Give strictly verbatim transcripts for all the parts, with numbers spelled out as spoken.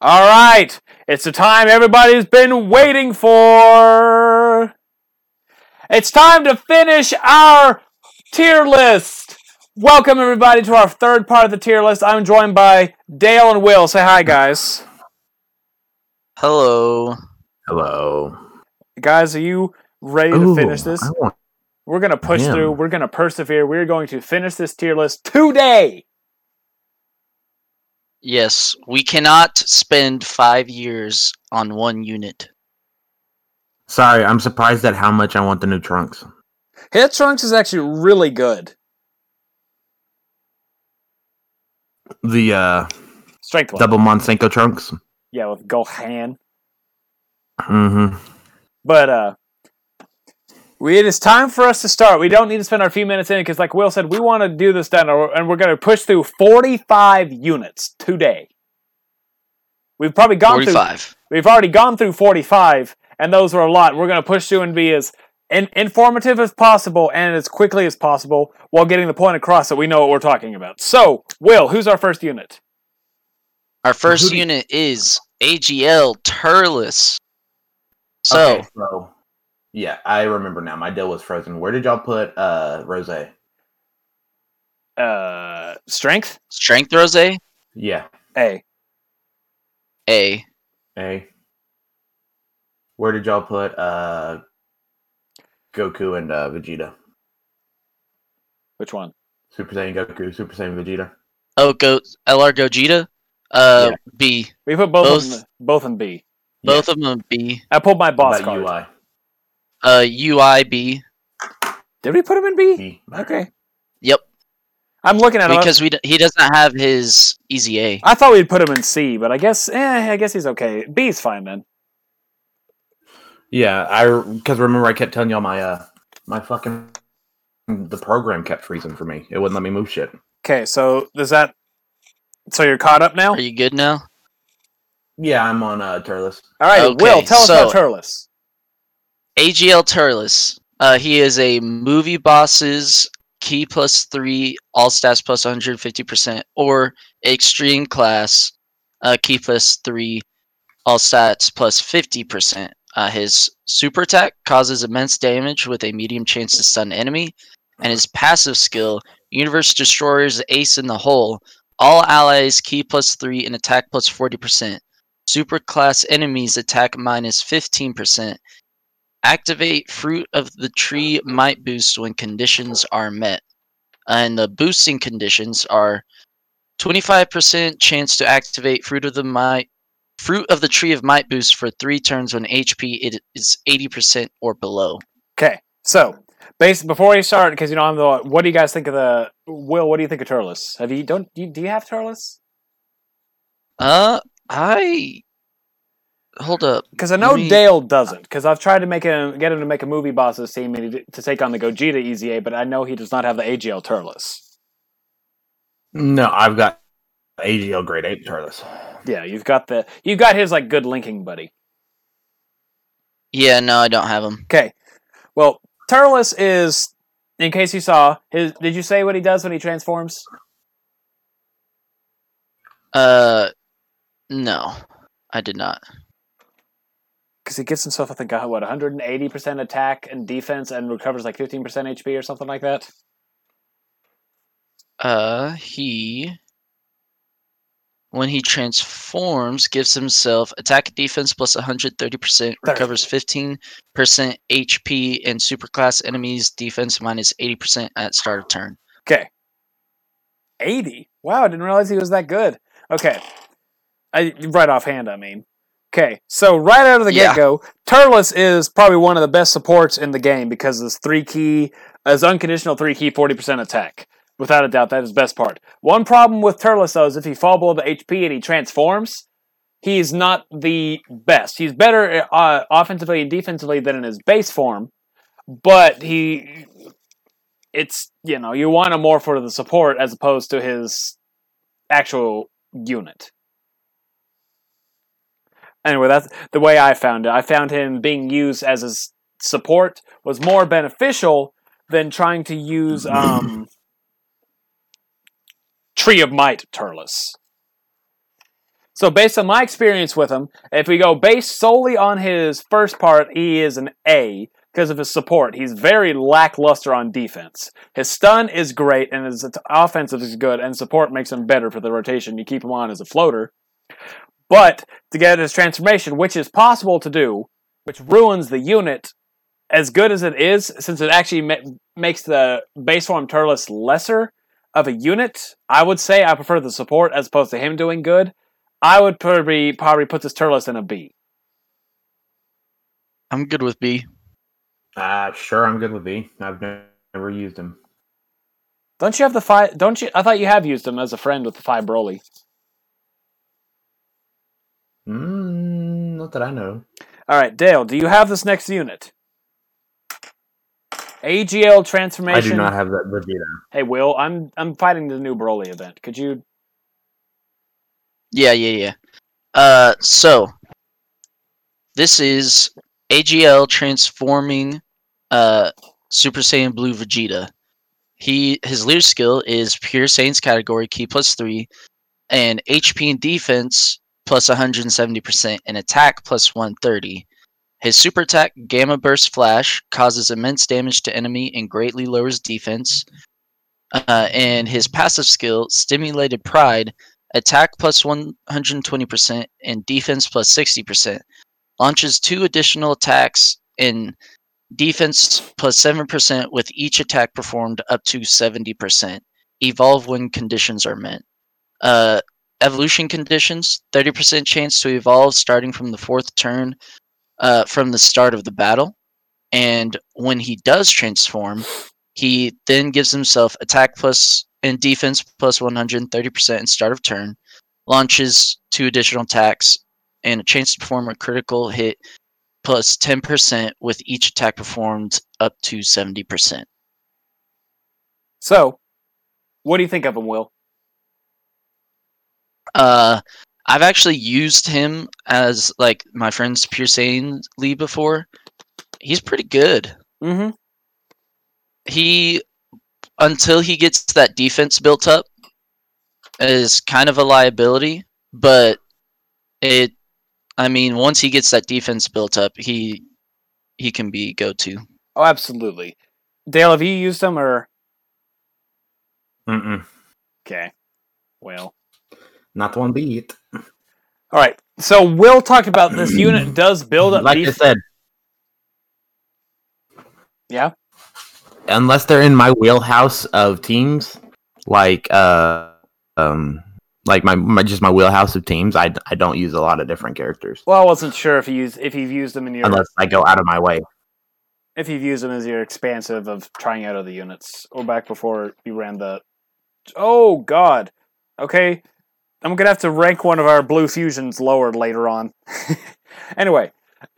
All right, it's the time everybody's been waiting for. It's time to finish our tier list. Welcome, everybody, to our third part of the tier list. I'm joined by Dale and Will. Say hi, guys. Hello. Hello. Guys, are you ready Ooh, to finish this? I want... We're going to push through. We're going to persevere. We're going to finish this tier list today. Yes, we cannot spend five years on one unit. Sorry, I'm surprised at how much I want the new Trunks. Hit Trunks is actually really good. The uh, strength level. Double Monsenko Trunks. Yeah, with Gohan. Mm-hmm. But uh, we, it is time for us to start. We don't need to spend our few minutes in it because, like Will said, we want to do this down and we're going to push through forty-five units today. We've probably gone forty-five. Through. We've already gone through forty-five, and those are a lot. We're going to push through and be as in, informative as possible and as quickly as possible while getting the point across that we know what we're talking about. So, Will, who's our first unit? Our first Who unit you? is A G L Turles. So. Okay, so. Yeah, I remember now. My deal was frozen. Where did y'all put uh, Rose? Uh, strength? Strength Rose? Yeah. A. A. A. Where did y'all put uh, Goku and uh, Vegeta? Which one? Super Saiyan Goku, Super Saiyan Vegeta. Oh, go L R Gogeta? Uh, yeah. B. We put both both of them, both in B. Both yeah. of them in B. I pulled my boss card. U I? Uh, U I B. Did we put him in B? B. Okay. Yep. I'm looking at him. Because we d- he doesn't have his easy A. I thought we'd put him in C, but I guess eh, I guess he's okay. B's fine then. Yeah, I because remember I kept telling y'all my uh my fucking the program kept freezing for me. It wouldn't let me move shit. Okay, so does that so you're caught up now? Are you good now? Yeah, I'm on uh, Turles. All right, okay, Will, tell us so, about Turles. A G L Turles. Uh, he is a movie boss's key plus three, all stats plus one hundred fifty percent, or extreme class uh, key plus three, all stats plus fifty percent. Uh, his super attack causes immense damage with a medium chance to stun enemy, and his passive skill, Universe Destroyer's Ace in the Hole, all allies key plus three and attack plus forty percent. Super class enemies attack minus fifteen percent. Activate Fruit of the Tree Might Boost when conditions are met. And the boosting conditions are twenty-five percent chance to activate Fruit of the Might Fruit of the Tree of Might Boost for three turns when H P it is eighty percent or below. Okay, so based before we start, because you know I'm the what do you guys think of the Will? What do you think of Turles? Have you don't do you, do you have Turles? Uh, I. Hold up, because I know me... Dale doesn't. Because I've tried to make him get him to make a movie boss's team and to take on the Gogeta E Z A, but I know he does not have the A G L Turles. No, I've got A G L Grade Eight Turles. Yeah, you've got the you've got his like good linking buddy. Yeah, no, I don't have him. Okay, well, Turles is in case you saw his. Did you say what he does when he transforms? Uh, no, I did not. Because he gives himself, I think, what, one hundred eighty percent attack and defense and recovers like fifteen percent H P or something like that? Uh, he, when he transforms, gives himself attack and defense plus one hundred thirty percent, recovers fifteen percent H P, and superclass enemies defense minus eighty percent at start of turn. Okay. eighty? Wow, I didn't realize he was that good. Okay. I, right offhand, I mean. Okay, so right out of the yeah. get-go, Turles is probably one of the best supports in the game because his three-key, his unconditional three-key forty percent attack. Without a doubt, that is the best part. One problem with Turles, though, is if he falls below the H P and he transforms, he's not the best. He's better uh, offensively and defensively than in his base form, but he... It's, you know, you want him more for the support as opposed to his actual unit. Anyway, that's the way I found it. I found him being used as his support was more beneficial than trying to use um, Tree of Might Turles. So based on my experience with him, if we go based solely on his first part, he is an A because of his support. He's very lackluster on defense. His stun is great, and his offensive is good, and support makes him better for the rotation. You keep him on as a floater. But to get his transformation, which is possible to do, which ruins the unit, as good as it is, since it actually ma- makes the base form Turles lesser of a unit, I would say I prefer the support as opposed to him doing good. I would probably probably put this Turles in a B. I'm good with B. Uh, sure, I'm good with B. I've never used him. Don't you have the five... Don't you... I thought you have used him as a friend with the five Broly. Mm, not that I know. All right, Dale, do you have this next unit? A G L transformation. I do not have that Vegeta. Hey, Will, I'm I'm fighting the new Broly event. Could you... Yeah, yeah, yeah. Uh, so, this is A G L transforming uh, Super Saiyan Blue Vegeta. He His leader skill is Pure Saiyans category, key plus three, and H P and defense plus one hundred seventy percent, and attack plus one hundred thirty. His super attack, Gamma Burst Flash, causes immense damage to enemy and greatly lowers defense. Uh, and his passive skill, Stimulated Pride, attack plus one hundred twenty percent and defense plus sixty percent. Launches two additional attacks in defense plus seven percent with each attack performed up to seventy percent. Evolve when conditions are met. Uh, evolution conditions, thirty percent chance to evolve starting from the fourth turn uh, from the start of the battle. And when he does transform, he then gives himself attack plus and defense plus one hundred thirty percent in start of turn, launches two additional attacks, and a chance to perform a critical hit plus ten percent with each attack performed up to seventy percent. So, what do you think of him, Will? Uh, I've actually used him as, like, my friend's Pure Saiyan Lee before. He's pretty good. Mm-hmm. He... Until he gets that defense built up is kind of a liability, but it, I mean, once he gets that defense built up, he he can be go-to. Oh, absolutely. Dale, have you used him, or? Mm-mm. Okay. Well. Not the one beat. All right. So, Will talked about this unit does build up like defense. Like I said. Yeah? Unless they're in my wheelhouse of teams, like uh, um, like my, my just my wheelhouse of teams, I, I don't use a lot of different characters. Well, I wasn't sure if you use if you've used them in your unless I go out of my way. If you've used them as your expansive of trying out other units, or back before you ran the. Oh God, okay, I'm gonna have to rank one of our blue fusions lower later on. Anyway.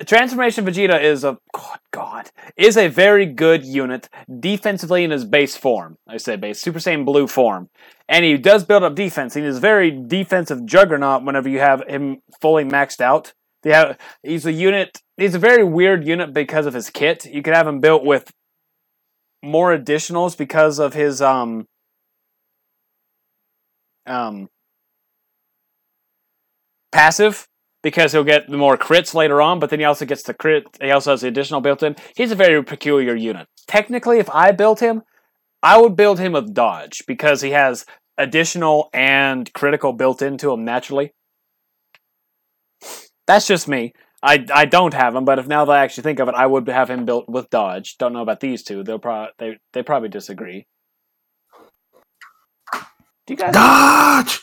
Transformation Vegeta is a God, God is a very good unit defensively in his base form. I say base Super Saiyan Blue form, and he does build up defense. He is a very defensive juggernaut whenever you have him fully maxed out. Yeah, he's a unit. He's a very weird unit because of his kit. You could have him built with more additionals because of his um um passive. Because he'll get more crits later on, but then he also gets the crit. He also has the additional built-in. He's a very peculiar unit. Technically, if I built him, I would build him with dodge because he has additional and critical built into him naturally. That's just me. I, I don't have him, but if now that I actually think of it, I would have him built with dodge. Don't know about these two. They'll pro- they they probably disagree. Do you guys dodge?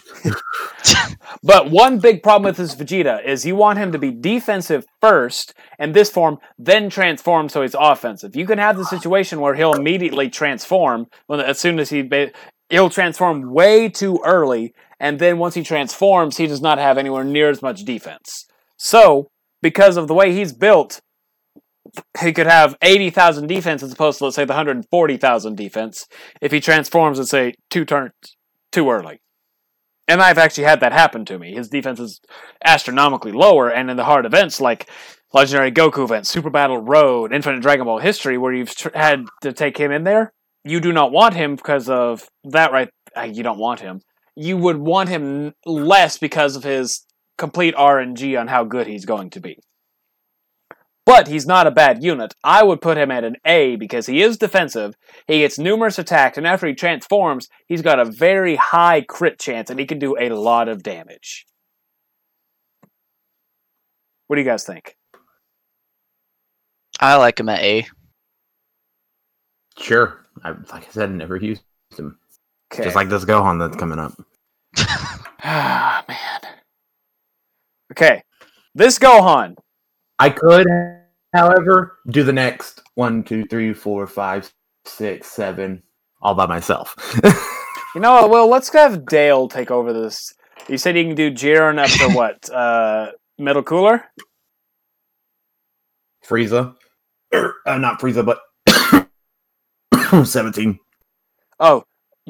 But one big problem with this Vegeta is you want him to be defensive first in this form, then transform so he's offensive. You can have the situation where he'll immediately transform when, as soon as he ba- he'll transform way too early, and then once he transforms, he does not have anywhere near as much defense. So, because of the way he's built, he could have eighty thousand defense as opposed to, let's say, the one hundred forty thousand defense if he transforms, let's say, two turns too early. And I've actually had that happen to me. His defense is astronomically lower, and in the hard events like Legendary Goku events, Super Battle Road, Infinite Dragon Ball History, where you've tr- had to take him in there, you do not want him because of that, right? You don't want him. You would want him less because of his complete R N G on how good he's going to be. But he's not a bad unit. I would put him at an A because he is defensive, he gets numerous attacks, and after he transforms, he's got a very high crit chance, and he can do a lot of damage. What do you guys think? I like him at A. Sure. I, like I said, I never used him. Okay. Just like this Gohan that's coming up. Ah, man. Okay. This Gohan. I could, however, do the next one, two, three, four, five, six, seven, all by myself. You know what, Will, let's have Dale take over this. You said you can do Jiren up to what? Uh, middle Cooler? Frieza. Uh, not Frieza, but seventeen. Oh,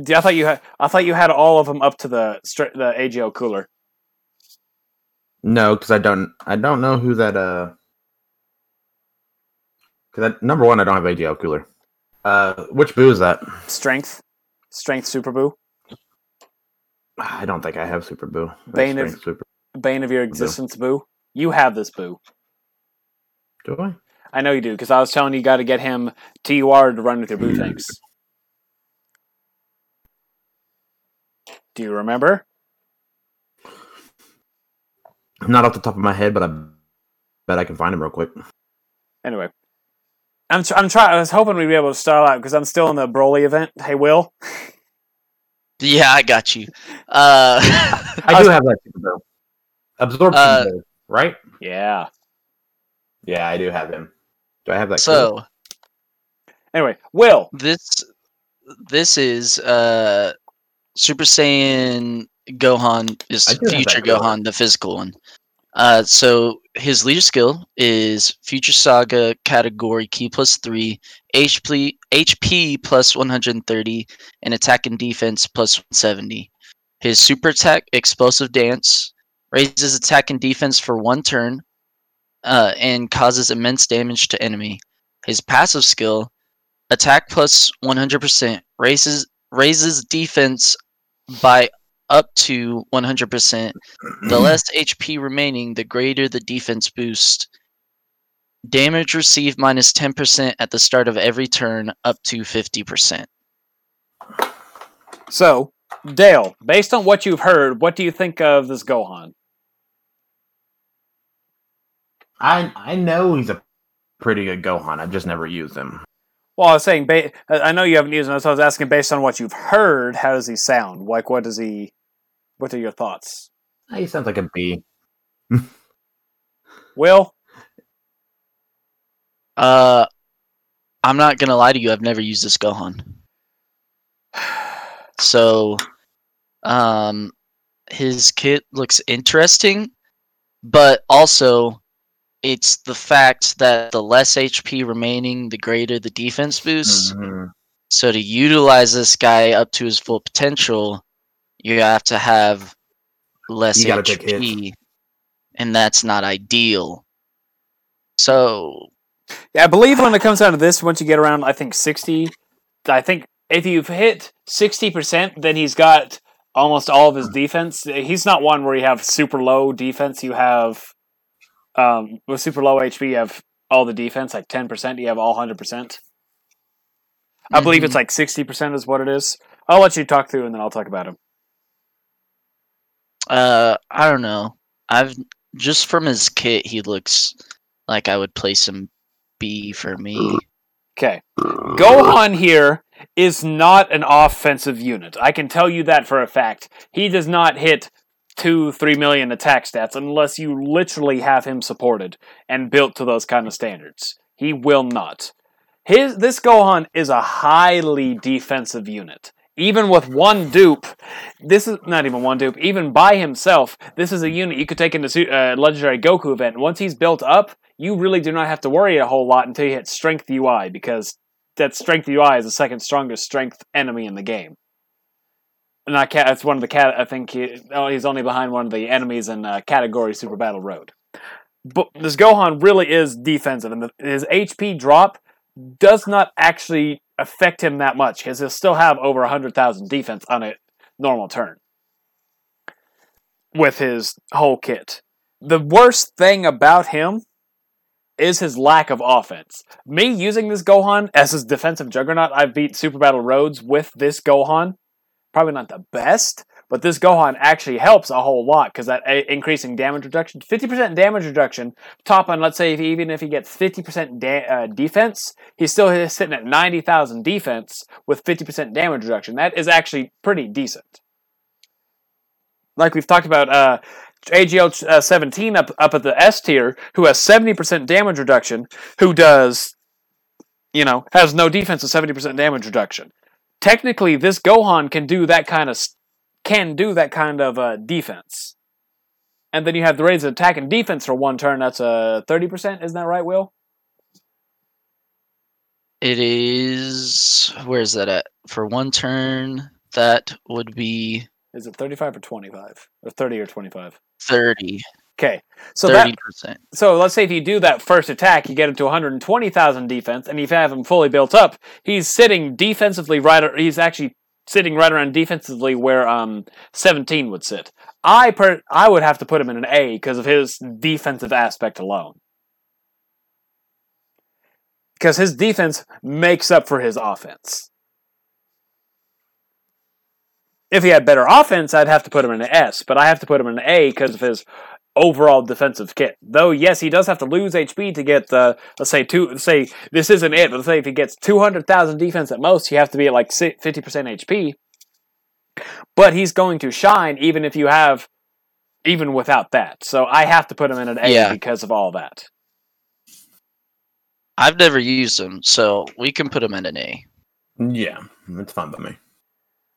I thought you had. I thought you had all of them up to the the A G L Cooler. No, because I don't. I don't know who that. Uh, because number one, I don't have A G L Cooler. Uh, which Buu is that? Strength, strength Super Buu. I don't think I have Super Buu. Bane of Super Bane of your existence, Buu. Buu. You have this Buu. Do I? I know you do, because I was telling you, you got to get him T U R to run with your Buu tanks. Do you remember? Not off the top of my head, but I bet I can find him real quick. Anyway, I'm tr- I'm trying. I was hoping we'd be able to start out because I'm still in the Broly event. Hey, Will. Yeah, I got you. Uh, I do have that though. Absorption, uh, right? Yeah. Yeah, I do have him. Do I have that? So, code? Anyway, Will. This this is uh, Super Saiyan Gohan, is future Gohan, the physical one. Uh, so his leader skill is Future Saga category key plus three, H P plus one hundred and thirty, and attack and defense plus one seventy. His super attack, Explosive Dance, raises attack and defense for one turn. Uh, and causes immense damage to enemy. His passive skill, attack plus one hundred percent, raises raises defense by up to one hundred percent. The less H P remaining, the greater the defense boost. Damage received minus ten percent at the start of every turn, up to fifty percent. So, Dale, based on what you've heard, what do you think of this Gohan? I I know he's a pretty good Gohan. I've just never used him. Well, I was saying, ba- I know you haven't used him, so I was asking, based on what you've heard, how does he sound? Like, what does he... What are your thoughts? He sounds like a bee. Will? Uh, I'm not going to lie to you. I've never used this Gohan. So, um, his kit looks interesting, but also... It's the fact that the less H P remaining, the greater the defense boost. Mm-hmm. So to utilize this guy up to his full potential, you have to have less H P, and that's not ideal. So, yeah, I believe when it comes down to this, once you get around, I think sixty, I think if you've hit sixty percent, then he's got almost all of his defense. He's not one where you have super low defense. You have Um, with super low H P, you have all the defense, like ten percent. You have all one hundred percent. Mm-hmm. I believe it's like sixty percent is what it is. I'll let you talk through, and then I'll talk about him. Uh, I don't know. I've just from his kit, he looks like I would place him B for me. Okay. Gohan here is not an offensive unit. I can tell you that for a fact. He does not hit... two, three million attack stats, unless you literally have him supported and built to those kind of standards. He will not. His This Gohan is a highly defensive unit. Even with one dupe, this is not even one dupe, even by himself, this is a unit you could take into uh, Legendary Goku event. Once he's built up, you really do not have to worry a whole lot until you hit Strength U I, because that Strength U I is the second strongest strength enemy in the game. Not cat. It's one of the cat. I think he, oh, he's only behind one of the enemies in uh, category Super Battle Road. But this Gohan really is defensive, and the, his H P drop does not actually affect him that much because he'll still have over a hundred thousand defense on a normal turn. with his whole kit. The worst thing about him is his lack of offense. Me using this Gohan as his defensive juggernaut, I've beat Super Battle Roads with this Gohan. Probably not the best, but this Gohan actually helps a whole lot because that a- increasing damage reduction, fifty percent damage reduction, top on, let's say, if, even if he gets fifty percent da- uh, defense, he's still sitting at ninety thousand defense with fifty percent damage reduction. That is actually pretty decent. Like we've talked about, uh, A G L uh, seventeen up, up at the S tier, who has seventy percent damage reduction, who does, you know, has no defense with seventy percent damage reduction. Technically, this Gohan can do that kind of can do that kind of uh, defense. And then you have the rates of attack and defense for one turn. That's a uh, thirty percent, isn't that right, Will? It is. Where is that at? For one turn, that would be. Is it thirty-five or twenty-five? Or thirty or twenty-five? thirty. Okay. So thirty percent. That, so let's say if you do that first attack, you get him to one hundred twenty thousand defense, and if you have him fully built up, he's sitting defensively right... He's actually sitting right around defensively where um seventeen would sit. I per, I would have to put him in an A because of his defensive aspect alone. Because his defense makes up for his offense. If he had better offense, I'd have to put him in an S, but I have to put him in an A because of his overall defensive kit. Though, yes, he does have to lose H P to get the, let's say, two, say this isn't it, let's say if he gets two hundred thousand defense at most, you have to be at like fifty percent H P. But he's going to shine even if you have, even without that. So I have to put him in an A yeah. because of all that. I've never used him, so we can put him in an A. Yeah, that's fine by me.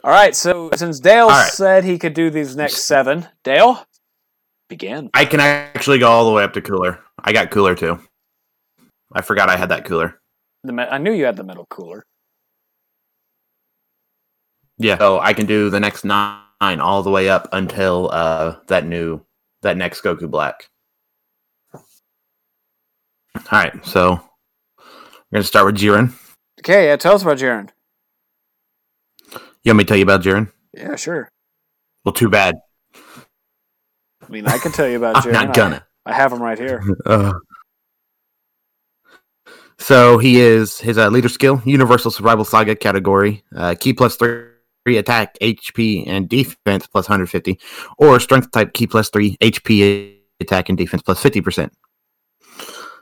All right, so since Dale right. said he could do these next seven, Dale, begin. I can actually go all the way up to Cooler. I got Cooler, too. I forgot I had that Cooler. The me- I knew you had the middle Cooler. Yeah, so I can do the next nine all the way up until uh, that new, that next Goku Black. All right, so we're going to start with Jiren. Okay, yeah, tell us about Jiren. You want me to tell you about Jiren? Yeah, sure. Well, too bad. I mean, I can tell you about Jiren. I'm not gonna. I, I have him right here. Uh, so he is his uh, leader skill, Universal Survival Saga category, uh, key plus three, three attack, H P, and defense plus one hundred fifty, or strength type key plus three, H P, attack, and defense plus fifty percent.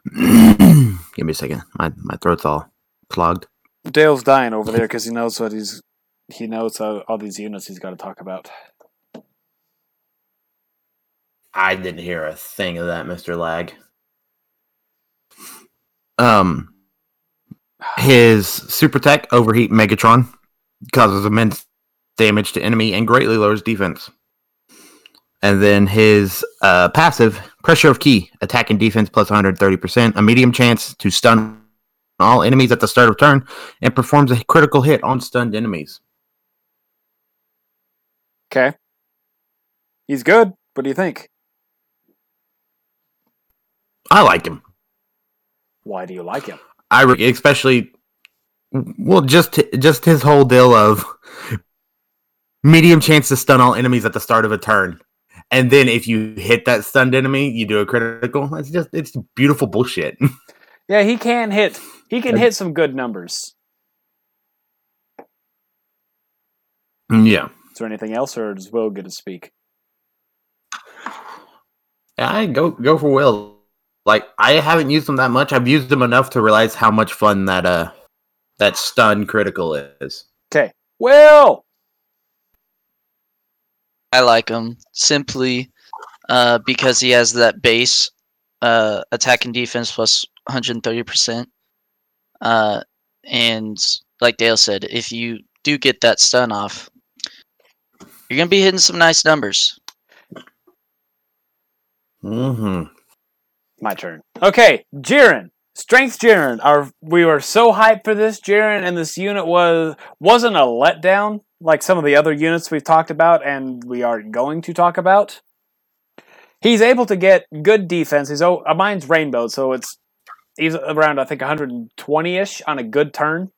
Give me a second. My my throat's all clogged. Dale's dying over there because he knows what he's. He knows uh, all these units he's got to talk about. I didn't hear a thing of that, Mister Lag. Um, his super tech, Overheat Megatron, causes immense damage to enemy and greatly lowers defense. And then his uh, passive, Pressure of Key, attack and defense plus one hundred thirty percent, a medium chance to stun all enemies at the start of turn, and performs a critical hit on stunned enemies. Okay. He's good. What do you think? I like him. Why do you like him? I re- especially, well, just just his whole deal of medium chance to stun all enemies at the start of a turn, and then if you hit that stunned enemy, you do a critical. It's just it's beautiful bullshit. Yeah, he can hit. He can hit some good numbers. Yeah. Is there anything else, or is Will good to speak? I go go for Will. Like I haven't used him that much. I've used him enough to realize how much fun that uh that stun critical is. Okay, Will. I like him simply uh, because he has that base uh, attack and defense plus one hundred thirty percent. Uh, and like Dale said, if you do get that stun off, you're gonna be hitting some nice numbers. Mm-hmm. My turn. Okay, Jiren. Strength Jiren. Our we were so hyped for this Jiren, and this unit was wasn't a letdown like some of the other units we've talked about and we are going to talk about. He's able to get good defense. He's oh, mine's rainbow, so it's he's around I think one hundred twenty-ish on a good turn.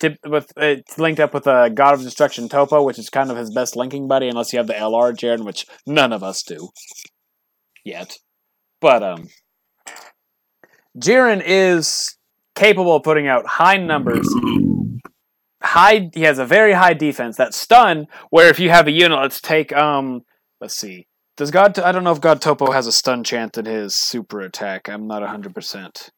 to, with it's linked up with a uh, God of Destruction Topo, which is kind of his best linking buddy, unless you have the L R Jiren, which none of us do yet. But um, Jiren is capable of putting out high numbers. High, he has a very high defense. That stun, where if you have a unit, let's take um, let's see. Does God? I don't know if God Topo has a stun chant in his super attack. I'm not a hundred percent.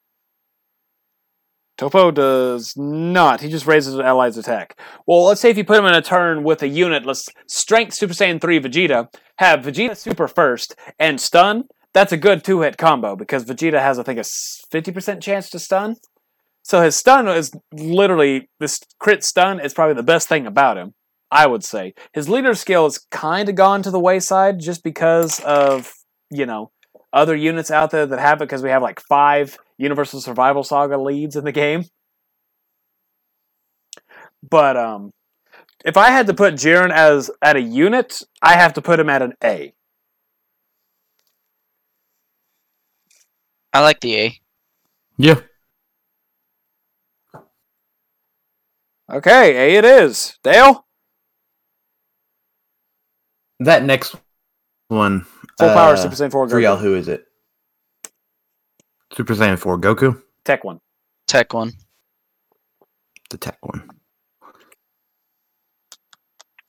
Topo does not. He just raises an ally's attack. Well, let's say if you put him in a turn with a unit, let's Strength Super Saiyan three Vegeta, have Vegeta super first, and stun, that's a good two-hit combo, because Vegeta has, I think, a fifty percent chance to stun. So his stun is literally, this crit stun is probably the best thing about him, I would say. His leader skill is kind of gone to the wayside, just because of, you know, other units out there that have it, because we have like five Universal Survival Saga leads in the game. But um, if I had to put Jiren as at a unit, I have to put him at an A. I like the A. Yeah. Okay, A it is. Dale? That next one. Full uh, power Super Saiyan four Goku. three L, who is it? Super Saiyan four Goku? Tech one. Tech one. The Tech one.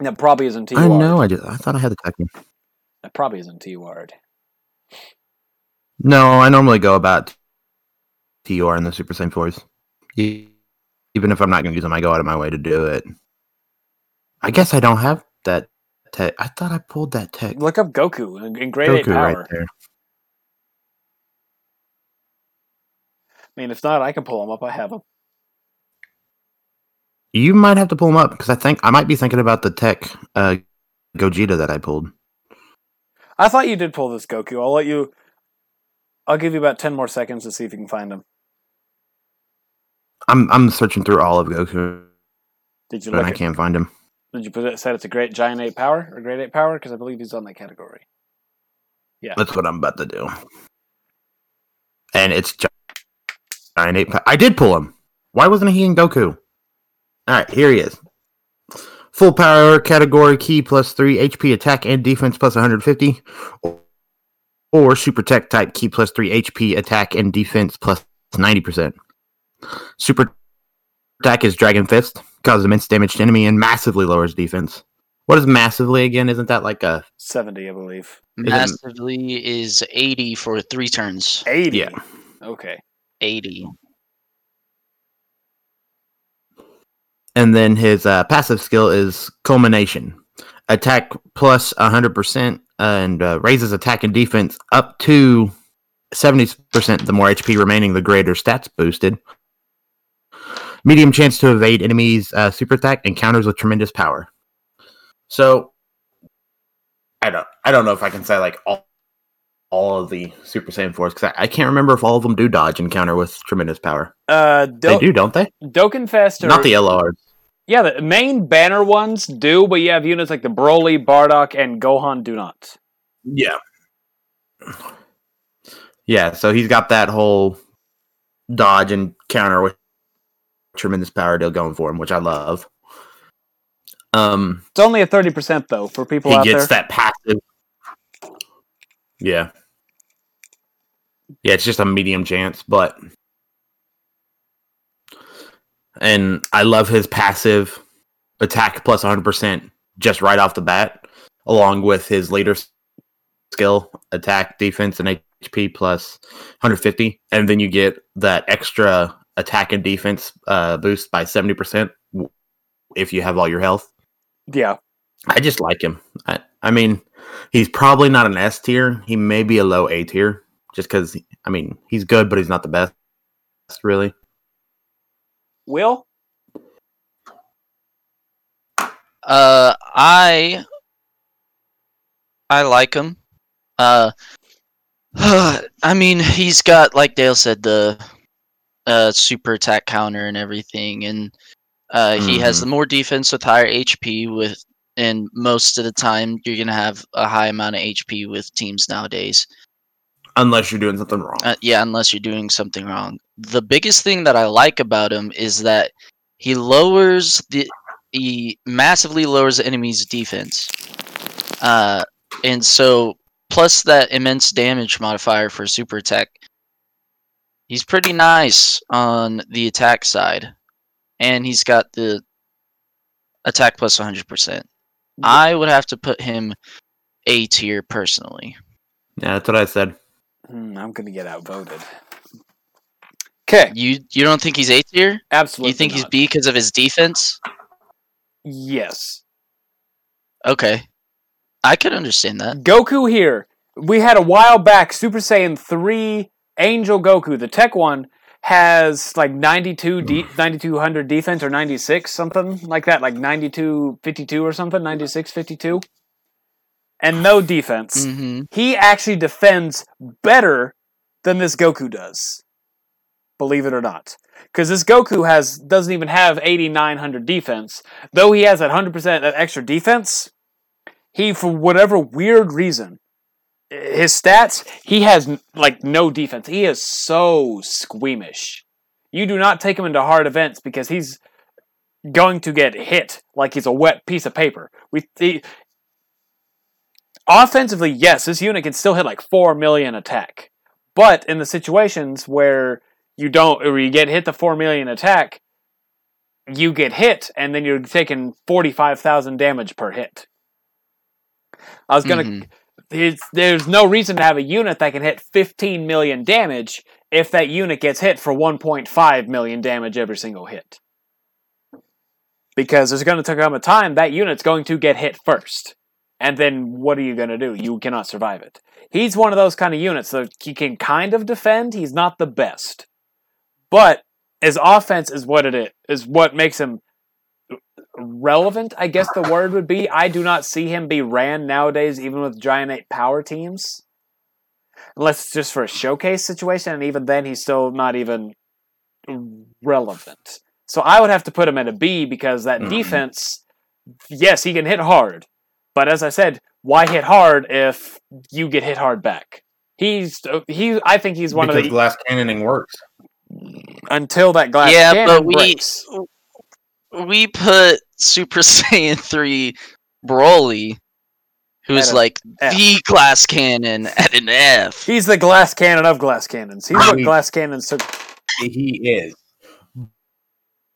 That probably isn't T-Ward. I know, I just, I thought I had the Tech one. That probably isn't T-Ward. No, I normally go about T R and the Super Saiyan fours. Even if I'm not going to use them, I go out of my way to do it. I guess I don't have that tech. I thought I pulled that tech. Look up Goku in grade Goku eight power. Right there. I mean, if not, I can pull them up. I have them. You might have to pull them up, because I think I might be thinking about the tech uh, Gogeta that I pulled. I thought you did pull this Goku. I'll let you... I'll give you about ten more seconds to see if you can find him. I'm I'm searching through all of Goku. Did you look? And I can't find him. Did you put it, said it's a great giant eight power or grade eight power? Because I believe he's on that category. Yeah, that's what I'm about to do. And it's giant eight. Pa- I did pull him. Why wasn't he in Goku? All right, here he is. Full power category key plus three H P attack and defense plus one hundred fifty. Or Super Tech type key plus three H P, attack, and defense plus ninety percent. Super Tech is Dragon Fist, causes immense damage to enemy, and massively lowers defense. What is massively again? Isn't that like a... seventy, I believe. Massively is eighty for three turns. eighty? Yeah. Okay. eighty. And then his uh, passive skill is Culmination. Attack plus one hundred percent. And uh, raises attack and defense up to seventy percent. The more H P remaining, the greater stats boosted. Medium chance to evade enemies, uh, super attack, and counters with tremendous power. So, I don't, I don't know if I can say like all, all of the Super Saiyan fours, because I, I can't remember if all of them do dodge and counter with tremendous power. Uh, do- they do, don't they? Dokkan Fest, or not the L Rs. Yeah, the main banner ones do, but you have units like the Broly, Bardock, and Gohan do not. Yeah. Yeah, so he's got that whole dodge and counter with tremendous power deal going for him, which I love. Um, It's only a thirty percent, though, for people out there. He gets that passive. Yeah. Yeah, it's just a medium chance, but... And I love his passive attack plus one hundred percent just right off the bat, along with his leader skill, attack, defense, and H P plus one hundred fifty. And then you get that extra attack and defense uh, boost by seventy percent if you have all your health. Yeah. I just like him. I, I mean, he's probably not an S tier. He may be a low A tier just because, I mean, he's good, but he's not the best, really. Will? Uh, I... I like him. Uh, I mean, he's got, like Dale said, the uh, super attack counter and everything, and uh, mm-hmm. he has the more defense with higher H P, with, and most of the time you're going to have a high amount of H P with teams nowadays. Unless you're doing something wrong. Uh, yeah, unless you're doing something wrong. The biggest thing that I like about him is that He lowers the he massively lowers the enemy's defense, uh, and so plus that immense damage modifier for super attack. He's pretty nice on the attack side, and he's got the attack plus one hundred percent. I would have to put him A tier personally. Yeah, that's what I said. Mm, I'm going to get outvoted. Okay. You you don't think he's A tier? Absolutely. You think not. He's B because of his defense? Yes. Okay. I could understand that. Goku here. We had a while back Super Saiyan three Angel Goku, the tech one, has like ninety-two, de- ninety-two hundred defense or ninety-six, something like that. Like ninety-two fifty-two or something, ninety-six fifty-two. And no defense. Mm-hmm. He actually defends better than this Goku does. Believe it or not. Because this Goku has doesn't even have eighty-nine hundred defense. Though he has that one hundred percent that extra defense, he, for whatever weird reason, his stats, he has, like, no defense. He is so squeamish. You do not take him into hard events because he's going to get hit like he's a wet piece of paper. We he, Offensively, yes, this unit can still hit, like, four million attack. But in the situations where you don't, or you get hit the four million attack, you get hit, and then you're taking forty-five thousand damage per hit. I was going to... Mm-hmm. It's, there's no reason to have a unit that can hit fifteen million damage if that unit gets hit for one point five million damage every single hit. Because there's going to come a time that unit's going to get hit first. And then what are you going to do? You cannot survive it. He's one of those kind of units that he can kind of defend. He's not the best. But his offense is what it is, is what makes him relevant, I guess the word would be. I do not see him be ran nowadays, even with Giant eight power teams. Unless it's just for a showcase situation, and even then he's still not even relevant. So I would have to put him at a B because that mm-hmm. defense, yes, he can hit hard. But as I said, why hit hard if you get hit hard back? He's he. I think he's one because of the... glass cannoning works. Until that glass yeah, cannon but we... breaks. We put Super Saiyan three Broly, who's like F. the glass cannon, at an F. He's the glass cannon of glass cannons. He's what glass cannons took. He is.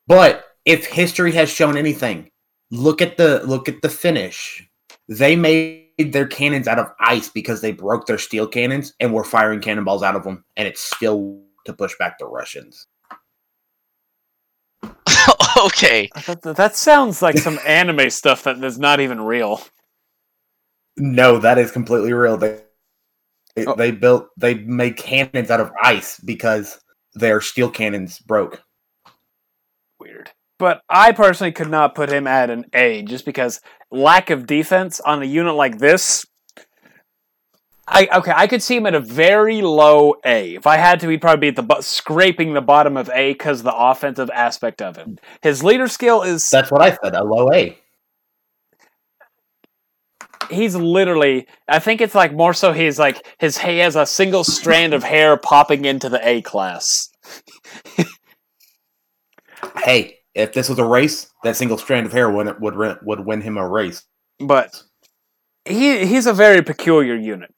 But if history has shown anything, look at the look at the finish. They made their cannons out of ice because they broke their steel cannons and were firing cannonballs out of them, and it's still to push back the Russians. Okay. That, that sounds like some anime stuff that is not even real. No, that is completely real. They they, oh. they built they made cannons out of ice because their steel cannons broke. Weird. But I personally could not put him at an A just because lack of defense on a unit like this. I okay, I could see him at a very low A. If I had to, he'd probably be at the bo- scraping the bottom of A because of the offensive aspect of him. His leader skill is... That's what I said, a low A. He's literally... I think it's like more so he's like... his he has a single strand of hair popping into the A class. Hey, if this was a race, that single strand of hair would would, would win him a race. But... He he's a very peculiar unit.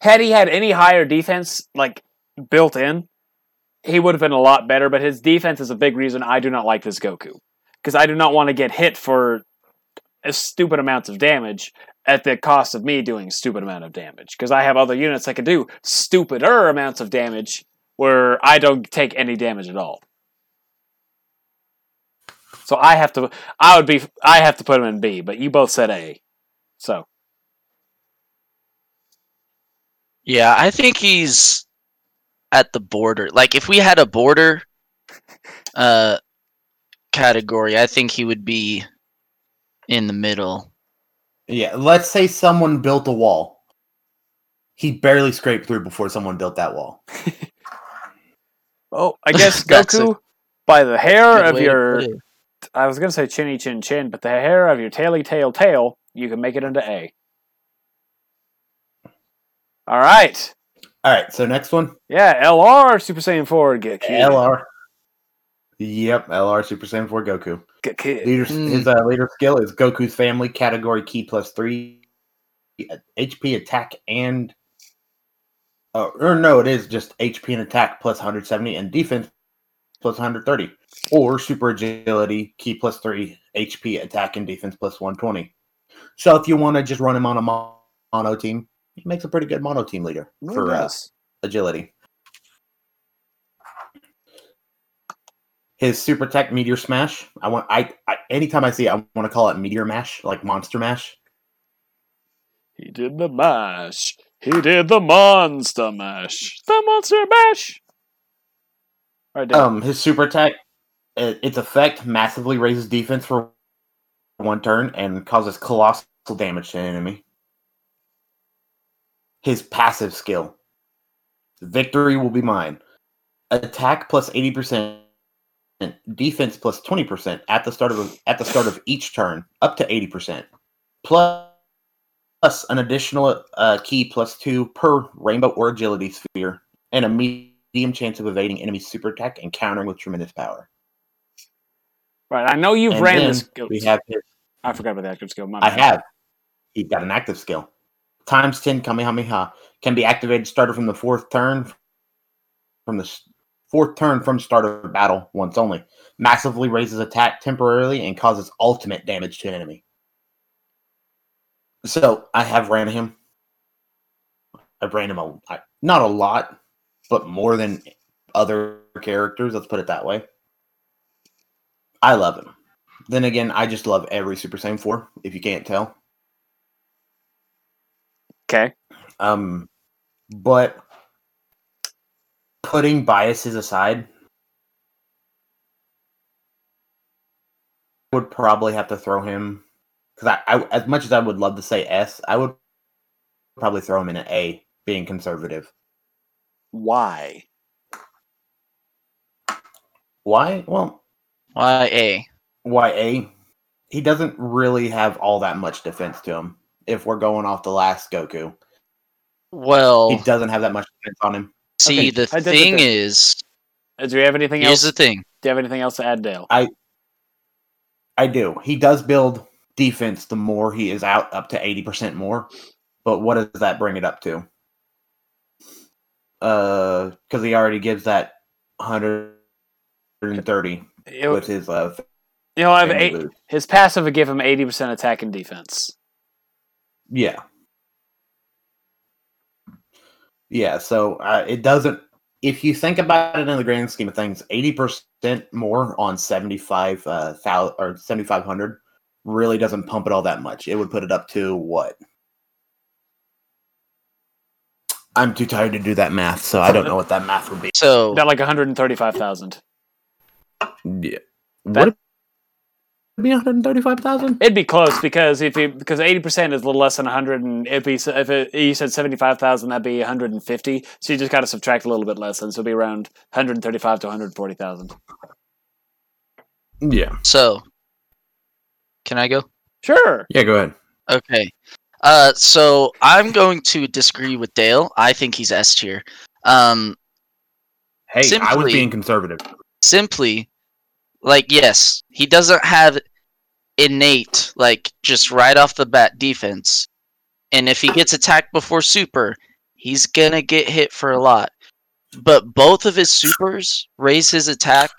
Had he had any higher defense, like, built in, he would have been a lot better, but his defense is a big reason I do not like this Goku. Because I do not want to get hit for stupid amounts of damage at the cost of me doing stupid amount of damage. Because I have other units that can do stupider amounts of damage where I don't take any damage at all. So I have to I would be I have to put him in B, but you both said A. So, yeah, I think he's at the border. Like, if we had a border uh, category, I think he would be in the middle. Yeah, let's say someone built a wall. He barely scraped through before someone built that wall. Oh, I guess Goku, by the hair of your... I was going to say chinny chin chin, but the hair of your taily tail tail... You can make it into A. All right. All right, so next one. Yeah, L R, Super Saiyan four. Get L R. Yep, L R Super Saiyan four Goku. Good kid. Leader, mm. His uh, leader skill is Goku's Family, category key plus three, H P attack and... Uh, or no, it is just H P and attack plus one hundred seventy and defense plus one hundred thirty. Or super agility, key plus three, H P attack and defense plus one hundred twenty. So if you want to just run him on a mono, mono team, he makes a pretty good mono team leader really for uh, agility. His super tech Meteor Smash. I want. I, I anytime I see it, I want to call it Meteor Mash, like Monster Mash. He did the mash. He did the Monster Mash. The Monster Mash. All right, um, his super attack, it, its effect massively raises defense for one turn and causes colossal damage to an enemy. His passive skill, victory will be mine. Attack plus eighty percent. Defense plus twenty percent at the start of at the start of each turn, up to eighty percent, plus plus an additional uh, key plus two per rainbow or agility sphere, and a medium chance of evading enemy super attack and countering with tremendous power. Right, I know you've and ran this. We have. His, I forgot about the active skill. My I bad. have. He's got an active skill. Times ten Kamehameha can be activated started from the fourth turn from the. Fourth turn from start of battle once only. Massively raises attack temporarily and causes ultimate damage to an enemy. So I have ran him. I've ran him a not a lot, but more than other characters. Let's put it that way. I love him. Then again, I just love every Super Saiyan four. If you can't tell. Okay. Um, but. Putting biases aside, I would probably have to throw him because I, I, as much as I would love to say S, I would probably throw him in an A, being conservative. Why? Why? Well, why A? Why A? He doesn't really have all that much defense to him. If we're going off the last Goku, well, he doesn't have that much defense on him. See, okay. the I thing is... Do we have anything here's else? Here's the thing. Do you have anything else to add, Dale? I I do. He does build defense the more he is out, up to eighty percent more. But what does that bring it up to? Uh, because he already gives that one hundred thirty it, with his... Uh, you know, I have eight, his passive would give him eighty percent attack and defense. Yeah. Yeah, so uh, it doesn't... If you think about it in the grand scheme of things, eighty percent more on seventy-five thousand or seventy-five hundred really doesn't pump it all that much. It would put it up to what? I'm too tired to do that math, so I don't know what that math would be. So that like one hundred thirty-five thousand. Yeah. That would it be one hundred thirty-five thousand? It'd be close because if you because eighty percent is a little less than one hundred, and if, he, if it, you said seventy-five thousand, that'd be one hundred fifty. So you just got to subtract a little bit less, and so it'd be around one hundred thirty-five to one hundred forty thousand. Yeah. So, can I go? Sure. Yeah, go ahead. Okay. Uh, so I'm going to disagree with Dale. I think he's S tier. Um, hey, simply, I was being conservative. Simply. Like, yes, he doesn't have innate, like, just right off the bat defense. And if he gets attacked before super, he's going to get hit for a lot. But both of his supers raise his attack,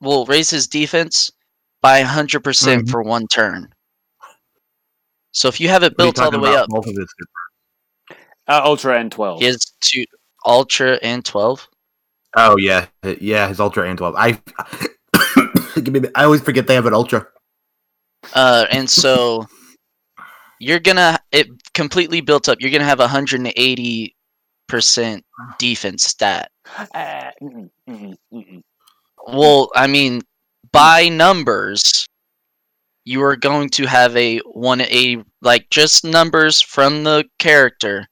will raise his defense by one hundred percent mm-hmm. for one turn. So if you have it built all the way up. Both of his super? Uh, Ultra and twelve. His two, Ultra and twelve? Oh, yeah. Yeah, his Ultra and twelve. I... I always forget they have an Ultra. Uh, and so you're gonna it completely built up. You're gonna have a hundred and eighty percent defense stat. Uh, mm-mm, mm-mm, mm-mm. Well, I mean, by numbers, you are going to have a one a like just numbers from the character.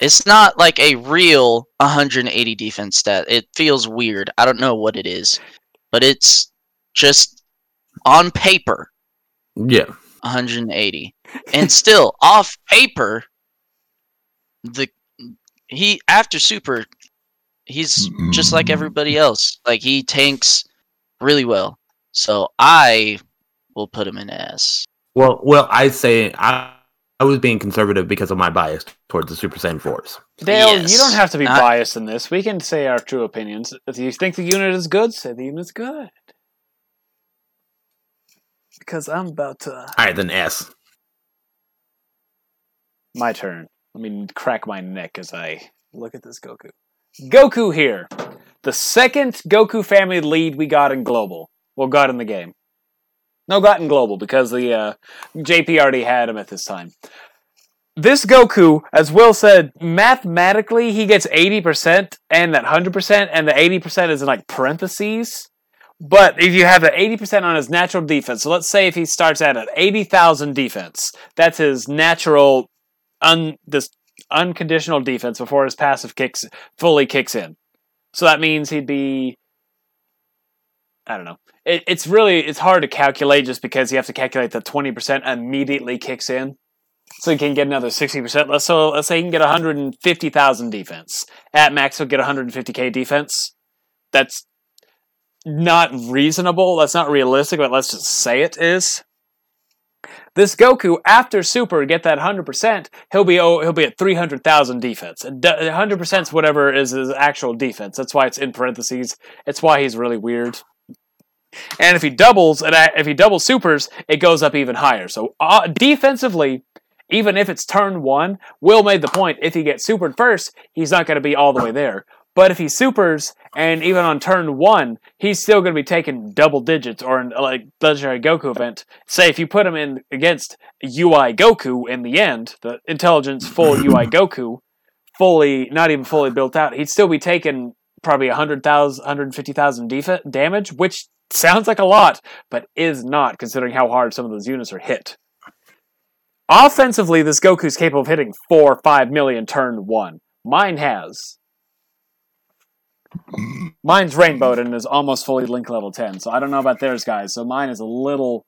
It's not like a real one hundred eighty defense stat. It feels weird. I don't know what it is, but it's. Just on paper. Yeah. one hundred eighty. And still, off paper, the he after super, he's mm-hmm. just like everybody else. Like, he tanks really well. So I will put him in S. Well, well, I say I, I was being conservative because of my bias towards the Super Saiyan fours. Dale, yes. You don't have to be Not... biased in this. We can say our true opinions. If you think the unit is good, say the unit's good. Because I'm about to... All right, then S. My turn. Let me crack my neck as I look at this Goku. Goku here. The second Goku family lead we got in Global. Well, got in the game. No, got in Global because the uh, J P already had him at this time. This Goku, as Will said, mathematically he gets eighty percent and that one hundred percent, and the eighty percent is in like parentheses. But if you have the eighty percent on his natural defense, so let's say if he starts at an eighty thousand defense, that's his natural un this unconditional defense before his passive kicks fully kicks in. So that means he'd be, I don't know. It, it's really it's hard to calculate just because you have to calculate that twenty percent immediately kicks in, so he can get another sixty percent. Let's so let's say he can get one hundred fifty thousand defense at max. He'll get one hundred fifty thousand defense. That's not reasonable. That's not realistic. But let's just say it is. This Goku, after Super, get that one hundred percent, he'll be oh, he'll be at three hundred thousand defense. one hundred percent is whatever is his actual defense. That's why it's in parentheses. It's why he's really weird. And if he doubles, and if he doubles Supers, it goes up even higher. So uh, defensively, even if it's turn one, Will made the point, if he gets Supered first, he's not going to be all the way there. But if he Supers, and even on turn one, he's still going to be taking double digits, or in like Legendary Goku event. Say if you put him in against U I Goku in the end, the intelligence full U I Goku, fully not even fully built out, he'd still be taking probably one hundred thousand, one hundred fifty thousand def- damage, which sounds like a lot, but is not, considering how hard some of those units are hit. Offensively, this Goku's capable of hitting four or five million turn one. Mine has. Mine's rainbowed and is almost fully link level ten, so I don't know about theirs, guys. So mine is a little...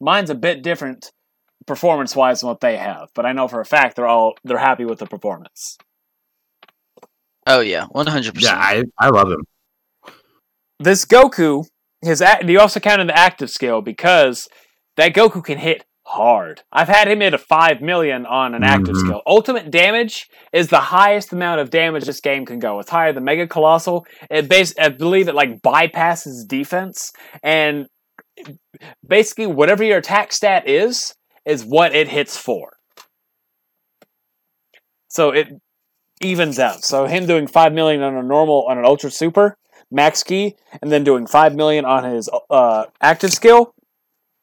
Mine's a bit different performance-wise than what they have, but I know for a fact they're all they're happy with the performance. Oh, yeah. one hundred percent. Yeah, I, I love him. This Goku... His act, you also count in the active skill because that Goku can hit hard. I've had him hit a five million on an active mm-hmm. skill. Ultimate damage is the highest amount of damage this game can go. It's higher than Mega Colossal. It bas- I believe it like bypasses defense, and basically whatever your attack stat is, is what it hits for. So it evens out. So him doing five million on a normal, on an Ultra Super, Max Key, and then doing five million on his uh, active skill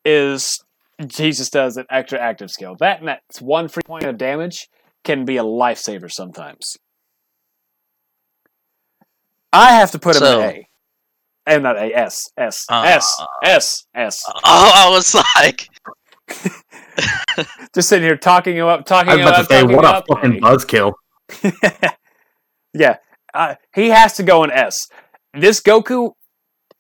is... Jesus does an extra active skill. That and that's one free point of damage can be a lifesaver sometimes. I have to put him so, in A. And not A, S, S, uh, S, S, S. Oh, I was like... Just sitting here talking him up, talking him up, I was about to say, what a fucking buzzkill. Yeah. Uh, he has to go in S. This Goku,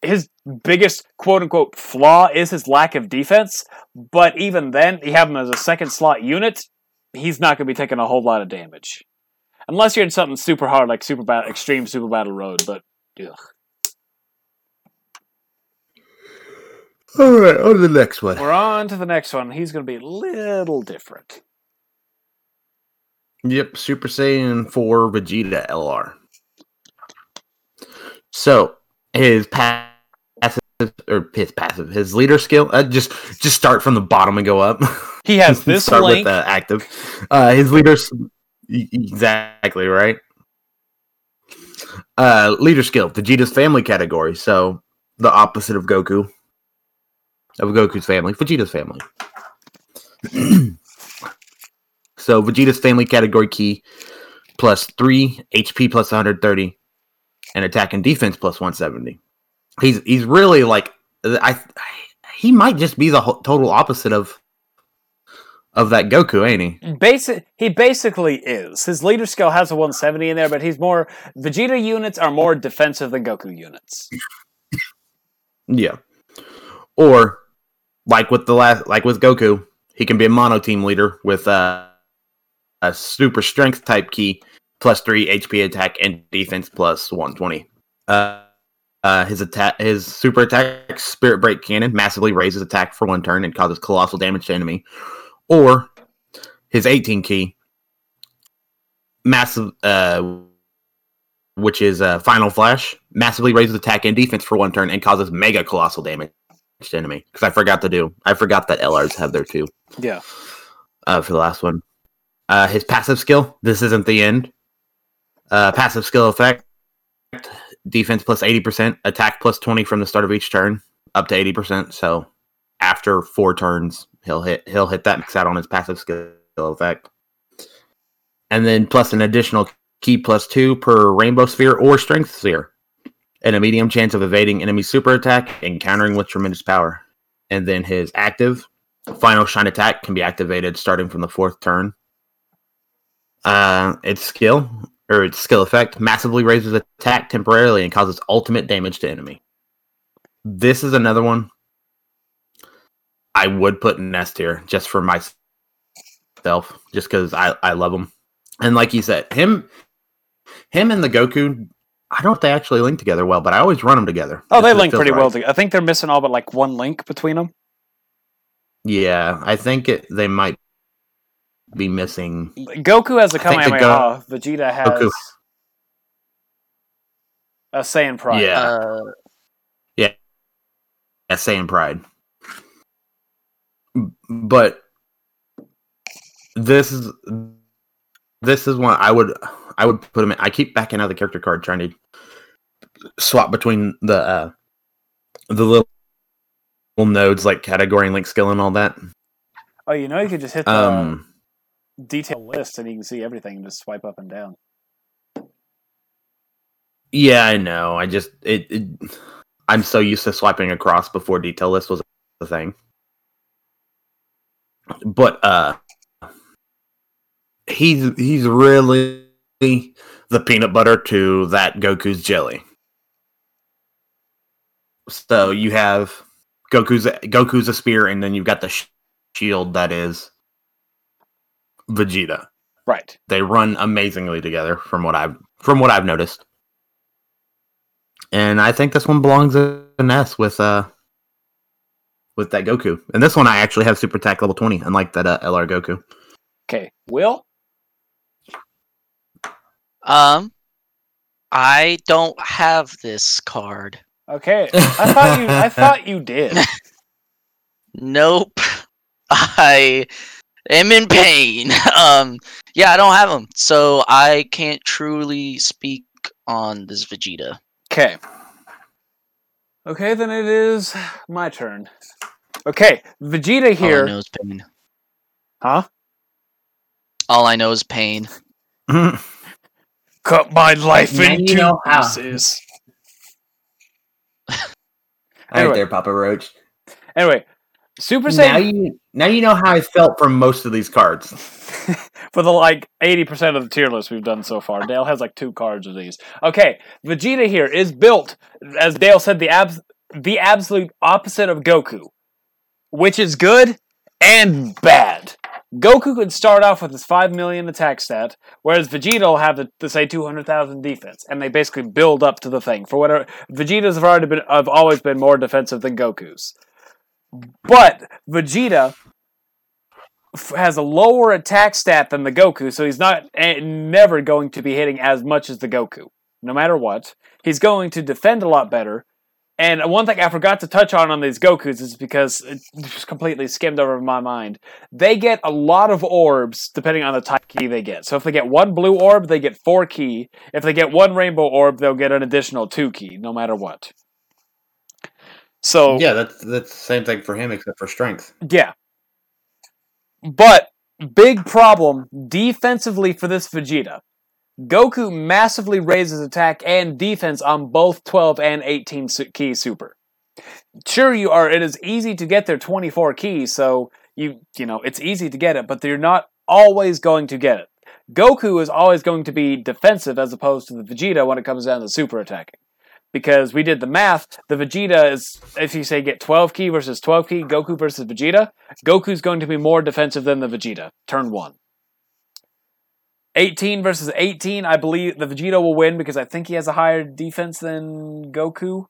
his biggest quote-unquote flaw is his lack of defense, but even then, you have him as a second-slot unit, he's not going to be taking a whole lot of damage. Unless you're in something super hard, like super battle, Extreme Super Battle Road, but... Ugh. Alright, on to the next one. We're on to the next one. He's going to be a little different. Yep, Super Saiyan four Vegeta L R. So, his passive, or his passive, his leader skill, uh, just just start from the bottom and go up. He has this start link. With uh, active. Uh, his leader's, exactly, right? Uh, leader skill, Vegeta's family category, so the opposite of Goku. Of Goku's family, Vegeta's family. So, Vegeta's family category key, plus three, H P plus one hundred thirty. And attack and defense plus one hundred seventy. He's he's really like I, I he might just be the ho- total opposite of of that Goku, ain't he? Basic he basically is. His leader skill has a one hundred seventy in there, but he's more Vegeta units are more defensive than Goku units. Yeah, or like with the last like with Goku, he can be a mono team leader with uh, a super strength type key. Plus three H P attack and defense plus one hundred twenty. Uh, Uh, his attack, his super attack, Spirit Break Cannon, massively raises attack for one turn and causes colossal damage to enemy. Or his eighteen key, massive, uh, which is uh, Final Flash, massively raises attack and defense for one turn and causes mega colossal damage to enemy. Because I forgot to do, I forgot that L Rs have their two. Yeah. Uh, for the last one, uh, his passive skill. This isn't the end. Uh, passive skill effect. Defense plus eighty percent, attack plus twenty from the start of each turn, up to eighty percent. So after four turns, he'll hit he'll hit that max out on his passive skill effect. And then plus an additional key plus two per rainbow sphere or strength sphere. And a medium chance of evading enemy super attack and countering with tremendous power. And then his active, final shine attack can be activated starting from the fourth turn. Uh, its skill... or its skill effect, massively raises attack temporarily and causes ultimate damage to enemy. This is another one I would put in S tier just for myself, just because I, I love him. And like you said, him him and the Goku, I don't think they actually link together well, but I always run them together. Oh, they link pretty right. well together. I think they're missing all but like one link between them. Yeah, I think it, they might be missing. Goku has a Kamehameha. Go- Vegeta has Goku. a Saiyan Pride. Yeah. Uh, yeah. A Saiyan Pride. But this is this is one I would I would put him in. I keep backing out of the character card trying to swap between the uh, the little, little nodes like category and link skill and all that. Oh, you know you could just hit the um, detail list and you can see everything and just swipe up and down. Yeah, I know. I just it, it I'm so used to swiping across before detail list was a thing. But uh he's he's really the peanut butter to that Goku's jelly. So you have Goku's Goku's a spear, and then you've got the sh- shield that is Vegeta. Right. They run amazingly together from what I've from what I've noticed. And I think this one belongs in S with uh with that Goku. And this one I actually have super attack level twenty, unlike that uh, L R Goku. Okay. Will? Um I don't have this card. Okay. I thought you I thought you did. Nope. I am in pain. Um, yeah, I don't have him, so I can't truly speak on this Vegeta. Okay. Okay, then it is my turn. Okay, Vegeta here. All I know is pain. Huh? All I know is pain. Cut my life in two pieces. Alright there, Papa Roach. Anyway. Super Saiyan. Now you, now you know how I felt from most of these cards. For the like eighty percent of the tier list we've done so far. Dale has like two cards of these. Okay, Vegeta here is built, as Dale said, the abs- the absolute opposite of Goku. Which is good and bad. Goku could start off with his five million attack stat, whereas Vegeta will have the, the say two hundred thousand defense, and they basically build up to the thing. For whatever, Vegeta's have already been have always been more defensive than Goku's. But Vegeta f- has a lower attack stat than the Goku, so he's not a- never going to be hitting as much as the Goku, no matter what. He's going to defend a lot better. And one thing I forgot to touch on on these Gokus is because it just completely skimmed over my mind. They get a lot of orbs depending on the type key they get. So if they get one blue orb, they get four key. If they get one rainbow orb, they'll get an additional two key, no matter what. So yeah, that's that's the same thing for him except for strength. Yeah. But big problem defensively for this Vegeta. Goku massively raises attack and defense on both twelve and eighteen key super. Sure you are it is easy to get their twenty-four key, so you you know, it's easy to get it, but they're not always going to get it. Goku is always going to be defensive as opposed to the Vegeta when it comes down to super attacking. Because we did the math, the Vegeta is, if you say get twelve key versus twelve key, Goku versus Vegeta, Goku's going to be more defensive than the Vegeta, turn one. eighteen versus eighteen, I believe the Vegito will win because I think he has a higher defense than Goku.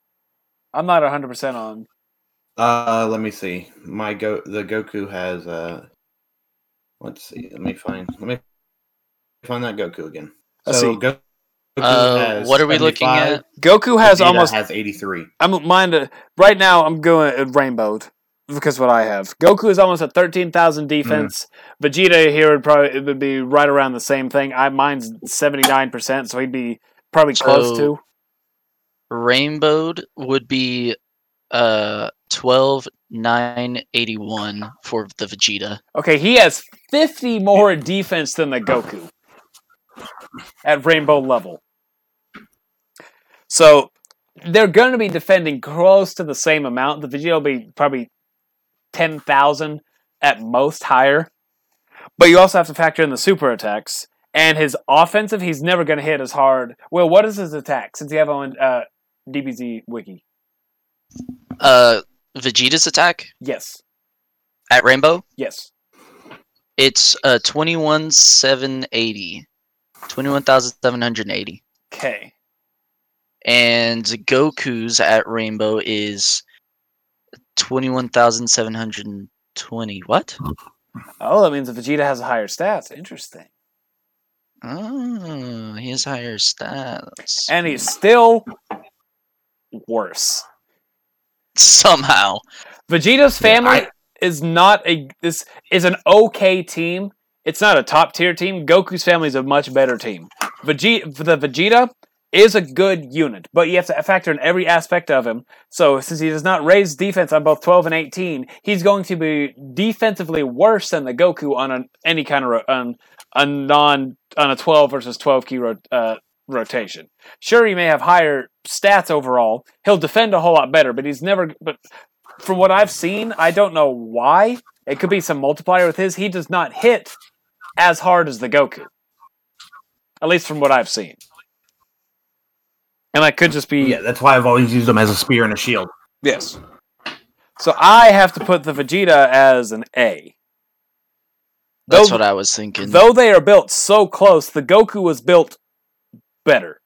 I'm not one hundred percent on. Uh, let me see. My go the Goku has uh let's see. Let me find. Let me find that Goku again. Let's so see. Goku uh, has what are we looking at? Goku has Vegeta almost has eighty-three. I'm mind right now I'm going rainbowed because what I have. Goku is almost at thirteen thousand defense. Mm. Vegeta here would probably it would be right around the same thing. I mine's seventy-nine percent, so he'd be probably close so, to. Rainbowed would be uh twelve nine eighty-one for the Vegeta. Okay, he has fifty more defense than the Goku at rainbow level. So they're going to be defending close to the same amount. The Vegeta will be probably ten thousand at most higher. But you also have to factor in the super attacks. And his offensive, he's never going to hit as hard. Well, what is his attack since you have on uh, D B Z Wiki? Uh, Vegeta's attack? Yes. At rainbow? Yes. It's uh, twenty-one thousand seven hundred eighty. twenty-one thousand seven hundred eighty. Okay. And Goku's at rainbow is twenty-one thousand seven hundred twenty. What? Oh, that means that Vegeta has higher stats. Interesting. Oh, he has higher stats. And he's still worse. Somehow. Vegeta's family yeah, I... is not a this is an okay team. It's not a top tier team. Goku's family is a much better team. Vegeta, the Vegeta is a good unit, but you have to factor in every aspect of him. So since he does not raise defense on both twelve and eighteen, he's going to be defensively worse than the Goku on an, any kind of on a non on a twelve versus twelve key ro- uh, rotation. Sure, he may have higher stats overall. He'll defend a whole lot better, but he's never. But from what I've seen, I don't know why. It could be some multiplier with his. He does not hit as hard as the Goku. At least from what I've seen. And I could just be... Yeah, that's why I've always used him as a spear and a shield. Yes. So I have to put the Vegeta as an A. That's though, what I was thinking. Though they are built so close, the Goku was built better.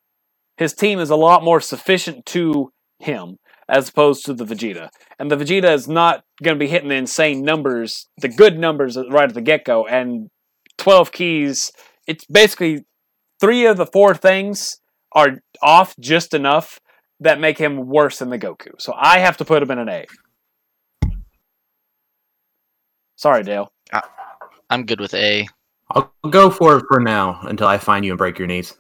His team is a lot more sufficient to him as opposed to the Vegeta. And the Vegeta is not going to be hitting the insane numbers, the good numbers right at the get-go. And twelve keys, it's basically three of the four things are off just enough that make him worse than the Goku. So I have to put him in an A. Sorry, Dale. I'm good with A. I'll go for it for now until I find you and break your knees.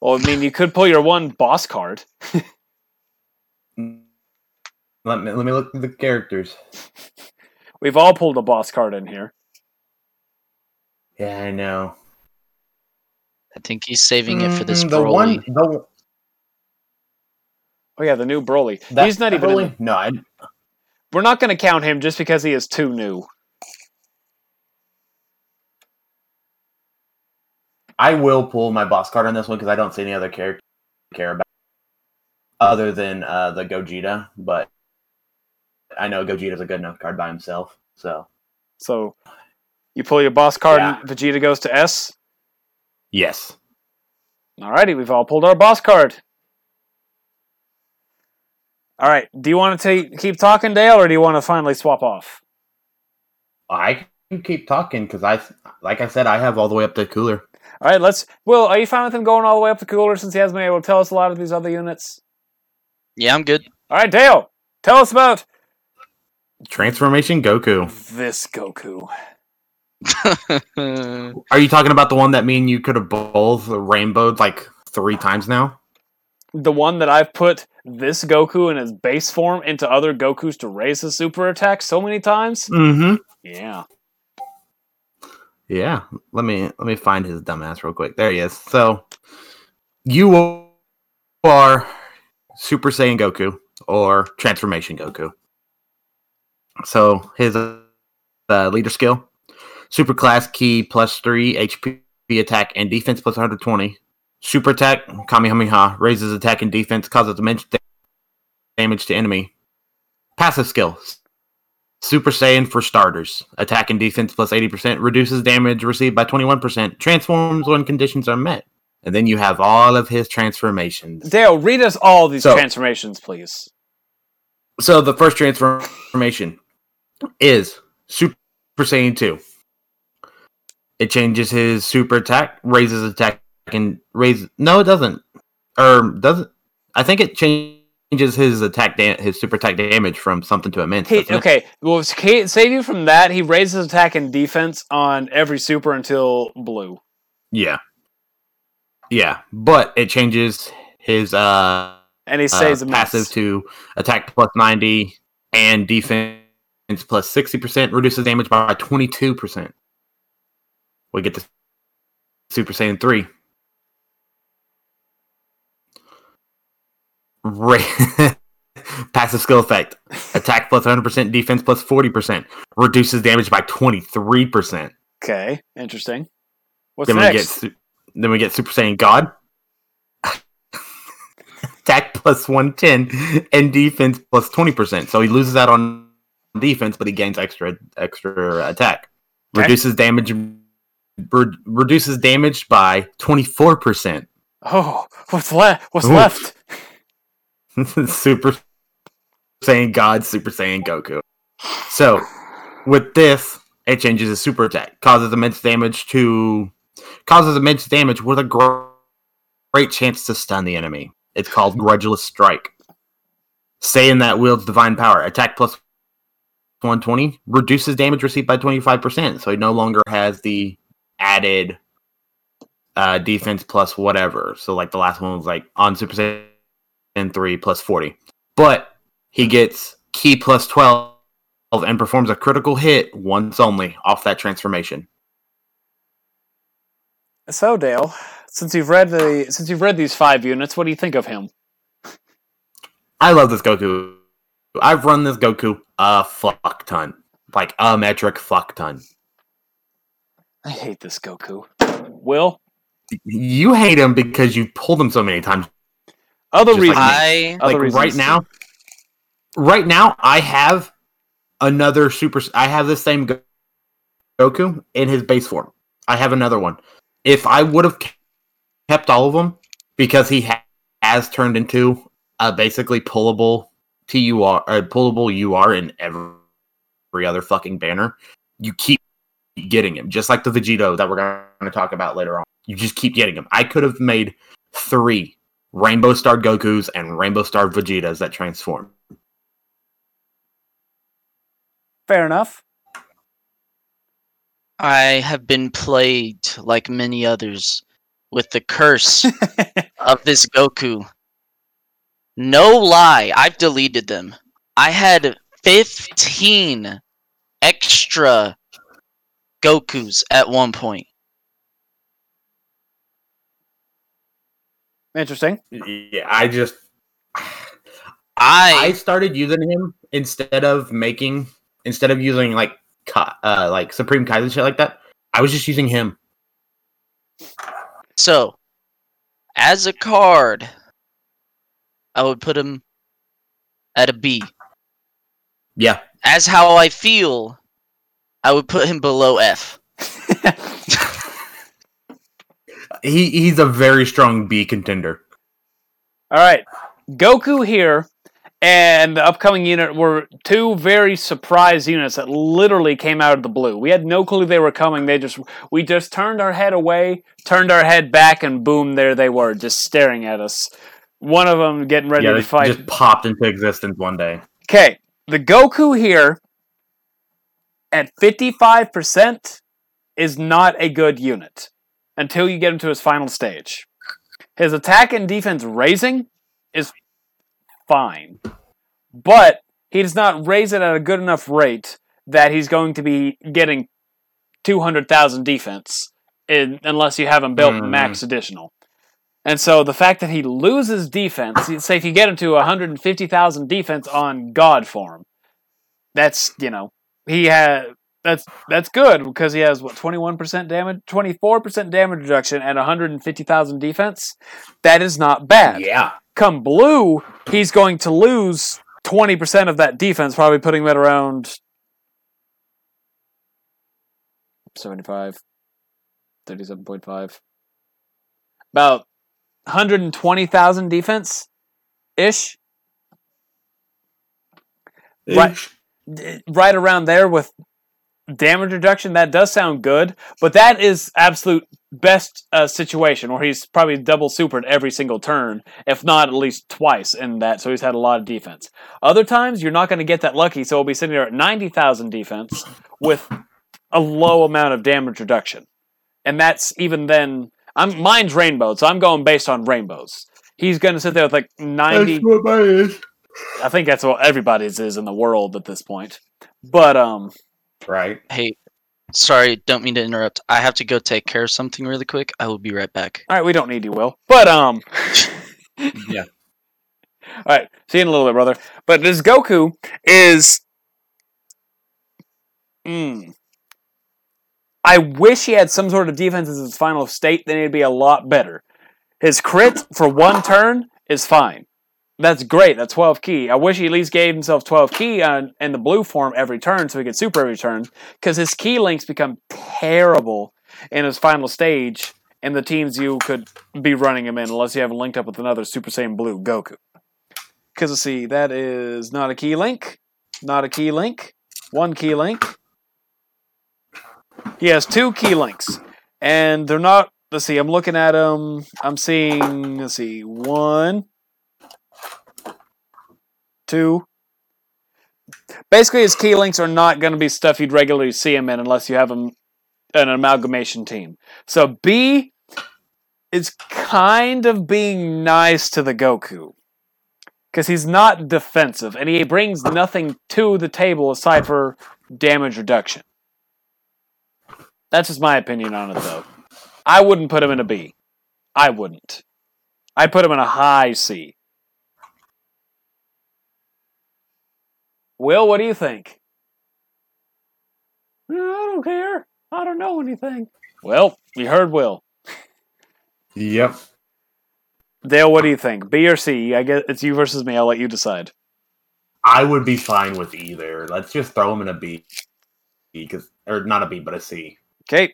Well, I mean, you could pull your one boss card. Let me let me look at the characters. We've all pulled a boss card in here. Yeah, I know. I think he's saving mm, it for this the Broly. One, the... Oh yeah, the new Broly. That he's not even. Broly? In... No, I... we're not going to count him just because he is too new. I will pull my boss card on this one because I don't see any other character I care about other than uh, the Gogeta, but I know Gogeta's a good enough card by himself. So, so you pull your boss card yeah. and Vegeta goes to S? Yes. Alrighty, we've all pulled our boss card. Alright, do you want to t- keep talking, Dale, or do you want to finally swap off? I can keep talking because, I, like I said, I have all the way up to Cooler. Alright, let's... Will, are you fine with him going all the way up to Cooler since he hasn't been able to tell us a lot of these other units? Yeah, I'm good. Alright, Dale, tell us about... Transformation Goku. This Goku. Are you talking about the one that me and you could have both rainbowed like three times now? The one that I've put this Goku in his base form into other Gokus to raise his super attack so many times? Mm-hmm. Yeah. Yeah. Let me let me find his dumbass real quick. There he is. So you are Super Saiyan Goku or Transformation Goku. So his uh, leader skill. Super class key plus three H P attack and defense plus one hundred twenty. Super attack Kamehameha raises attack and defense, causes damage to enemy. Passive skill Super Saiyan for starters. Attack and defense plus eighty percent. Reduces damage received by twenty-one percent. Transforms when conditions are met. And then you have all of his transformations. Dale, read us all these so, transformations, please. So the first transformation is Super Saiyan two. It changes his super attack, raises attack, and raises... No, it doesn't. Or doesn't... I think it changes... Changes his attack, da- his super attack damage from something to immense. He, okay, well, to save you from that, he raises attack and defense on every super until blue. Yeah, yeah, but it changes his uh and he saves uh, passive to attack plus ninety and defense plus sixty percent, reduces damage by twenty two percent. We get to Super Saiyan three. Passive skill effect. Attack plus one hundred percent, defense plus forty percent. Reduces damage by twenty-three percent. Okay, interesting. What's then next? We get, then we get Super Saiyan God. Attack plus one hundred ten and defense plus twenty percent. So he loses out on defense, but he gains extra extra attack. Okay. Reduces damage re- reduces damage by twenty-four percent. Oh, what's, le- what's left? Super Saiyan God, Super Saiyan Goku. So, with this, it changes his super attack. Causes immense damage to... Causes immense damage with a gr- great chance to stun the enemy. It's called Grudgeless Strike. Saiyan that wields divine power. Attack plus one hundred twenty. Reduces damage received by twenty-five percent. So he no longer has the added uh, defense plus whatever. So, like, the last one was, like, on Super Saiyan and three plus forty, but he gets key plus twelve and performs a critical hit once only off that transformation. So Dale, since you've read the since you've read these five units, what do you think of him? I love this Goku. I've run this Goku a fuck ton, like a metric fuck ton. I hate this Goku. Will, you hate him because you pulled him so many times. Other reasons. Like, I, like other reasons. right now, right now, I have another super. I have the same Goku in his base form. I have another one. If I would have kept all of them, because he ha- has turned into a basically pullable T U R, a pullable U R in every, every other fucking banner. You keep getting him, just like the Vegito that we're going to talk about later on. You just keep getting him. I could have made three Rainbow Star Gokus and Rainbow Star Vegetas that transform. Fair enough. I have been plagued, like many others, with the curse of this Goku. No lie, I've deleted them. I had fifteen extra Gokus at one point. Interesting. Yeah, I just I I started using him instead of making instead of using like uh like Supreme Kaizen and shit like that. I was just using him. So, as a card, I would put him at a B. Yeah. As how I feel, I would put him below F. He he's a very strong B contender. All right, Goku here, and the upcoming unit were two very surprise units that literally came out of the blue. We had no clue they were coming. They just we just turned our head away, turned our head back, and boom, there they were, just staring at us. One of them getting ready yeah, to fight. Just popped into existence one day. Okay, the Goku here at fifty-five percent is not a good unit. Until you get him to his final stage. His attack and defense raising is fine. But he does not raise it at a good enough rate that he's going to be getting two hundred thousand defense in, unless you have him built mm. max additional. And so the fact that he loses defense, say if you get him to one hundred fifty thousand defense on God form, that's, you know, he has... That's that's good because he has what twenty-one percent damage, twenty-four percent damage reduction, and one hundred fifty thousand defense. That is not bad. Yeah. Come blue, he's going to lose twenty percent of that defense, probably putting him at around seventy-five, thirty-seven point five. About one hundred twenty thousand defense-ish. Right, right around there with damage reduction. That does sound good, but that is absolute best uh, situation where he's probably double supered every single turn, if not at least twice in that, so he's had a lot of defense. Other times, you're not going to get that lucky, so he'll be sitting there at ninety thousand defense with a low amount of damage reduction. And that's even then... I'm mine's rainbow, so I'm going based on rainbows. He's going to sit there with like ninety... That's what mine is. I think that's what everybody's is in the world at this point. But, um... Right. Hey, sorry, don't mean to interrupt. I have to go take care of something really quick. I will be right back. All right, we don't need you, Will. But, um... yeah. All right, see you in a little bit, brother. But this Goku is... Mmm... I wish he had some sort of defense as his final state, then he'd be a lot better. His crit for one turn is fine. That's great. That's twelve key. I wish he at least gave himself twelve key on, in the blue form every turn so he could super every turn, because his key links become terrible in his final stage in the teams you could be running him in unless you haven't linked up with another Super Saiyan Blue Goku. Because, let's see, that is not a key link. Not a key link. One key link. He has two key links, and they're not, let's see, I'm looking at them, I'm seeing, let's see, one, two. Basically, his key links are not going to be stuff you'd regularly see him in unless you have him an amalgamation team. So B is kind of being nice to the Goku, because he's not defensive, and he brings nothing to the table aside for damage reduction. That's just my opinion on it, though. I wouldn't put him in a B. I wouldn't. I'd put him in a high C. Will, what do you think? I don't care. I don't know anything. Well, you heard Will. Yep. Dale, what do you think? B or C? I guess it's you versus me. I'll let you decide. I would be fine with either. Let's just throw him in a B. Because, or not a B, but a C. Okay.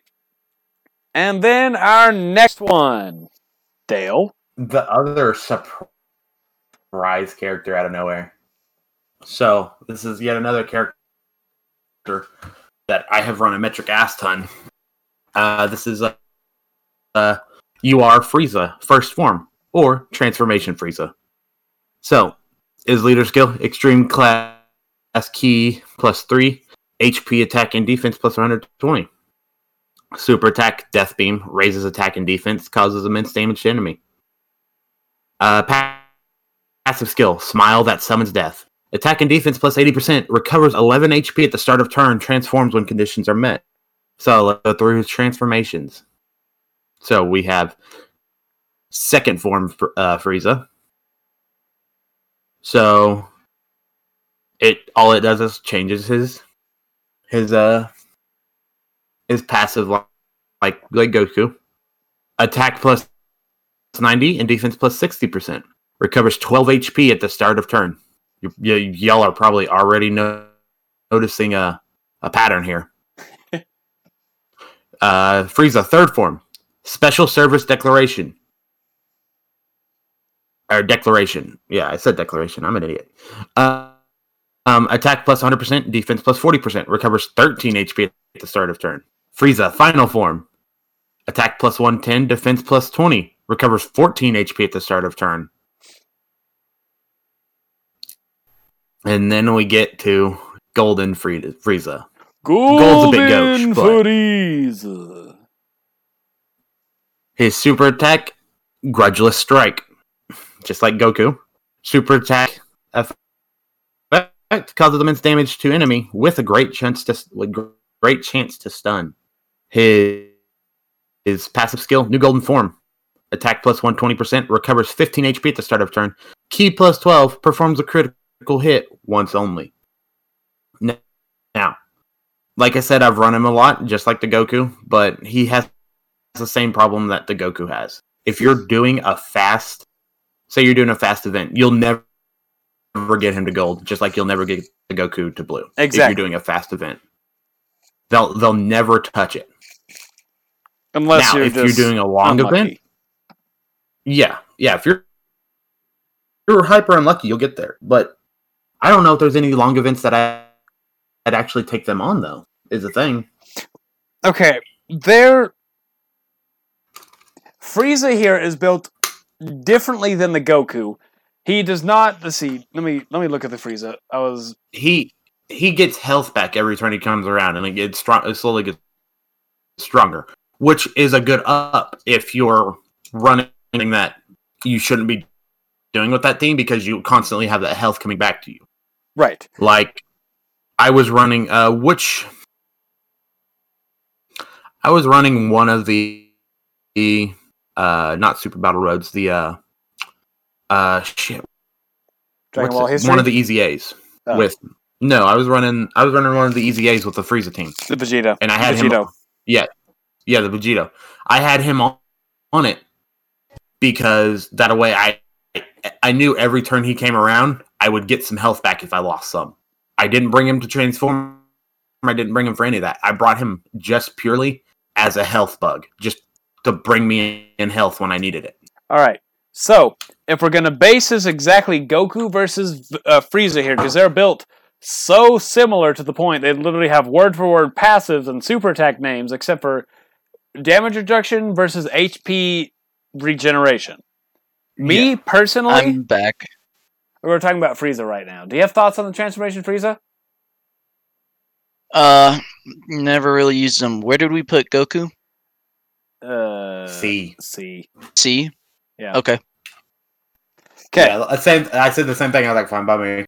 And then our next one, Dale. The other surprise character out of nowhere. So, this is yet another character that I have run a metric ass ton. Uh, this is a, a U R Frieza, first form, or transformation Frieza. So, his leader skill, extreme class key plus three. H P attack and defense plus one hundred twenty. Super attack, death beam, raises attack and defense, causes immense damage to enemy. Uh, passive skill, smile that summons death. Attack and defense plus eighty percent, recovers eleven H P at the start of turn, transforms when conditions are met. So let's go through his transformations. So we have second form for, uh, Frieza. So it all it does is changes his His uh, his passive like like Goku, attack plus ninety and defense plus sixty percent. Recovers twelve H P at the start of turn. You, you, y'all are probably already no- noticing a a pattern here. uh, Frieza third form, special service declaration or declaration. Yeah, I said declaration. I'm an idiot. Uh, Um, attack plus one hundred percent, defense plus forty percent, recovers thirteen H P at the start of turn. Frieza, final form. Attack plus one hundred ten, defense plus twenty, recovers fourteen H P at the start of turn. And then we get to Golden Frieza. Golden Frieza! His super attack, Grudgeless Strike. Just like Goku. Super attack, F- causes immense damage to enemy with a great chance to with great chance to stun. His his passive skill, new golden form, attack plus one twenty percent, recovers fifteen H P at the start of turn. Key plus twelve, performs a critical hit once only. Now, like I said, I've run him a lot, just like the Goku, but he has the same problem that the Goku has. If you're doing a fast, say you're doing a fast event, you'll never. Never get him to gold, just like you'll never get the Goku to blue. Exactly. If you're doing a fast event, they'll they'll never touch it. Unless now, you're if just you're doing a long unlucky. event, yeah, yeah. If you're you're hyper unlucky, you'll get there. But I don't know if there's any long events that I that actually take them on, though. Is a thing. Okay, there. Frieza here is built differently than the Goku. He does not. Let's see. Let me let me look at the Frieza. I was he he gets health back every turn he comes around, and it gets strong. It slowly gets stronger, which is a good up if you're running that you shouldn't be doing with that thing because you constantly have that health coming back to you. Right. Like I was running. Uh, which I was running one of the the uh not Super Battle Roads. The uh. Uh shit. Dragon Ball History? One of the Easy A's oh. with no, I was running. I was running one of the Easy A's with the Frieza team, the Vegeta, and I had Vegito. him. Yeah, yeah, the Vegito. I had him on, on it because that way I I knew every turn he came around I would get some health back if I lost some. I didn't bring him to transform. I didn't bring him for any of that. I brought him just purely as a health bug, just to bring me in health when I needed it. All right. So, if we're going to base this exactly Goku versus uh, Frieza here, because they're built so similar to the point, they literally have word-for-word passives and super attack names, except for damage reduction versus H P regeneration. Me, yeah. personally... I'm back. We're talking about Frieza right now. Do you have thoughts on the transformation, Frieza? Uh, never really used them. Where did we put Goku? Uh, C. C. C? Yeah. Okay. Okay. Yeah, I said I said the same thing. I was like, "Fine, by me."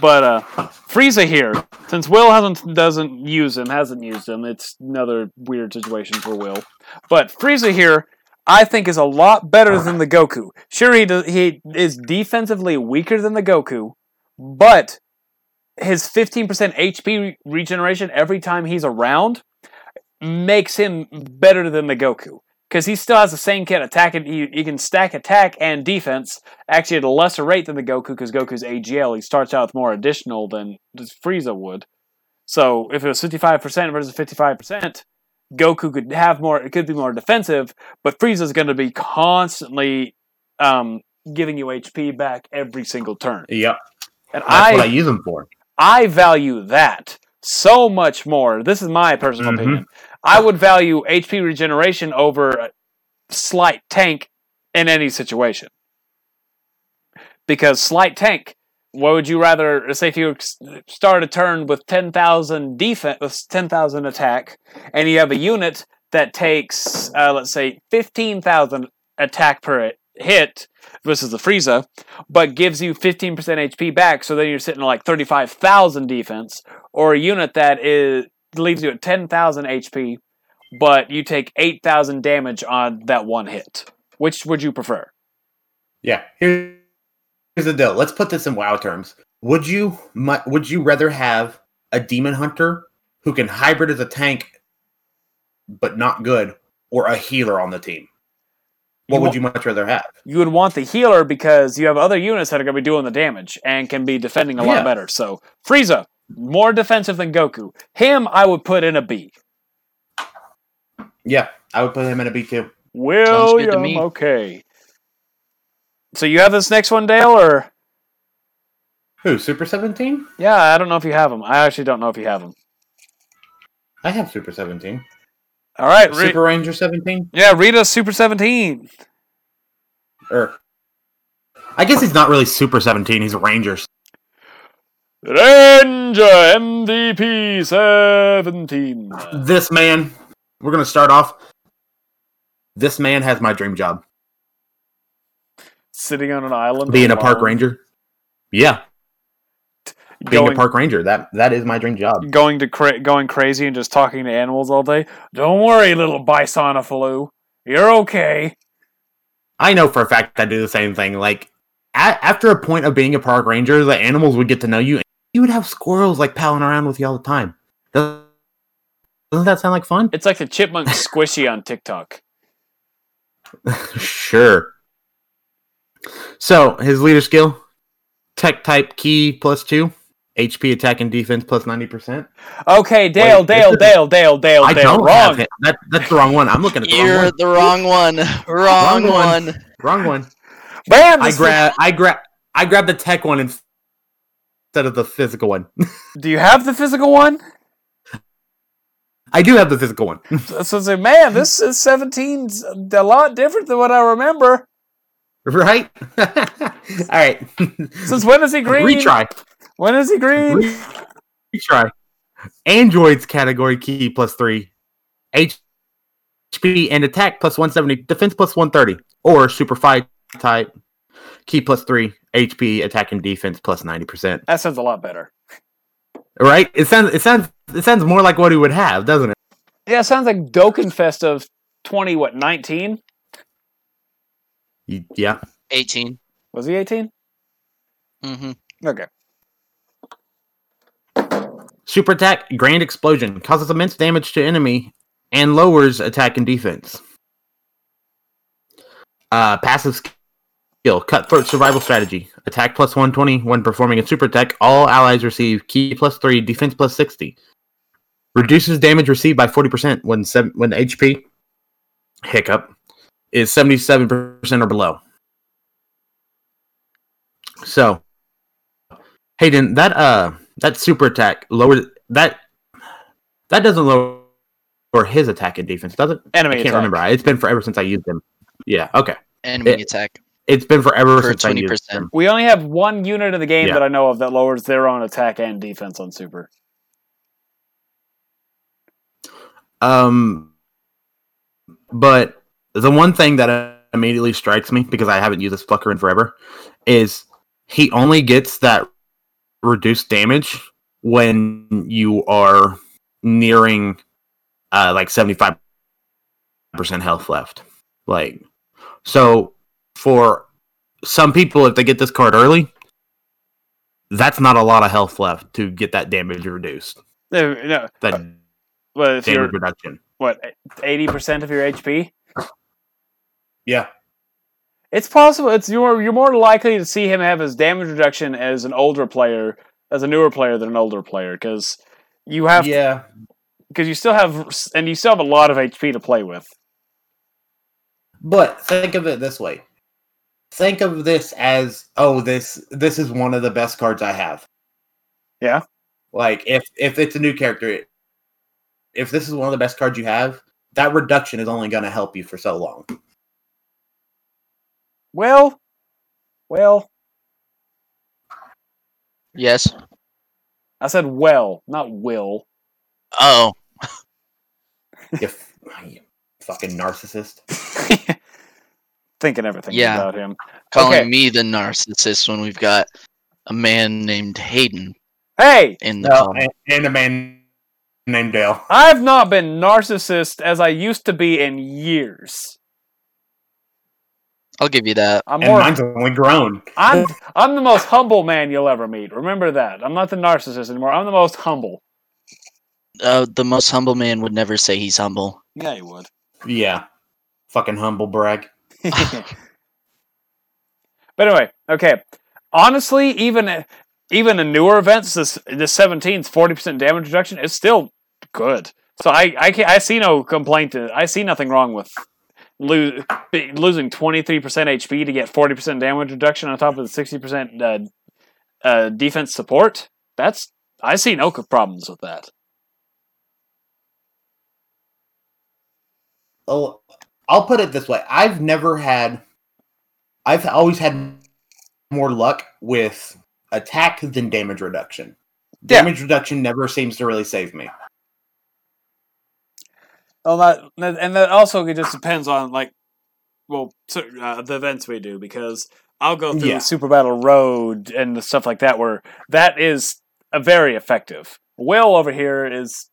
But uh, Frieza here, since Will hasn't doesn't use him, hasn't used him. It's another weird situation for Will. But Frieza here, I think, is a lot better than the Goku. Sure, he does, he is defensively weaker than the Goku, but his fifteen percent H P regeneration every time he's around makes him better than the Goku. Because he still has the same kind of attack, and he, he can stack attack and defense, actually at a lesser rate than the Goku, because Goku's A G L, he starts out with more additional than Frieza would. So, if it was fifty-five percent versus fifty-five percent, Goku could have more, it could be more defensive, but Frieza's going to be constantly um, giving you H P back every single turn. Yep. And That's I, what I use them for. I value that so much more. This is my personal mm-hmm. opinion. I would value H P regeneration over a slight tank in any situation. Because slight tank, what would you rather, say if you start a turn with ten thousand defense, with ten thousand attack, and you have a unit that takes, uh, let's say, fifteen thousand attack per hit, versus the Frieza, but gives you fifteen percent H P back, so then you're sitting at like thirty-five thousand defense, or a unit that is... leaves you at ten thousand H P, but you take eight thousand damage on that one hit. Which would you prefer? Yeah, here's the deal. Let's put this in WoW terms. Would you would you rather have a demon hunter who can hybrid as a tank, but not good, or a healer on the team? What you would want, you much rather have? You would want the healer because you have other units that are going to be doing the damage and can be defending a lot yeah. better. So, Frieza. More defensive than Goku. Him, I would put in a B. Yeah, I would put him in a B too. William, to okay. So you have this next one, Dale, or? Who, Super seventeen? Yeah, I don't know if you have him. I actually don't know if you have him. I have Super seventeen. All right. Re- Super Ranger seventeen? Yeah, read us Super seventeen. Er, I guess he's not really Super seventeen. He's a Ranger. Ranger M V P seventeen. This man, we're going to start off. This man has my dream job. Sitting on an island? Being a park ranger? Yeah. Being going, a park ranger. That that is my dream job. Going to cra- going crazy and just talking to animals all day? Don't worry, little Bisonophilou. You're okay. I know for a fact I do the same thing. Like, a- after a point of being a park ranger, the animals would get to know you. You would have squirrels like palling around with you all the time. Doesn't, doesn't that sound like fun? It's like the chipmunk squishy on TikTok. Sure. So his leader skill, tech type key plus two, H P, attack, and defense plus ninety percent. Okay, Dale, Wait, Dale, Dale, Dale, Dale, I Dale. Don't wrong. Have that, that's the wrong one. I'm looking at the You're wrong one. You're the wrong one. Wrong, wrong one. one. Wrong one. Bam! I grab, I grab, I grab the tech one instead of the physical one. Do you have the physical one? I do have the physical one. So, so say, man, this is seventeen's a lot different than what I remember. Right? All right. Since when is he green? Retry. When is he green? Retry. Android's category key plus three. H P and attack plus one seventy. Defense plus one thirty. Or super fight type. Key plus three. H P, attack, and defense plus ninety percent. That sounds a lot better. Right? It sounds it sounds it sounds more like what he would have, doesn't it? Yeah, it sounds like Dokkan Fest of twenty what, nineteen? Yeah. eighteen. Was he eighteen? Mm-hmm. Okay. Super attack, grand explosion. Causes immense damage to enemy and lowers attack and defense. Uh, passive skill, cutthroat survival strategy. Attack plus one twenty when performing a super attack. All allies receive key plus three, defense plus sixty. Reduces damage received by forty percent when seven, when H P hiccup is seventy-seven percent or below. So, Hayden, that uh, that super attack lowers that. That doesn't lower his attack and defense, does it? Enemy I can't attack. remember. It's been forever since I used him. Yeah. Okay. Enemy it, attack. It's been forever For since twenty percent. I used him. We only have one unit in the game yeah. that I know of that lowers their own attack and defense on super. Um, but. The one thing that immediately strikes me, because I haven't used this fucker in forever, is he only gets that reduced damage when you are nearing uh, like seventy-five percent health left. Like, so for some people, if they get this card early, that's not a lot of health left to get that damage reduced. No, no. That well, if damage you're, reduction. What, eighty percent of your H P? Yeah, it's possible. It's you're you're more likely to see him have his damage reduction as an older player, as a newer player than an older player, because you have yeah, because you still have and you still have a lot of H P to play with. But think of it this way: think of this as oh, this this is one of the best cards I have. Yeah, like if if it's a new character, if this is one of the best cards you have, that reduction is only going to help you for so long. Well, well. Yes. I said well, not will. Oh. you, f- you fucking narcissist. Thinking everything yeah. about him. Calling okay. me the narcissist when we've got a man named Hayden. Hey! In the no, and, and a man named Dale. I've not been narcissist as I used to be in years. I'll give you that. I'm and more, mine's only grown. I'm I'm the most humble man you'll ever meet. Remember that. I'm not the narcissist anymore. I'm the most humble. Uh, the most humble man would never say he's humble. Yeah, he would. Yeah. Fucking humble brag. But anyway, okay. Honestly, even even in newer events, this this seventeen's forty percent damage reduction is still good. So I I, can't, I see no complaint. To, I see nothing wrong with. Lose, losing twenty-three percent H P to get forty percent damage reduction on top of the sixty percent uh, uh, defense support, that's I see no problems with that. Oh, I'll put it this way. I've never had... I've always had more luck with attack than damage reduction. Yeah. Damage reduction never seems to really save me. Well, that, and that also just depends on, like, well, uh, the events we do, because I'll go through yeah. Super Battle Road and the stuff like that, where that is a very effective. Will over here is,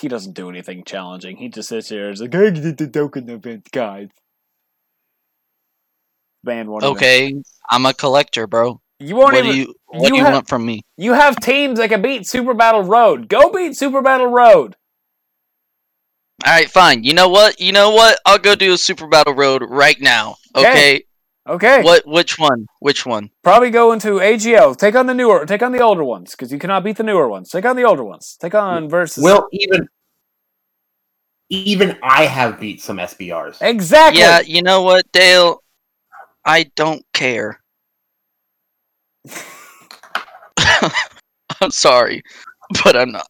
he doesn't do anything challenging. He just sits here and is like, I did the Dokkan event, guys. Man, one okay, event. I'm a collector, bro. You won't what even, do you, what you do you have, want from me? You have teams that can beat Super Battle Road. Go beat Super Battle Road. All right, fine. You know what? You know what? I'll go do a Super Battle Road right now. Okay? Okay. Okay. What? Which one? Which one? Probably go into A G O. Take on the newer. Take on the older ones because you cannot beat the newer ones. Take on the older ones. Take on versus. Well, even even I have beat some S B Rs. Exactly. Yeah. You know what, Dale? I don't care. I'm sorry, but I'm not.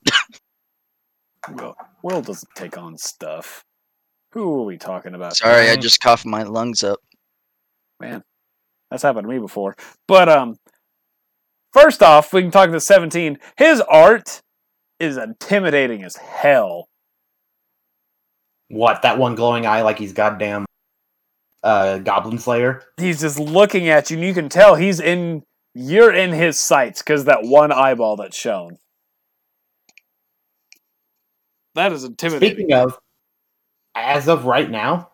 Well, World doesn't take on stuff. Who are we talking about? Sorry, man? I just coughed my lungs up. Man, that's happened to me before. But um, first off, we can talk to seventeen. His art is intimidating as hell. What, that one glowing eye like he's goddamn uh, Goblin Slayer? He's just looking at you, and you can tell he's in... You're in his sights because that one eyeball that's shown. That is intimidating. Speaking of, as of right now,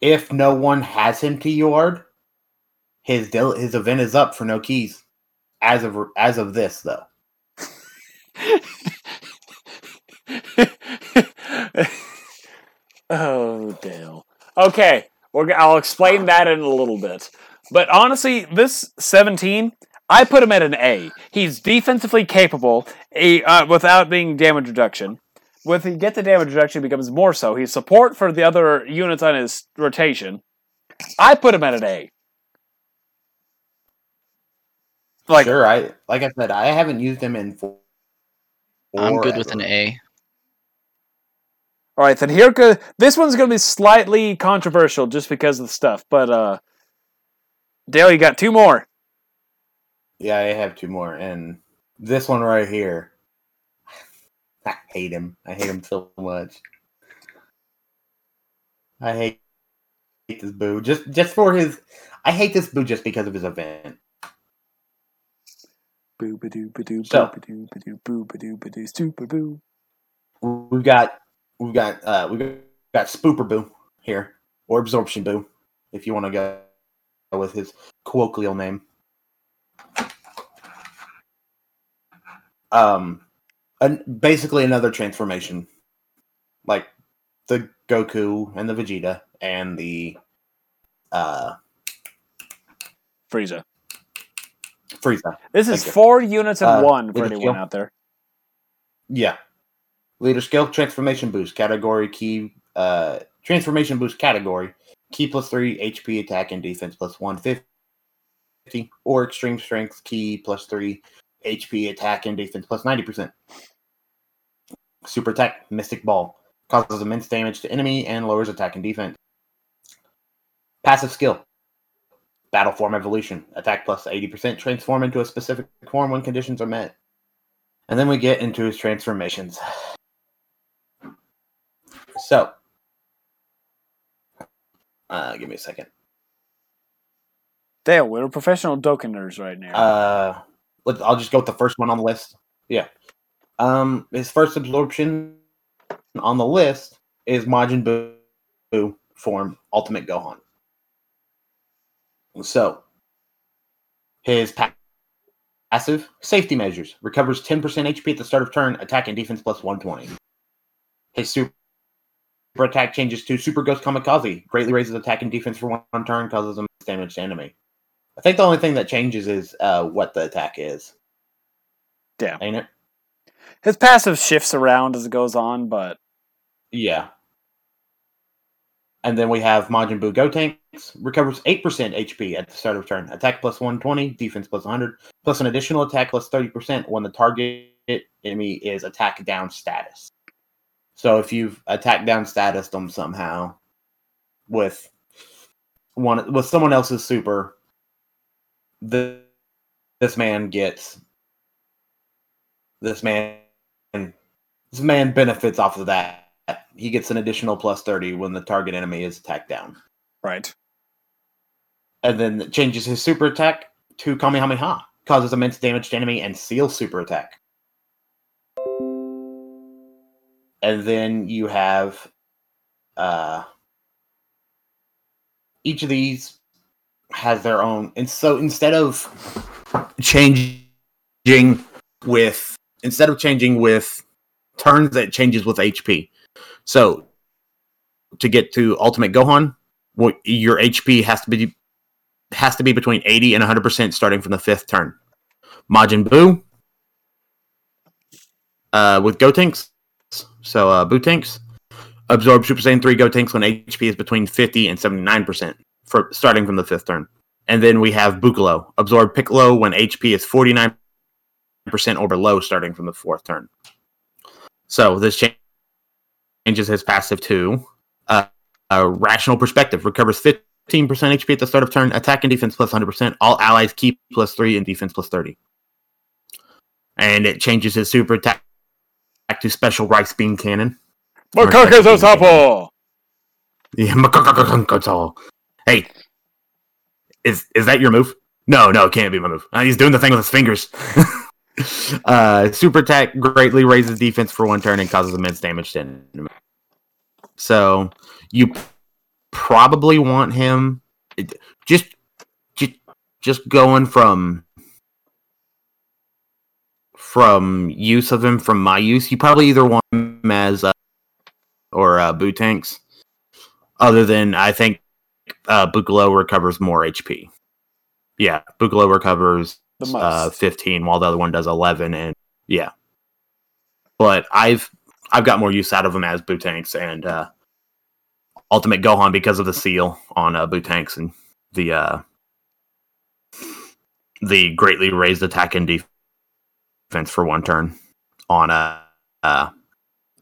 if no one has him to yard, his his event is up for no keys. As of as of this, though. Oh, Dale. Okay. Or I'll explain that in a little bit. But honestly, this seventeen, I put him at an A. He's defensively capable a, uh, without being damage reduction. With he get the damage reduction, he becomes more so. He's support for the other units on his rotation. I put him at an A. Like, sure, I like I said, I haven't used him in four. I'm good with an A. All right, then here could, this one's going to be slightly controversial just because of the stuff, but uh, Dale, you got two more. Yeah, I have two more, and this one right here, I hate him. I hate him so much. I hate, hate this Boo just just for his. I hate this Boo just because of his event. Boo ba doo ba doo ba doo ba doo boo ba doo ba doo super Boo. We've got. We've got uh, we got Spooper Boo here, or Absorption Boo, if you want to go with his colloquial name. Um, an, basically another transformation, like the Goku and the Vegeta and the uh, Frieza. Frieza. This is four units in uh, one for anyone out there. Yeah. Leader skill, transformation boost, category, key, uh, transformation boost category, key plus three, H P, attack, and defense plus one hundred fifty, or extreme strength, key plus three, H P, attack, and defense plus ninety percent. Super attack, mystic ball, causes immense damage to enemy and lowers attack and defense. Passive skill, battle form evolution, attack plus eighty percent, transform into a specific form when conditions are met. And then we get into his transformations. So, uh, give me a second. Dale, we're professional Dokkaners right now. Uh, let's, I'll just go with the first one on the list. Yeah. Um, his first absorption on the list is Majin Buu form Ultimate Gohan. So, his pack. Passive safety measures. Recovers ten percent H P at the start of turn. Attack and defense plus one hundred twenty. His super attack changes to Super Ghost Kamikaze. Greatly raises attack and defense for one turn. Causes immense damage to enemy. I think the only thing that changes is uh, what the attack is. Damn. Ain't it? His passive shifts around as it goes on, but... Yeah. And then we have Majin Buu Gotenks. Recovers eight percent H P at the start of turn. Attack plus one hundred twenty, defense plus one hundred, plus an additional attack plus thirty percent when the target enemy is attack down status. So if you've attack down status them somehow with one with someone else's super, the, this man gets this man this man benefits off of that. He gets an additional plus thirty when the target enemy is attacked down. Right. And then changes his super attack to Kamehameha. Causes immense damage to enemy and seals super attack. And then you have... Uh, each of these has their own... And so instead of changing with... Instead of changing with turns, that changes with H P. So, to get to Ultimate Gohan, well, your H P has to be has to be between eighty and one hundred percent starting from the fifth turn. Majin Buu uh, with Gotenks, so uh, Buu-Tanks, absorb Super Saiyan three Gotenks when H P is between fifty and seventy-nine percent for starting from the fifth turn. And then we have Piccolo, absorb Piccolo when H P is forty-nine percent or below starting from the fourth turn. So this changes his passive to uh, a Rational Perspective. Recovers fifteen percent H P at the start of turn. Attack and defense plus one hundred percent. All allies keep plus three and defense plus thirty. And it changes his super attack to Special Rice Bean Cannon. Macaco Apple! Yeah, Macaco. Hey, is is that your move? No, no, it can't be my move. Uh, he's doing the thing with his fingers. Uh, super attack greatly raises defense for one turn and causes immense damage to enemy. So you probably want him just just just going from from use of him from my use. You probably either want him as uh, or uh, Buu-Tanks. Other than I think uh, Piccolo recovers more H P. Yeah, Piccolo recovers Uh, fifteen, while the other one does eleven, and yeah. But I've I've got more use out of them as Buu-Tanks and uh, Ultimate Gohan because of the seal on uh, Buu-Tanks and the uh, the greatly raised attack and defense for one turn on uh, uh,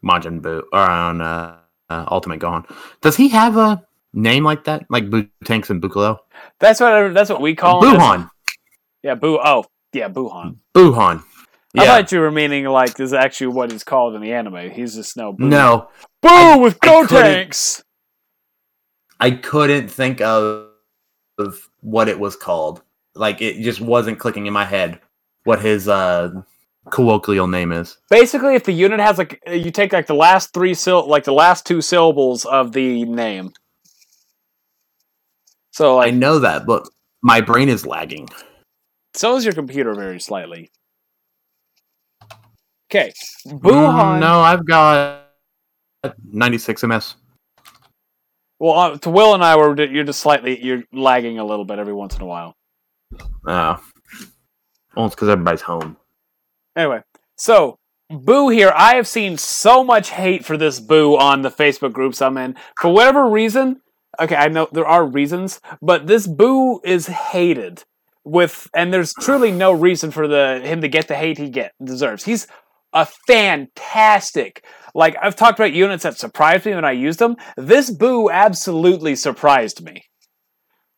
Majin Buu or on uh, uh, Ultimate Gohan. Does he have a name like that, like Buu-Tanks and Piccolo? That's what I, that's what we call Buu-Han. Yeah, Buu. Oh, yeah, Buu-Han. Buu-Han. Yeah. I thought you were meaning like this is actually what he's called in the anime. He's just no Buu. No. Buu I, with Gotenks! I couldn't think of, of what it was called. Like, it just wasn't clicking in my head what his uh, colloquial name is. Basically, if the unit has, like, you take, like, the last three, syll- like, the last two syllables of the name. So, like, I know that, but my brain is lagging. So is your computer very slightly. Okay. Buu-Han. Mm, no, I've got ninety-six M S. Well, uh, to Will and I, were you're just slightly, you're lagging a little bit every once in a while. Oh. Uh, well, it's because everybody's home. Anyway, so, Buu here. I have seen so much hate for this Buu on the Facebook groups I'm in. For whatever reason, okay, I know there are reasons, but this Buu is hated. With and there's truly no reason for the him to get the hate he get deserves. He's a fantastic. Like I've talked about units that surprised me when I used them. This Buu absolutely surprised me.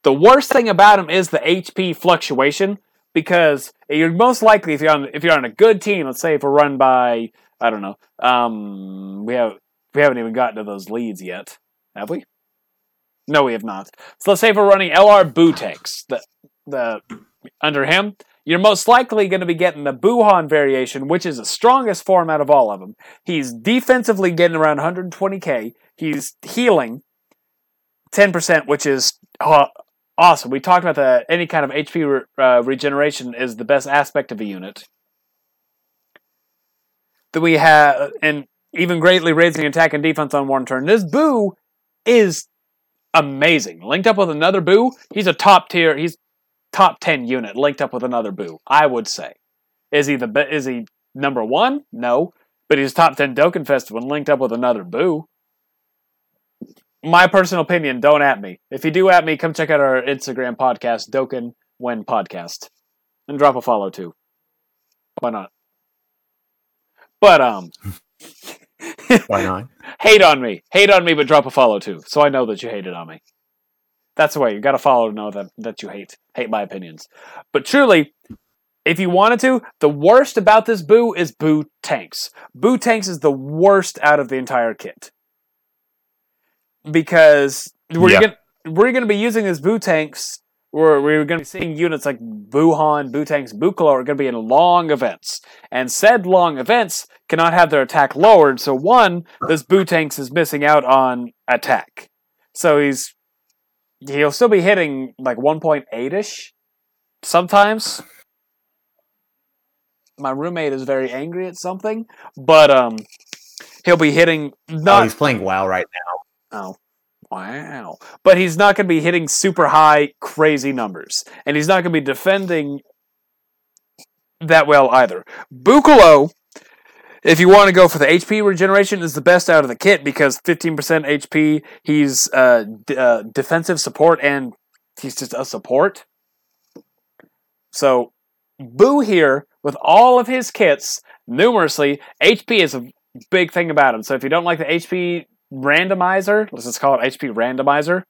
The worst thing about him is the H P fluctuation because you're most likely if you're on if you're on a good team. Let's say if we're run by I don't know. Um, we have we haven't even gotten to those leads yet, have we? No, we have not. So let's say if we're running L R Buu-Tanks. The The under him, you're most likely going to be getting the Buu-Han variation, which is the strongest form out of all of them. He's defensively getting around one hundred twenty k. He's healing ten percent, which is uh, awesome. We talked about that any kind of H P re- uh, regeneration is the best aspect of a unit. That we have, and even greatly raising attack and defense on one turn. This Buu is amazing. Linked up with another Buu, he's a top tier. He's top ten unit linked up with another Buu, I would say. Is he the be- is he number one? No. But he's top ten Dokkan Fest when linked up with another Buu. My personal opinion, don't at me. If you do at me, come check out our Instagram podcast, Dokkan When Podcast. And drop a follow too. Why not? But, um... Why not? Hate on me. Hate on me, but drop a follow too. So I know that you hated on me. That's the way. You got to follow to know that, that you hate. Hate my opinions. But truly, if you wanted to, the worst about this Buu is Buu-Tanks. Buu-Tanks is the worst out of the entire kit. Because we're yeah. going to be using this Buu-Tanks, we're, we're going to be seeing units like Buu-Han, Buu-Tanks, Piccolo are going to be in long events. And said long events cannot have their attack lowered. So one, this Buu-Tanks is missing out on attack. So he's He'll still be hitting, like, one point eight-ish sometimes. My roommate is very angry at something, but um, he'll be hitting... Not... Oh, he's playing WoW right now. Oh. Wow. But he's not going to be hitting super high, crazy numbers. And he's not going to be defending that well either. Piccolo, if you want to go for the H P regeneration, is the best out of the kit because fifteen percent H P, he's uh, d- uh, defensive support, and he's just a support. So, Buu here, with all of his kits, numerously, H P is a big thing about him. So if you don't like the H P randomizer, let's just call it H P randomizer,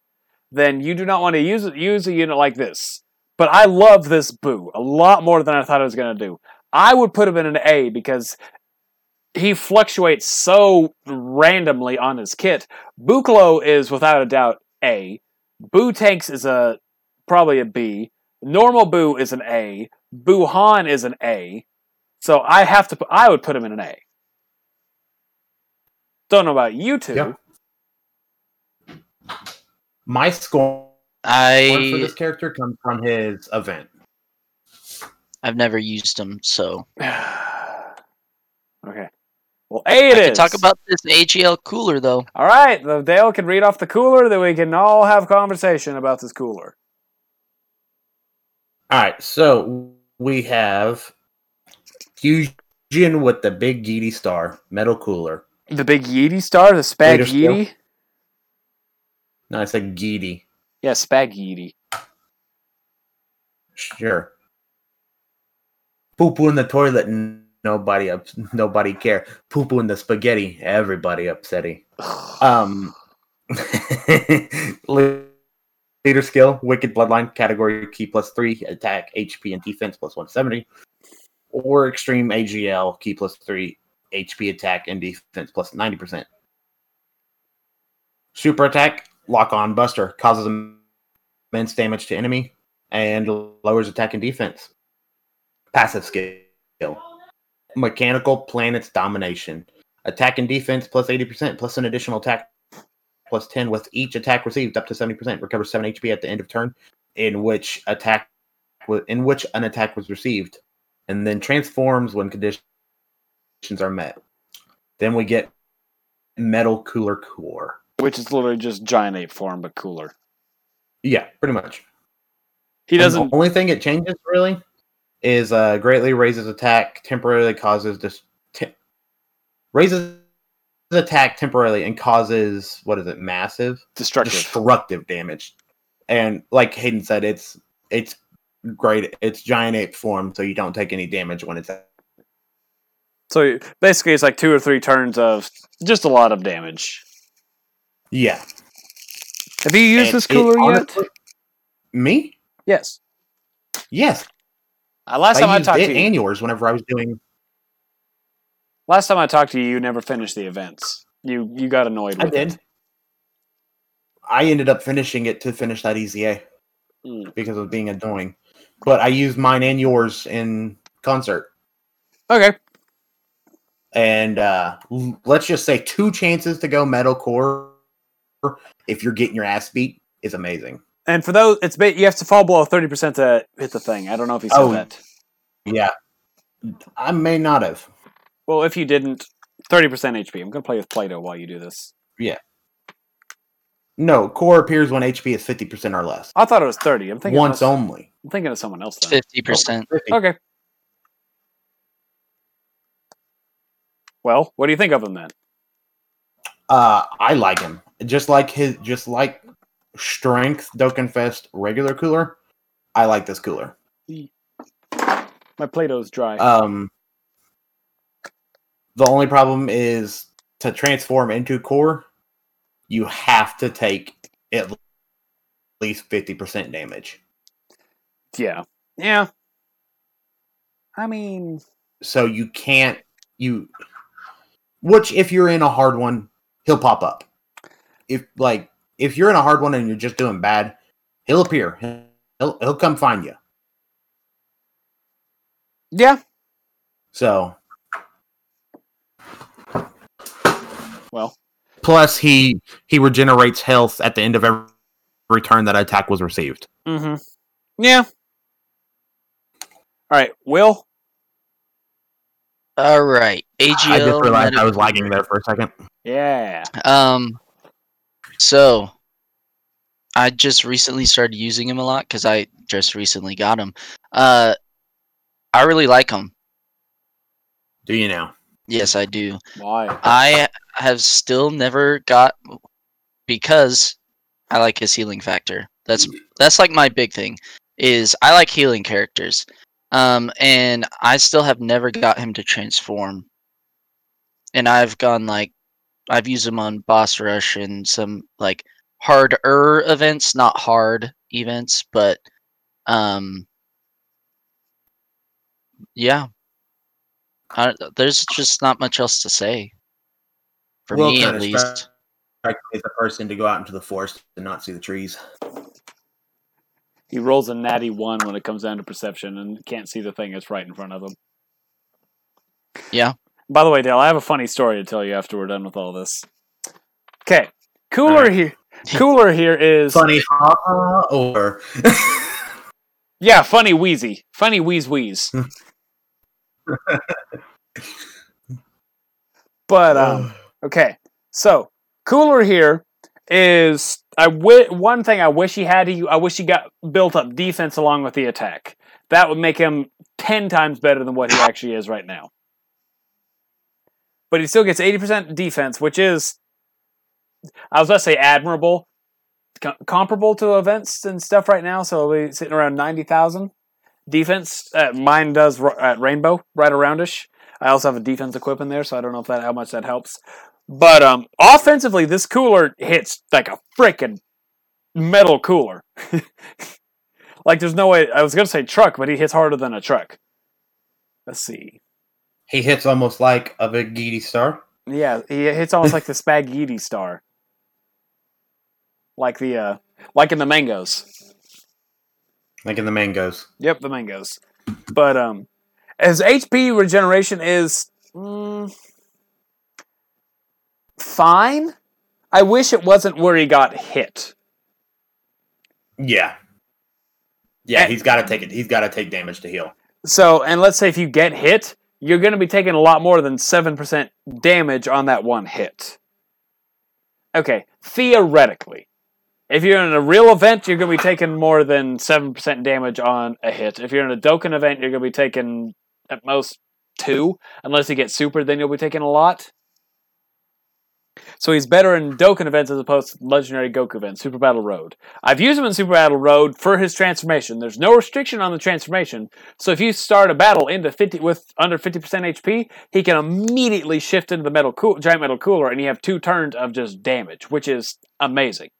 then you do not want to use use a unit like this. But I love this Buu a lot more than I thought I was going to do. I would put him in an A because he fluctuates so randomly on his kit. Piccolo is without a doubt A. Gotenks is a probably a B. Normal Buu is an A. Gohan is an A. So I have to. I would put him in an A. Don't know about you two. Yep. My score I... for this character comes from his event. I've never used him, so... Okay. Well, A it I is. We can talk about this A G L cooler, though. All right. Dale can read off the cooler, then we can all have a conversation about this cooler. All right. So, we have Fusion with the Big Yeety Star Metal Cooler. The big Yeety star? The Spag Yeety? No, it's a Yeety. Yeah, Spag Yeety. Sure. Poo-poo in the toilet, nobody up, nobody care. Poo-poo in the spaghetti, everybody upsetty. um, Leader skill, Wicked Bloodline, category key plus three, attack, H P, and defense plus one seventy. Or Extreme A G L, key plus three. H P attack and defense plus ninety percent. Super attack, lock on buster, causes immense damage to enemy and lowers attack and defense. Passive skill, mechanical planets domination, attack and defense plus eighty percent, plus an additional attack plus ten with each attack received up to seventy percent. Recovers seven H P at the end of turn in which attack in which an attack was received, and then transforms when conditions are met. Then we get Metal Cooler Core, which is literally just giant ape form but cooler. Yeah, pretty much. He doesn't. And the only thing it changes really is uh, greatly raises attack temporarily, causes this te- raises attack temporarily and causes what is it? Massive destructive destructive damage. And like Hayden said, it's it's great. It's giant ape form, so you don't take any damage when it's. So basically, it's like two or three turns of just a lot of damage. Yeah. Have you used and this cooler it, honestly, yet? Me? Yes. Yes. Uh, last I time I talked to you, and yours. Whenever I was doing. Last time I talked to you, you never finished the events. You you got annoyed. With I did. It. I ended up finishing it to finish that E Z A mm. because of being annoying. But I used mine and yours in concert. Okay. And uh, let's just say two chances to go metal core if you're getting your ass beat is amazing. And for those, it's you have to fall below thirty percent to hit the thing. I don't know if he said oh, that. Yeah. I may not have. Well, if you didn't, thirty percent H P. I'm going to play with Play-Doh while you do this. Yeah. No, core appears when H P is fifty percent or less. I thought it was thirty. I'm thinking Once of, only. I'm thinking of someone else. Then. fifty percent. Oh, okay. Well, what do you think of him then? Uh, I like him. Just like his, just like Strength Dokkan Fest regular cooler, I like this cooler. My Play-Doh's dry. Um, the only problem is to transform into core, you have to take at least fifty percent damage. Yeah. Yeah. I mean... So you can't... you. Which, if you're in a hard one, he'll pop up. If like if you're in a hard one and you're just doing bad, he'll appear. He'll he'll come find you. Yeah. So. Well. Plus, he he regenerates health at the end of every, every turn that attack was received. Mm-hmm. Yeah. All right, Will. All right, A G L. I just realized I was lagging there for a second. Yeah. Um, So I just recently started using him a lot because I just recently got him. Uh, I really like him. Do you now? Yes, I do. Why? I have still never got because I like his healing factor. That's that's like my big thing is I like healing characters. Um, and I still have never got him to transform. And I've gone like I've used him on boss rush and some like harder events, not hard events, but um yeah. I, there's just not much else to say. For Will me, at least. He's the person to go out into the forest and not see the trees. He rolls a natty one when it comes down to perception and can't see the thing that's right in front of him. Yeah. By the way, Dale, I have a funny story to tell you after we're done with all this. Okay. Cooler right. here. Cooler here is... Funny ha or... yeah, funny wheezy. Funny wheeze wheeze. But um okay, so Cooler here is I w- one thing I wish he had he, I wish he got built up defense along with the attack. That would make him ten times better than what he actually is right now, but he still gets eighty percent defense, which is I was about to say admirable, com- comparable to events and stuff right now, so it'll be sitting around ninety thousand defense. Uh, mine does r- at rainbow, right aroundish. I also have a defense equip in there, so I don't know if that how much that helps. But um, offensively, this Cooler hits like a freaking metal Cooler. Like there's no way. I was gonna say truck, but he hits harder than a truck. Let's see. He hits almost like a Vegito star. Yeah, he hits almost like the spaghetti star, like the uh, like in the mangoes. Like in the mangoes. Yep, the mangoes. But um, his H P regeneration is mm, fine. I wish it wasn't where he got hit. Yeah. Yeah, and, he's got to take it. He's got to take damage to heal. So, and let's say if you get hit, you're going to be taking a lot more than seven percent damage on that one hit. Okay, theoretically. If you're in a real event, you're going to be taking more than seven percent damage on a hit. If you're in a Dokkan event, you're going to be taking at most two. Unless you get super, then you'll be taking a lot. So he's better in Dokkan events as opposed to Legendary Goku events, Super Battle Road. I've used him in Super Battle Road for his transformation. There's no restriction on the transformation. So if you start a battle into fifty with under fifty percent H P, he can immediately shift into the metal cool, Giant Metal Cooler, and you have two turns of just damage, which is amazing.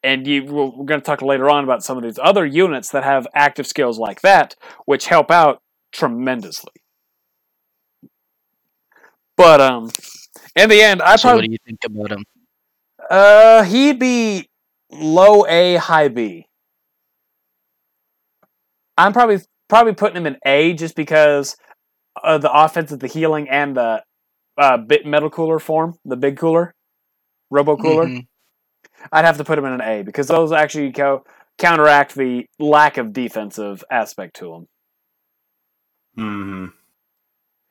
And you, we're going to talk later on about some of these other units that have active skills like that, which help out tremendously. But um, in the end, I so probably... what do you think about him? Uh, he'd be low A, high B. I'm probably probably putting him in A just because of the offense of the healing and the uh, bit metal cooler form, the big cooler, robo cooler. Mm-hmm. I'd have to put him in an A because those actually co- counteract the lack of defensive aspect to him. Mm-hmm.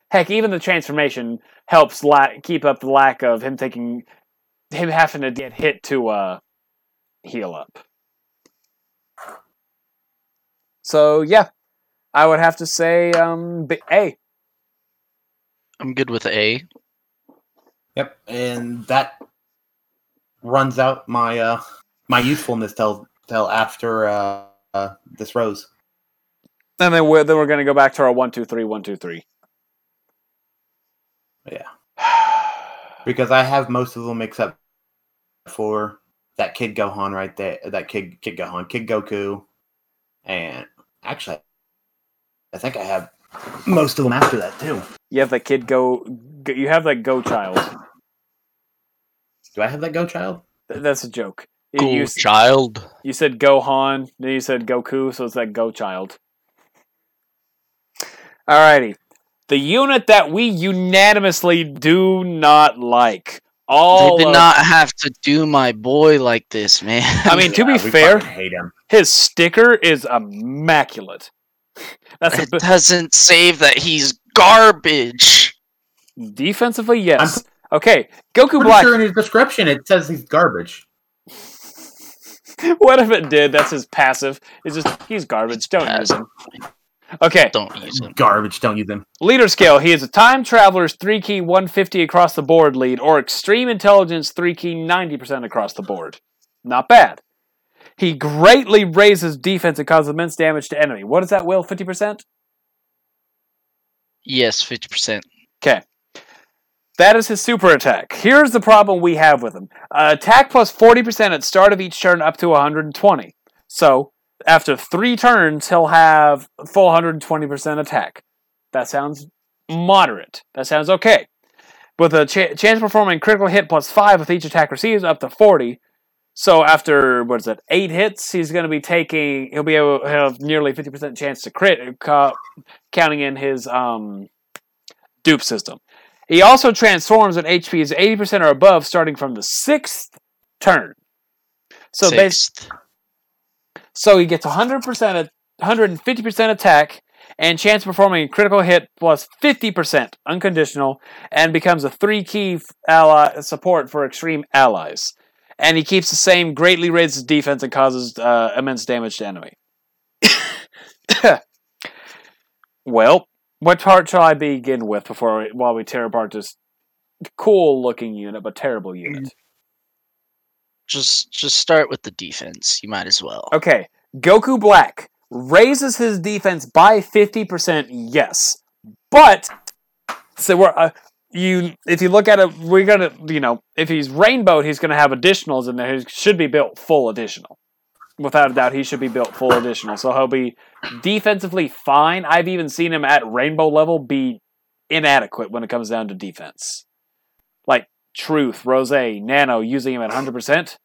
Heck, even the transformation helps la- keep up the lack of him taking him having to get hit to uh, heal up. So yeah, I would have to say um, A. I'm good with A. Yep, and that runs out my uh, my usefulness till till after uh, uh, this rose, and then we're then we're gonna go back to our one two three one two three. Yeah, because I have most of them except for that kid Gohan right there, that kid kid Gohan, kid Goku, and actually, I think I have most of them after that too. You have that kid Go, you have that Go Child. Do I have that Go Child? That's a joke. Go you, Child. You said Gohan, then you said Goku, so it's that Go Child. Alrighty. The unit that we unanimously do not like. All they did of... not have to do my boy like this, man. I mean, to yeah, be fair, hate him. His sticker is immaculate. That's it a... doesn't save that he's garbage. Defensively, yes. I'm... Okay, Goku Black. Sure in his description, it says he's garbage. What if it did? That's his passive. It's just, he's garbage. Don't use him. Okay. Don't use him. Garbage. Don't use him. Leader scale. He is a time traveler's three key one fifty across the board lead, or extreme intelligence three key ninety percent across the board. Not bad. He greatly raises defense and causes immense damage to enemy. What is that, Will? fifty percent? Yes, fifty percent. Okay. That is his super attack. Here's the problem we have with him. Uh, attack plus forty percent at start of each turn up to one hundred twenty. So, after three turns, he'll have full one hundred twenty percent attack. That sounds moderate. That sounds okay. With a ch- chance of performing critical hit plus five with each attack receives up to forty. So, after, what is it, eight hits, he's going to be taking, he'll be able to have nearly fifty percent chance to crit, ca- counting in his um, dupe system. He also transforms when H P is eighty percent or above starting from the sixth turn. So sixth. Bas- so he gets one hundred percent, one hundred fifty percent attack and chance of performing a critical hit plus fifty percent unconditional and becomes a three-key ally support for extreme allies. And he keeps the same, greatly raises defense and causes uh, immense damage to enemy. Well... what part shall I begin with before we, while we tear apart this cool-looking unit, but terrible unit? Just just start with the defense. You might as well. Okay. Goku Black raises his defense by fifty percent, yes. But, so we're, uh, you if you look at it, we're going to, you know, if he's rainbowed, he's going to have additionals in there. He should be built full additional. Without a doubt, he should be built full additional. So he'll be defensively fine. I've even seen him at rainbow level be inadequate when it comes down to defense. Like Truth, Rose, Nano, using him at one hundred percent.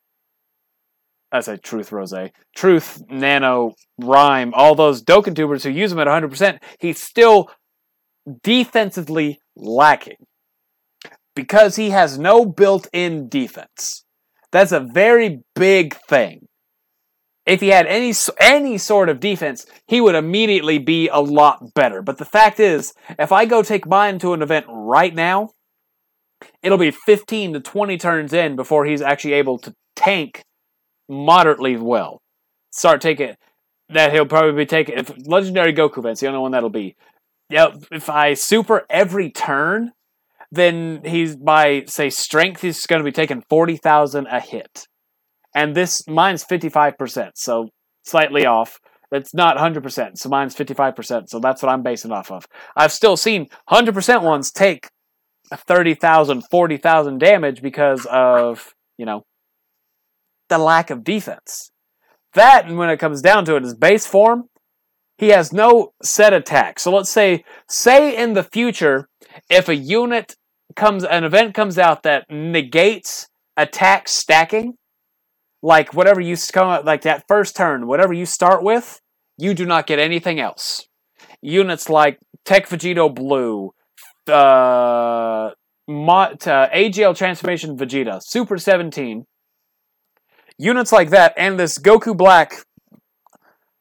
I say Truth, Rose. Truth, Nano, Rhyme, all those Dokkan tubers who use him at one hundred percent, he's still defensively lacking. Because he has no built-in defense. That's a very big thing. If he had any any sort of defense, he would immediately be a lot better. But the fact is, if I go take mine to an event right now, it'll be fifteen to twenty turns in before he's actually able to tank moderately well. Start taking... that he'll probably be taking... if Legendary Goku events, the only one that'll be... yeah, if I super every turn, then he's by, say, strength, he's going to be taking forty thousand a hit. And this, mine's fifty-five percent, so slightly off. That's not one hundred percent, so mine's fifty-five percent, so that's what I'm basing off of. I've still seen one hundred percent ones take thirty thousand, forty thousand damage because of, you know, the lack of defense. That, and when it comes down to it, is base form. He has no set attack. So let's say, say in the future, if a unit comes, an event comes out that negates attack stacking, like, whatever you come up, like that first turn, whatever you start with, you do not get anything else. Units like Tech Vegito Blue, uh, Mott, uh, A G L Transformation Vegeta, Super seventeen, units like that, and this Goku Black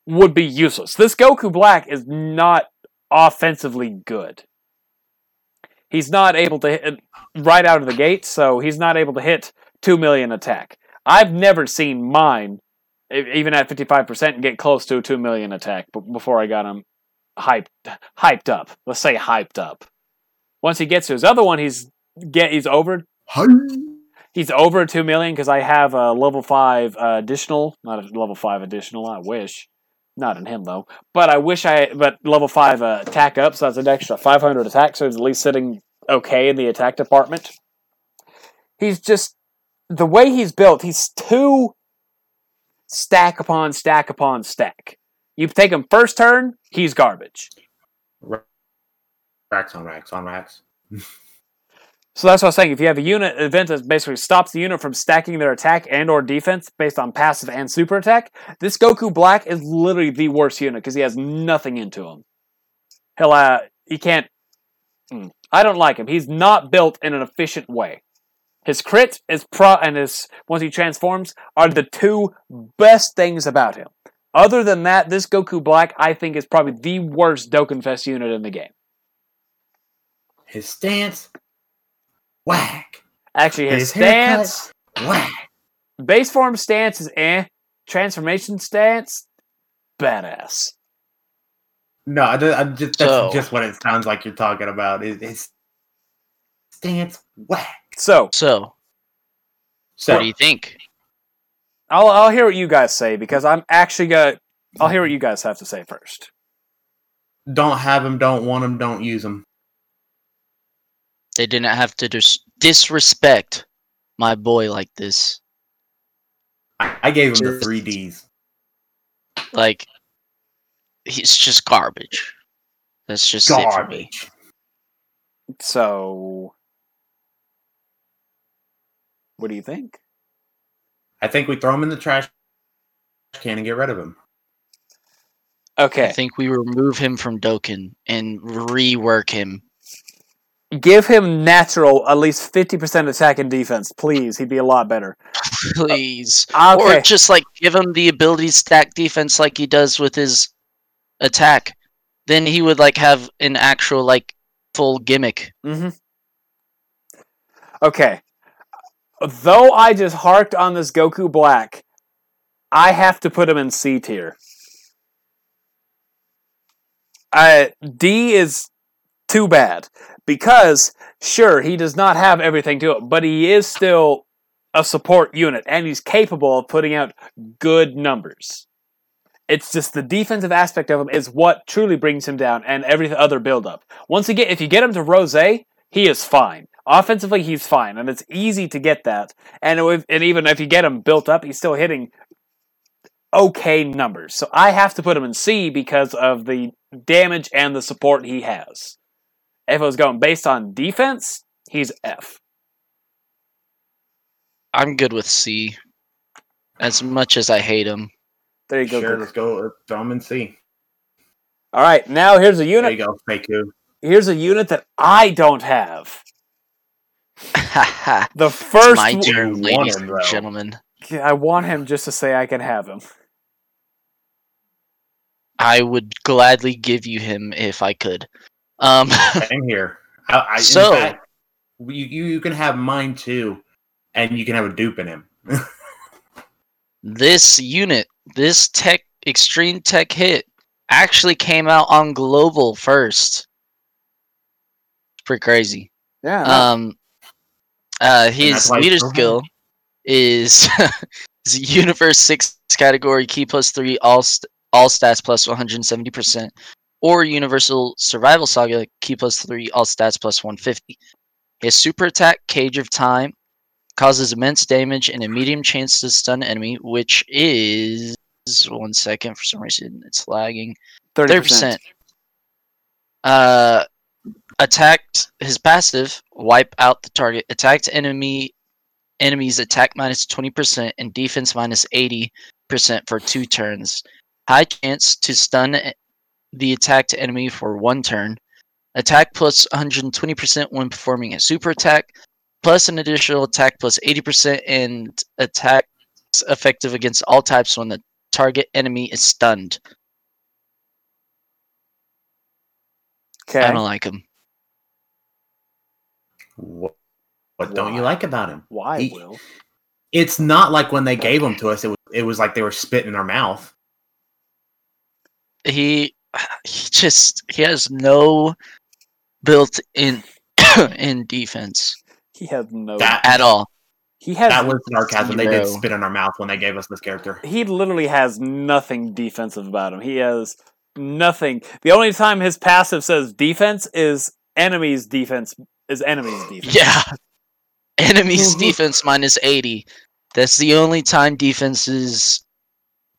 would be useless. This Goku Black is not offensively good. He's not able to hit right out of the gate, so he's not able to hit two million attack. I've never seen mine, even at fifty-five percent, get close to a two million attack before I got him hyped hyped up. Let's say hyped up. Once he gets to his other one, he's get he's over he's over two million because I have a level five uh, additional, not a level five additional. I wish, not in him though. But I wish I but level five uh, attack up, so that's an extra five hundred attack. So he's at least sitting okay in the attack department. He's just. The way he's built, he's too stack upon stack upon stack. You take him first turn, he's garbage. Racks on racks on racks. So that's what I was saying. If you have a unit event that basically stops the unit from stacking their attack and or defense based on passive and super attack, this Goku Black is literally the worst unit because he has nothing into him. He'll, uh, he can't... Mm, I don't like him. He's not built in an efficient way. His crit is pro and his once he transforms are the two best things about him. Other than that, this Goku Black I think is probably the worst Dokkan Fest unit in the game. His stance, whack. Actually, his, his stance, haircut, whack. Base form stance is eh. transformation stance, badass. No, I just, I just that's so, just what it sounds like you're talking about. It, it's stance whack. So, so, so, what do you think? I'll I'll hear what you guys say because I'm actually gonna. I'll hear what you guys have to say first. Don't have them. Don't want them. Don't use them. They didn't have to dis- disrespect my boy like this. I, I gave him the three Ds. Like. It's just garbage. That's just garbage. It for me. So, what do you think? I think we throw him in the trash can and get rid of him. Okay. I think we remove him from Dokkan and rework him. Give him natural at least fifty percent attack and defense. Please, he'd be a lot better. Please. Uh, okay. Or just like give him the ability to stack defense like he does with his attack, then he would like have an actual like full gimmick. Mm-hmm. Okay. Though I just harped on this Goku Black, I have to put him in C tier. Uh, D is too bad because sure he does not have everything to it, but he is still a support unit and he's capable of putting out good numbers. It's just the defensive aspect of him is what truly brings him down and every other build-up. Once again, if you get him to Rose, he is fine. Offensively, he's fine, and it's easy to get that. And, if, and even if you get him built up, he's still hitting okay numbers. So I have to put him in C because of the damage and the support he has. If it was going based on defense, he's F. I'm good with C, as much as I hate him. There you go. Sure, Goku. Let's go throw him in C. All right, now here's a unit. There you go. Thank you. Here's a unit that I don't have. The first my dear w- ladies and gentlemen. I want him just to say I can have him. I would gladly give you him if I could. Um, I'm here. I, I, so in fact, you, you you can have mine too, and you can have a dupe in him. This unit, this tech, extreme tech hit, actually came out on global first. It's pretty crazy. Yeah. Um, uh, his leader skill is, is Universe six category key plus three all st- all stats plus one hundred seventy percent, or Universal Survival Saga key plus three all stats plus one fifty. His super attack Cage of Time causes immense damage and a medium chance to stun enemy, which is one second for some reason it's lagging. thirty percent. thirty percent. Uh, attacked his passive, wipe out the target. Attacked enemy enemies attack minus twenty percent and defense minus eighty percent for two turns. High chance to stun the attacked enemy for one turn. Attack plus one hundred twenty percent when performing a super attack. Plus an additional attack plus eighty percent and attack effective against all types when the target enemy is stunned. Okay. I don't like him. What, what don't you like about him? Why, he, Will? It's not like when they gave him to us, it was, it was like they were spitting in our mouth. He, he just, he has no built-in in defense. He has no that, at all. He has that was sarcasm. Zero. They did spit in our mouth when they gave us this character. He literally has nothing defensive about him. He has nothing. The only time his passive says defense is enemy's defense is enemy's defense. Yeah, enemy's defense minus eighty. That's the only time defense is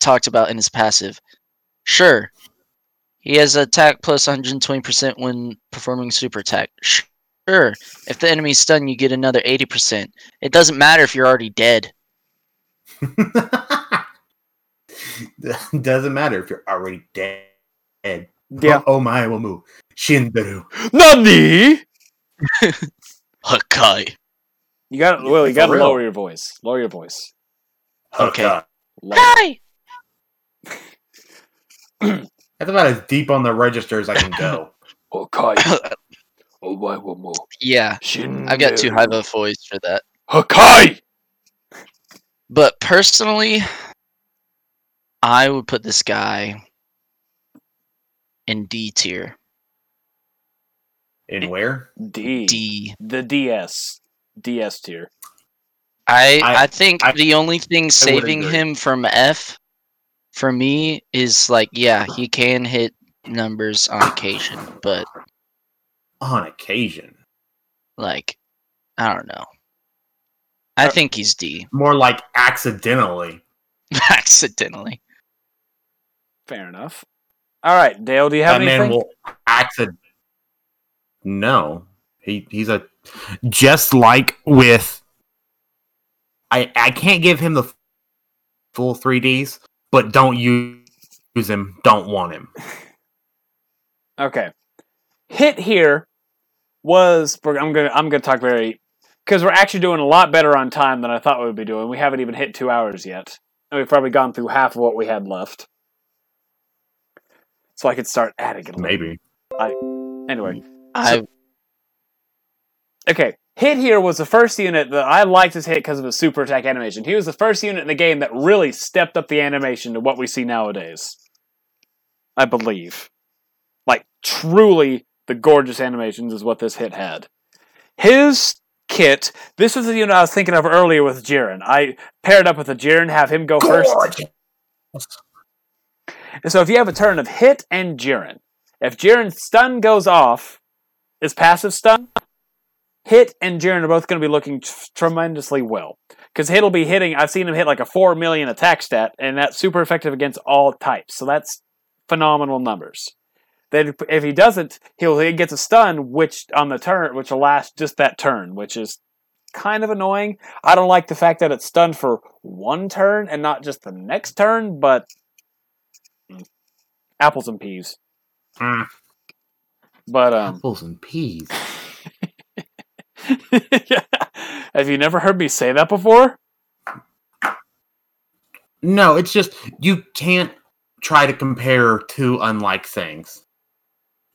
talked about in his passive. Sure, he has attack plus one hundred twenty percent when performing super attack. Sure. Sure. If the enemy's stunned, you get another eighty percent. It doesn't matter if you're already dead. Doesn't matter if you're already dead. Yeah. Oh my, will move. Shinderu. Nani? Hakai. You got Will. You got to lower your voice. Lower your voice. Okay. Hi. That's about as deep on the register as I can go. Hakai. Oh, why one more? Yeah, Shin- I've got too high of a voice for that. Hakai! But personally, I would put this guy in D tier. In where? D. D. The D S. D S tier. I I, I think I, the only thing saving him from F for me is like, yeah, he can hit numbers on occasion, but on occasion. Like, I don't know. I think he's D. More like accidentally. Accidentally. Fair enough. All right, Dale, do you have that anything? That man will accident. No. He he's a just like with I I can't give him the full three Ds, but don't use him, don't want him. Okay. Hit here was I'm going I'm going to talk very because we're actually doing a lot better on time than I thought we would be doing. We haven't even hit two hours yet. And we've probably gone through half of what we had left. So I could start adding it. Maybe. I, anyway. I... So, okay. Hit here was the first unit that I liked his hit because of his super attack animation. He was the first unit in the game that really stepped up the animation to what we see nowadays. I believe. Like, truly, the gorgeous animations is what this hit had. His... Kit. This is the unit I was thinking of earlier with Jiren. I paired up with a Jiren, have him go God. first. And so if you have a turn of Hit and Jiren, if Jiren's stun goes off, is passive stun, Hit and Jiren are both going to be looking t- tremendously well. Because Hit'll be hitting, I've seen him hit like a four million attack stat, and that's super effective against all types. So that's phenomenal numbers. Then if he doesn't, he'll he gets a stun, which on the turn, which will last just that turn, which is kind of annoying. I don't like the fact that it's stunned for one turn and not just the next turn, but mm, apples and peas. Mm. But um, apples and peas. Yeah. Have you never heard me say that before? No, it's just you can't try to compare two unlike things.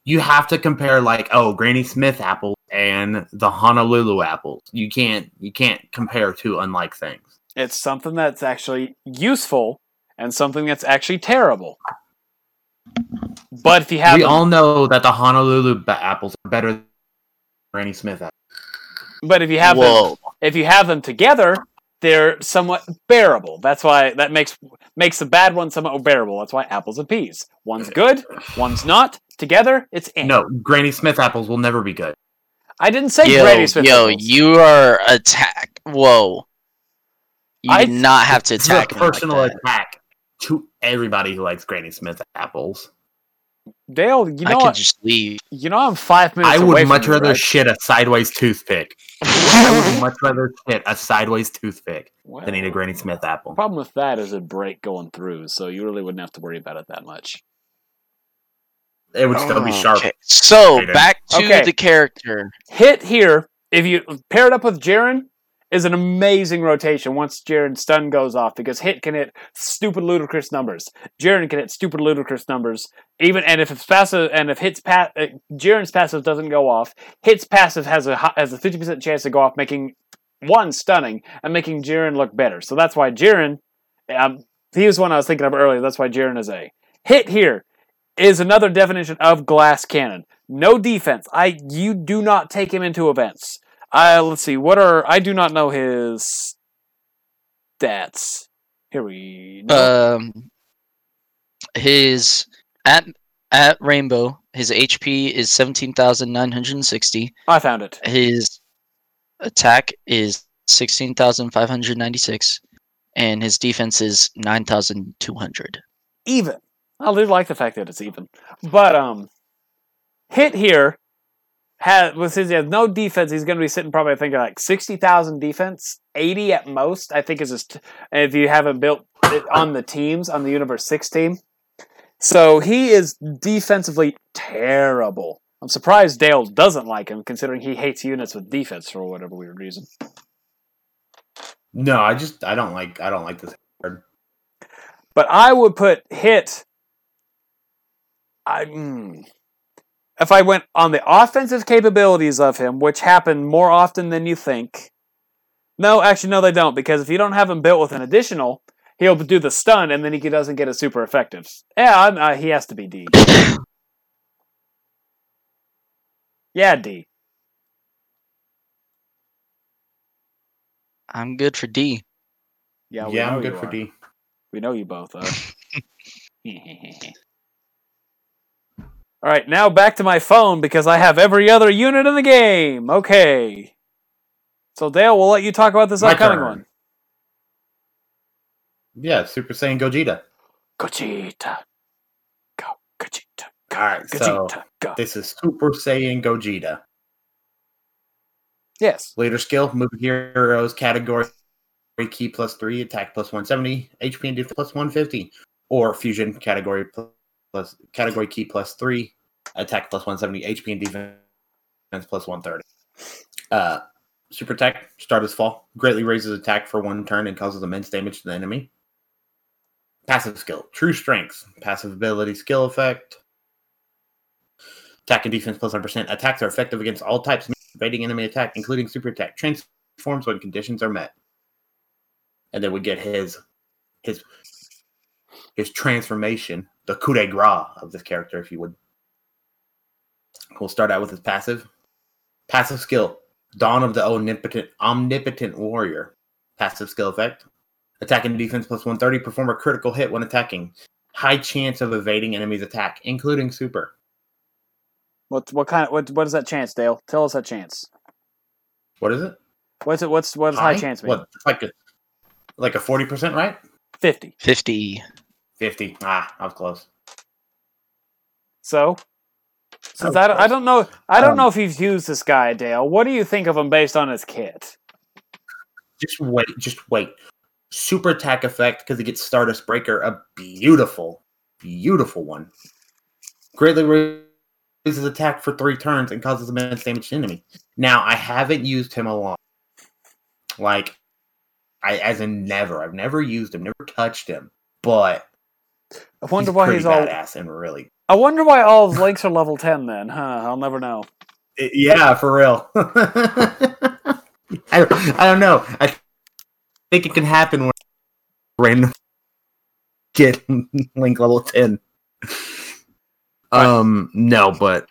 You have to compare, like, oh, Granny Smith apples and the Honolulu apples. You can't you can't compare two unlike things. It's something that's actually useful and something that's actually terrible. But if you have, we all know that the Honolulu ba- apples are better than Granny Smith apples. But if you have Whoa. them, if you have them together, they're somewhat bearable. That's why that makes makes the bad one somewhat bearable. That's why apples and peas. One's good, one's not. Together, it's in. No, Granny Smith apples will never be good. I didn't say yo, Granny Smith yo, apples. Yo, you are attack. Whoa. You I, did not have to attack me like that. It's a personal attack to everybody who likes Granny Smith apples. Dale, you know I could what? just leave. You know I'm five minutes away from I would much rather right? shit a sideways toothpick. I would much rather shit a sideways toothpick well, than eat a Granny Smith apple. The problem with that is it'd break going through, so you really wouldn't have to worry about it that much. It would oh, still be sharp. Okay. So, Hayden. back to okay. the character. Hit here, if you pair it up with Jiren, is an amazing rotation once Jiren's stun goes off, because Hit can hit stupid ludicrous numbers. Jiren can hit stupid ludicrous numbers. Even and if it's passive, and if Hit's pa- uh, Jiren's passive doesn't go off, Hit's passive has a has a fifty percent chance to go off, making one stunning and making Jiren look better. So that's why Jiren, um, he was one I was thinking of earlier. That's why Jiren is A. Hit here is another definition of glass cannon. No defense. I you do not take him into events. Uh, let's see, what are... I do not know his stats. Here we go. Um, his... At at Rainbow, his H P is seventeen thousand nine hundred sixty. I found it. His attack is sixteen thousand five hundred ninety-six. And his defense is nine thousand two hundred. Even. I do like the fact that it's even. But, um... Hit here... Has, with his, he has no defense. He's going to be sitting probably, I think, like sixty thousand defense, eighty at most, I think is his. T- if you haven't built it on the teams, on the Universe six team. So he is defensively terrible. I'm surprised Dale doesn't like him, considering he hates units with defense for whatever weird reason. No, I just, I don't like, I don't like this card. But I would put Hit. I, mm, If I went on the offensive capabilities of him, which happen more often than you think... No, actually, no, they don't, because if you don't have him built with an additional, he'll do the stun, and then he doesn't get it super effective. Yeah, I'm, uh, he has to be D. Yeah, D. I'm good for D. Yeah, yeah I'm good for are. D. We know you both are. All right, now back to my phone because I have every other unit in the game. Okay. So, Dale, we'll let you talk about this my upcoming turn. one. Yeah, Super Saiyan Gogeta. Gogeta. Go, Gogeta. Go, All right, Gogeta, so go. This is Super Saiyan Gogeta. Yes. Leader skill, move heroes, category key plus three, attack plus one seventy, H P and defense plus one fifty, or fusion category plus. Plus category key plus three, attack plus one seventy, H P and defense plus one thirty. Uh, super attack, start as fall, greatly raises attack for one turn and causes immense damage to the enemy. Passive skill, true strength, passive ability skill effect. Attack and defense plus one hundred percent. Attacks are effective against all types of evading enemy attack, including super attack. Transforms when conditions are met. And then we get his his his transformation. The coup de grace of this character, if you would. We'll start out with his passive. Passive skill. Dawn of the Omnipotent omnipotent Warrior. Passive skill effect. Attack and defense plus one thirty. Perform a critical hit when attacking. High chance of evading enemy's attack, including super. What what kind of, what what is that chance, Dale? Tell us that chance. What is it? What's it what's what does high? high chance mean? What, like a like a forty percent, right? Fifty. Fifty. fifty. Ah, I was close. So, since I, I, close. I don't know, I don't um, know if you've used this guy, Dale. What do you think of him based on his kit? Just wait, just wait. Super attack effect because he gets Stardust Breaker, a beautiful, beautiful one. Greatly raises attack for three turns and causes immense damage to enemy. Now, I haven't used him a lot. Like, I as in never. I've never used him, never touched him, but. I wonder he's why he's all badass and really. I wonder why all his links are level ten. Then, huh? I'll never know. It, yeah, for real. I, don't, I don't know. I think it can happen when random get link level ten. Um, no, but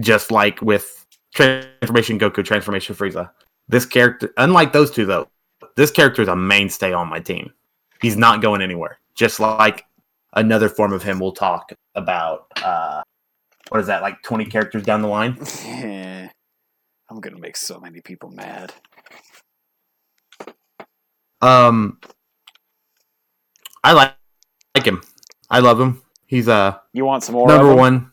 just like with Transformation Goku, Transformation Frieza, this character, unlike those two though, this character is a mainstay on my team. He's not going anywhere. Just like. Another form of him we'll talk about, uh, what is that, like twenty characters down the line? Yeah. I'm going to make so many people mad. Um, I like, like him. I love him. He's uh, you want some more number of him? one.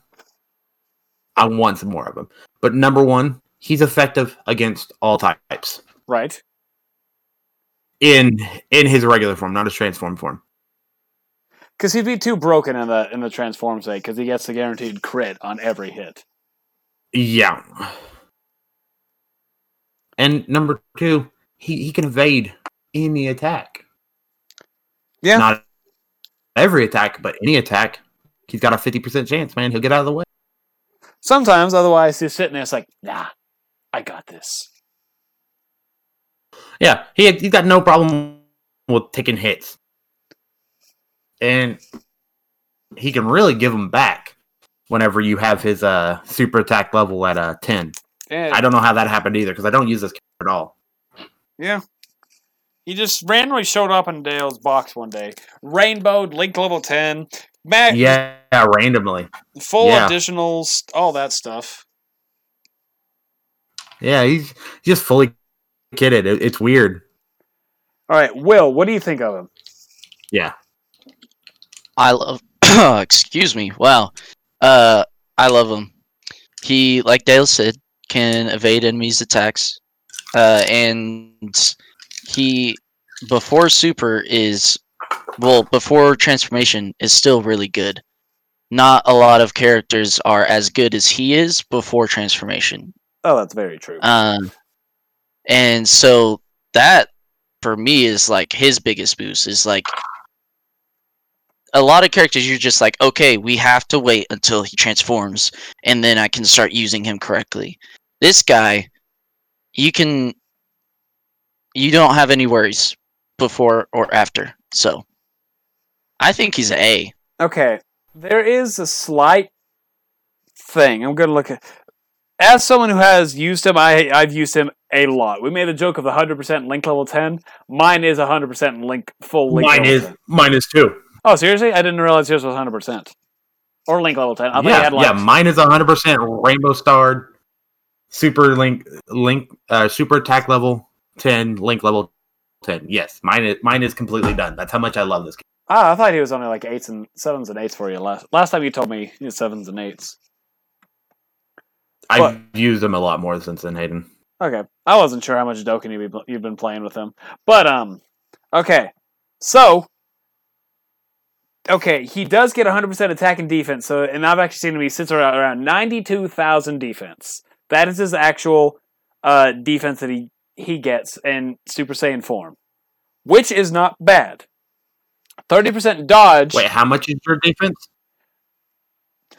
I want some more of him. But number one, he's effective against all types. Right. In in his regular form, not his transformed form. Because he'd be too broken in the in the transform state because he gets the guaranteed crit on every hit. Yeah. And number two, he, he can evade any attack. Yeah. Not every attack, but any attack. He's got a fifty percent chance, man. He'll get out of the way. Sometimes, otherwise, he's sitting there, it's like, nah, I got this. Yeah, he, he's got no problem with taking hits. And he can really give them back whenever you have his uh, super attack level at uh, ten. Yeah. I don't know how that happened either, because I don't use this character at all. Yeah. He just randomly showed up in Dale's box one day. Rainbowed, Link level ten. Mac- yeah, randomly. Full yeah. additionals, all that stuff. Yeah, he's just fully kitted. It, it's weird. All right, Will, what do you think of him? Yeah. I love, excuse me, wow, uh, I love him. He, like Dale said, can evade enemies' attacks, uh, and he, before Super is, well, before Transformation is still really good. Not a lot of characters are as good as he is before Transformation. Oh, that's very true. Um, and so that, for me, is like his biggest boost, is like, a lot of characters, you're just like, okay, we have to wait until he transforms, and then I can start using him correctly. This guy, you can, you don't have any worries before or after. So, I think he's an A. Okay. There is a slight thing. I'm going to look at... As someone who has used him, I, I've used him a lot. We made a joke of the one hundred percent Link level ten. Mine is one hundred percent Link, full Link mine level is, ten. Mine is too. Oh, seriously? I didn't realize yours was one hundred percent. Or Link level ten. I thought yeah, I had yeah, mine is one hundred percent Rainbow Starred, Super Link, Link, uh, Super Attack level ten, Link level ten. Yes, mine is mine is completely done. That's how much I love this game. Ah, I thought he was only like eights and sevens and eights for you last last time you told me he was sevens and eights. I've but, used him a lot more since then, Hayden. Okay, I wasn't sure how much Dokkan you've been, you've been playing with him, but um, okay, so okay, he does get one hundred percent attack and defense. So, and I've actually seen him he sits around, around ninety-two thousand defense. That is his actual uh defense that he he gets in Super Saiyan form, which is not bad. thirty percent dodge. Wait, how much is your defense?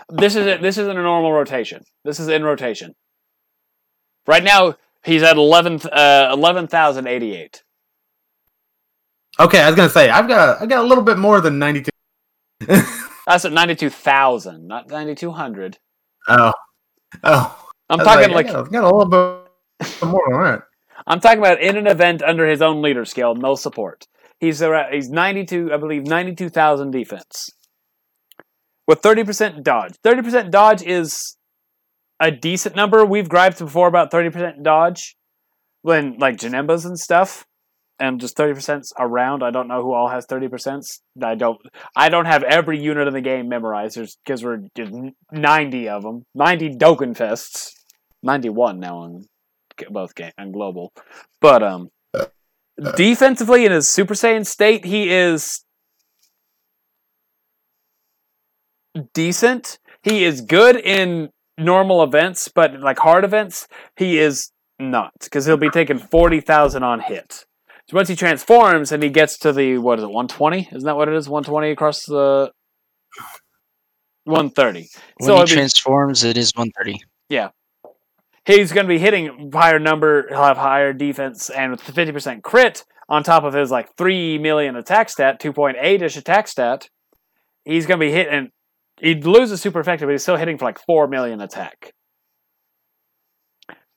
This is a, this isn't a normal rotation. This is in rotation. Right now, he's at eleven uh, eleven thousand eighty eight. Okay, I was gonna say I've got I got a little bit more than ninety two. That's at ninety two thousand, not ninety two hundred. Oh, oh, I'm talking like, like I got, I got a little bit more. All right. I'm talking about in an event under his own leader scale, no support. He's around, he's ninety two, I believe, ninety two thousand defense. With thirty percent dodge. thirty percent dodge is a decent number. We've griped before about thirty percent dodge when, like, Janembas and stuff. And just thirty percent's around. I don't know who all has thirty percent's. I don't I don't have every unit in the game memorized because we're ninety of them. ninety Dokkan Fests. ninety-one now on both game and global. But, um, uh, uh. defensively in his Super Saiyan state, he is decent. He is good in normal events, but like hard events, he is not, because he'll be taking forty thousand on hit. So once he transforms and he gets to the what is it, one twenty? Isn't that what it is? One twenty across the one thirty. When so he be, transforms, it is one thirty. Yeah, he's going to be hitting higher number. He'll have higher defense and with the fifty percent crit on top of his like three million attack stat, two point eight ish attack stat. He's going to be hitting. He loses super effective, but he's still hitting for like four million attack.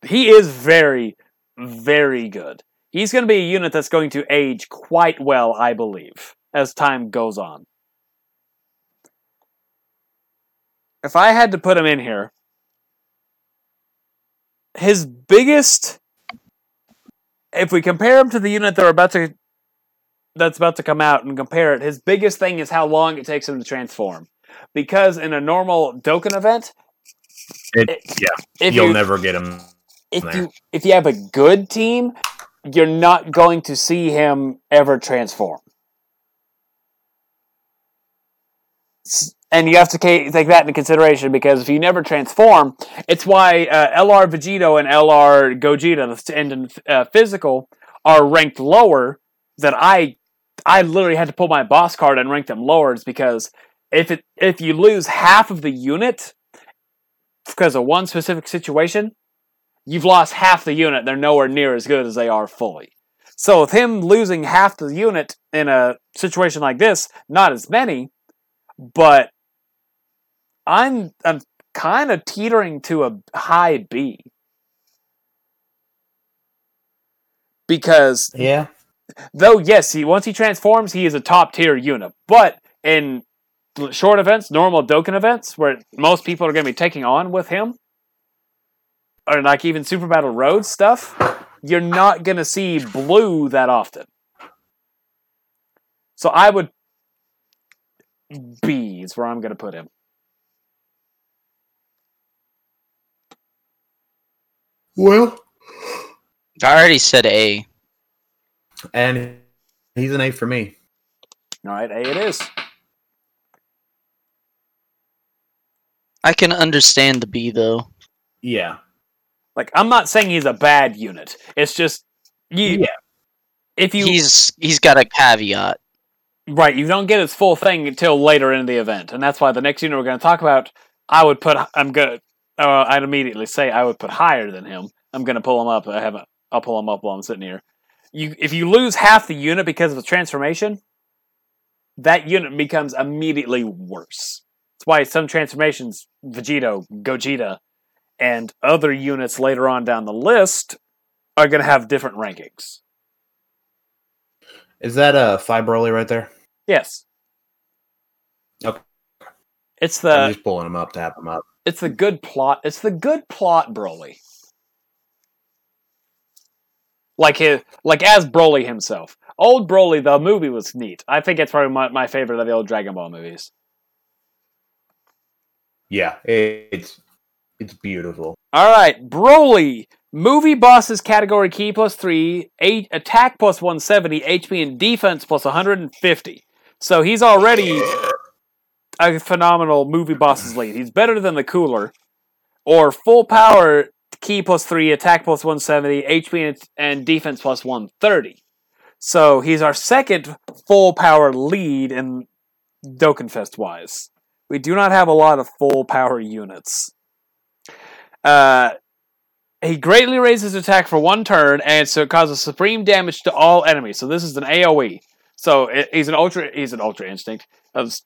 He is very, very good. He's going to be a unit that's going to age quite well, I believe, as time goes on. If I had to put him in here, his biggest... If we compare him to the unit that we're about to, that's about to come out and compare it, his biggest thing is how long it takes him to transform. Because in a normal Dokkan event, it, it, yeah, you'll you, never get him. If there. you if you have a good team, you're not going to see him ever transform. And you have to take that into consideration because if you never transform, it's why uh, L R Vegito and L R Gogeta, the end in uh, physical, are ranked lower. That I I literally had to pull my boss card and rank them lower is because. If it if you lose half of the unit because of one specific situation, you've lost half the unit. They're nowhere near as good as they are fully. So with him losing half the unit in a situation like this, not as many, but I'm I'm kind of teetering to a high B. Because yeah. Though yes, he once he transforms, he is a top tier unit. But in short events, normal Dokkan events, where most people are going to be taking on with him, or like even Super Battle Road stuff, you're not going to see blue that often. So I would... B is where I'm going to put him. Well... I already said A. And he's an A for me. Alright, A it is. I can understand the B, though. Yeah. Like, I'm not saying he's a bad unit. It's just... You, yeah. If you, he's He's got a caveat. Right, you don't get his full thing until later in the event. And that's why the next unit we're going to talk about, I would put... I'm going to... Uh, I'd immediately say I would put higher than him. I'm going to pull him up. I have a, I'll pull him up while I'm sitting here. You, If you lose half the unit because of the transformation, that unit becomes immediately worse. That's why some transformations, Vegito, Gogeta, and other units later on down the list are going to have different rankings. Is that a Fibroly right there? Yes. Okay. It's the I'm just pulling them up to have them up. It's the good plot. It's the good plot Broly. Like his, like as Broly himself. Old Broly, the movie was neat. I think it's probably my, my favorite of the old Dragon Ball movies. Yeah, it, it's it's beautiful. All right, Broly. Movie bosses category key plus three, eight, attack plus one seventy, H P and defense plus one hundred fifty. So he's already a phenomenal movie boss's lead. He's better than the Cooler. Or full power key plus three, attack plus one seventy, H P and, and defense plus one thirty. So he's our second full power lead in Dokkenfest wise. We do not have a lot of full power units. Uh... He greatly raises attack for one turn, and so it causes supreme damage to all enemies. So this is an AoE. So it, he's an ultra. He's an ultra instinct. I was,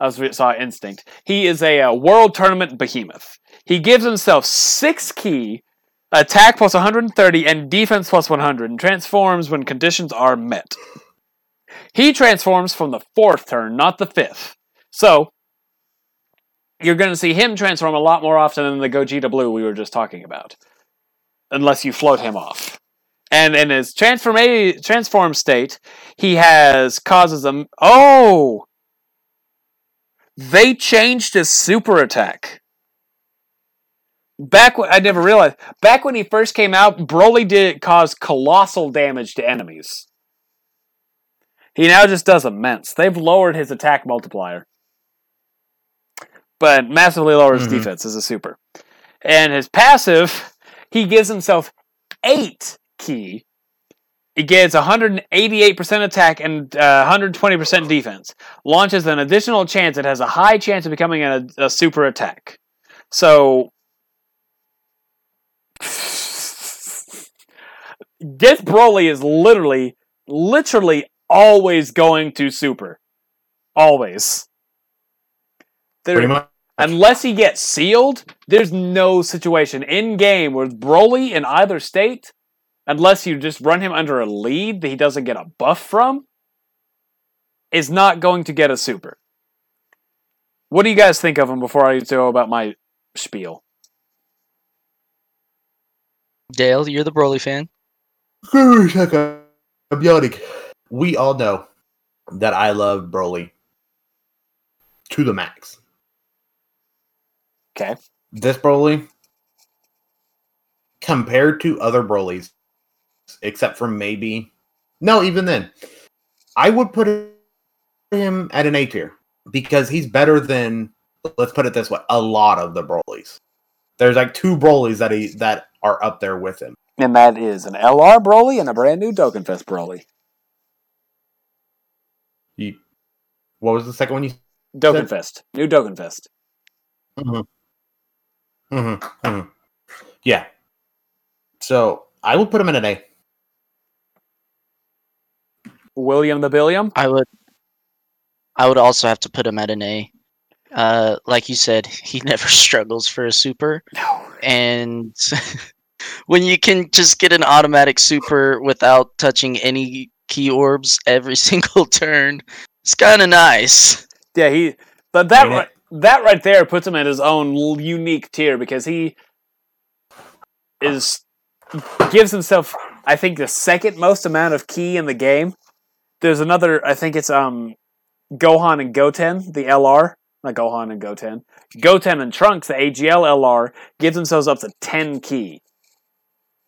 I was, sorry, instinct. He is a, a world tournament behemoth. He gives himself six key, attack plus one hundred thirty, and defense plus one hundred, and transforms when conditions are met. He transforms from the fourth turn, not the fifth. So you're going to see him transform a lot more often than the Gogeta Blue we were just talking about. Unless you float him off. And in his transforma- transform state, he has causes a... Oh! They changed his super attack. Back when... I never realized. Back when he first came out, Broly did cause colossal damage to enemies. He now just does immense. They've lowered his attack multiplier. But massively lowers mm-hmm. defense as a super. And his passive... He gives himself eight key. He gets one hundred eighty-eight percent attack and uh, one hundred twenty percent defense. Launches an additional chance. It has a high chance of becoming a, a super attack. So... This Broly is literally, literally always going to super. Always. There, Pretty much. Unless he gets sealed, there's no situation in game with Broly in either state, unless you just run him under a lead that he doesn't get a buff from, is not going to get a super. What do you guys think of him before I go about my spiel? Dale, you're the Broly fan. I'm yawning. We all know that I love Broly to the max. Okay. This Broly, compared to other Brolys, except for maybe... No, even then. I would put him at an A tier, because he's better than, let's put it this way, a lot of the Brolys. There's like two Brolys that he, that are up there with him. And that is an L R Broly and a brand new Dokkenfest Broly. You, what was the second one you said? Dokkenfest. New Dokkenfest. Mm-hmm. Mm-hmm. Mm-hmm. Yeah. So I will put him in an A. William the Billiam? I would I would also have to put him at an A. Uh, like you said, he never struggles for a super. No. And when you can just get an automatic super without touching any key orbs every single turn, it's kinda nice. Yeah, he but that one That right there puts him at his own unique tier because he is gives himself, I think, the second most amount of ki in the game. There's another, I think it's um, Gohan and Goten, the L R. Not Gohan and Goten. Goten and Trunks, the A G L L R, gives themselves up to ten ki.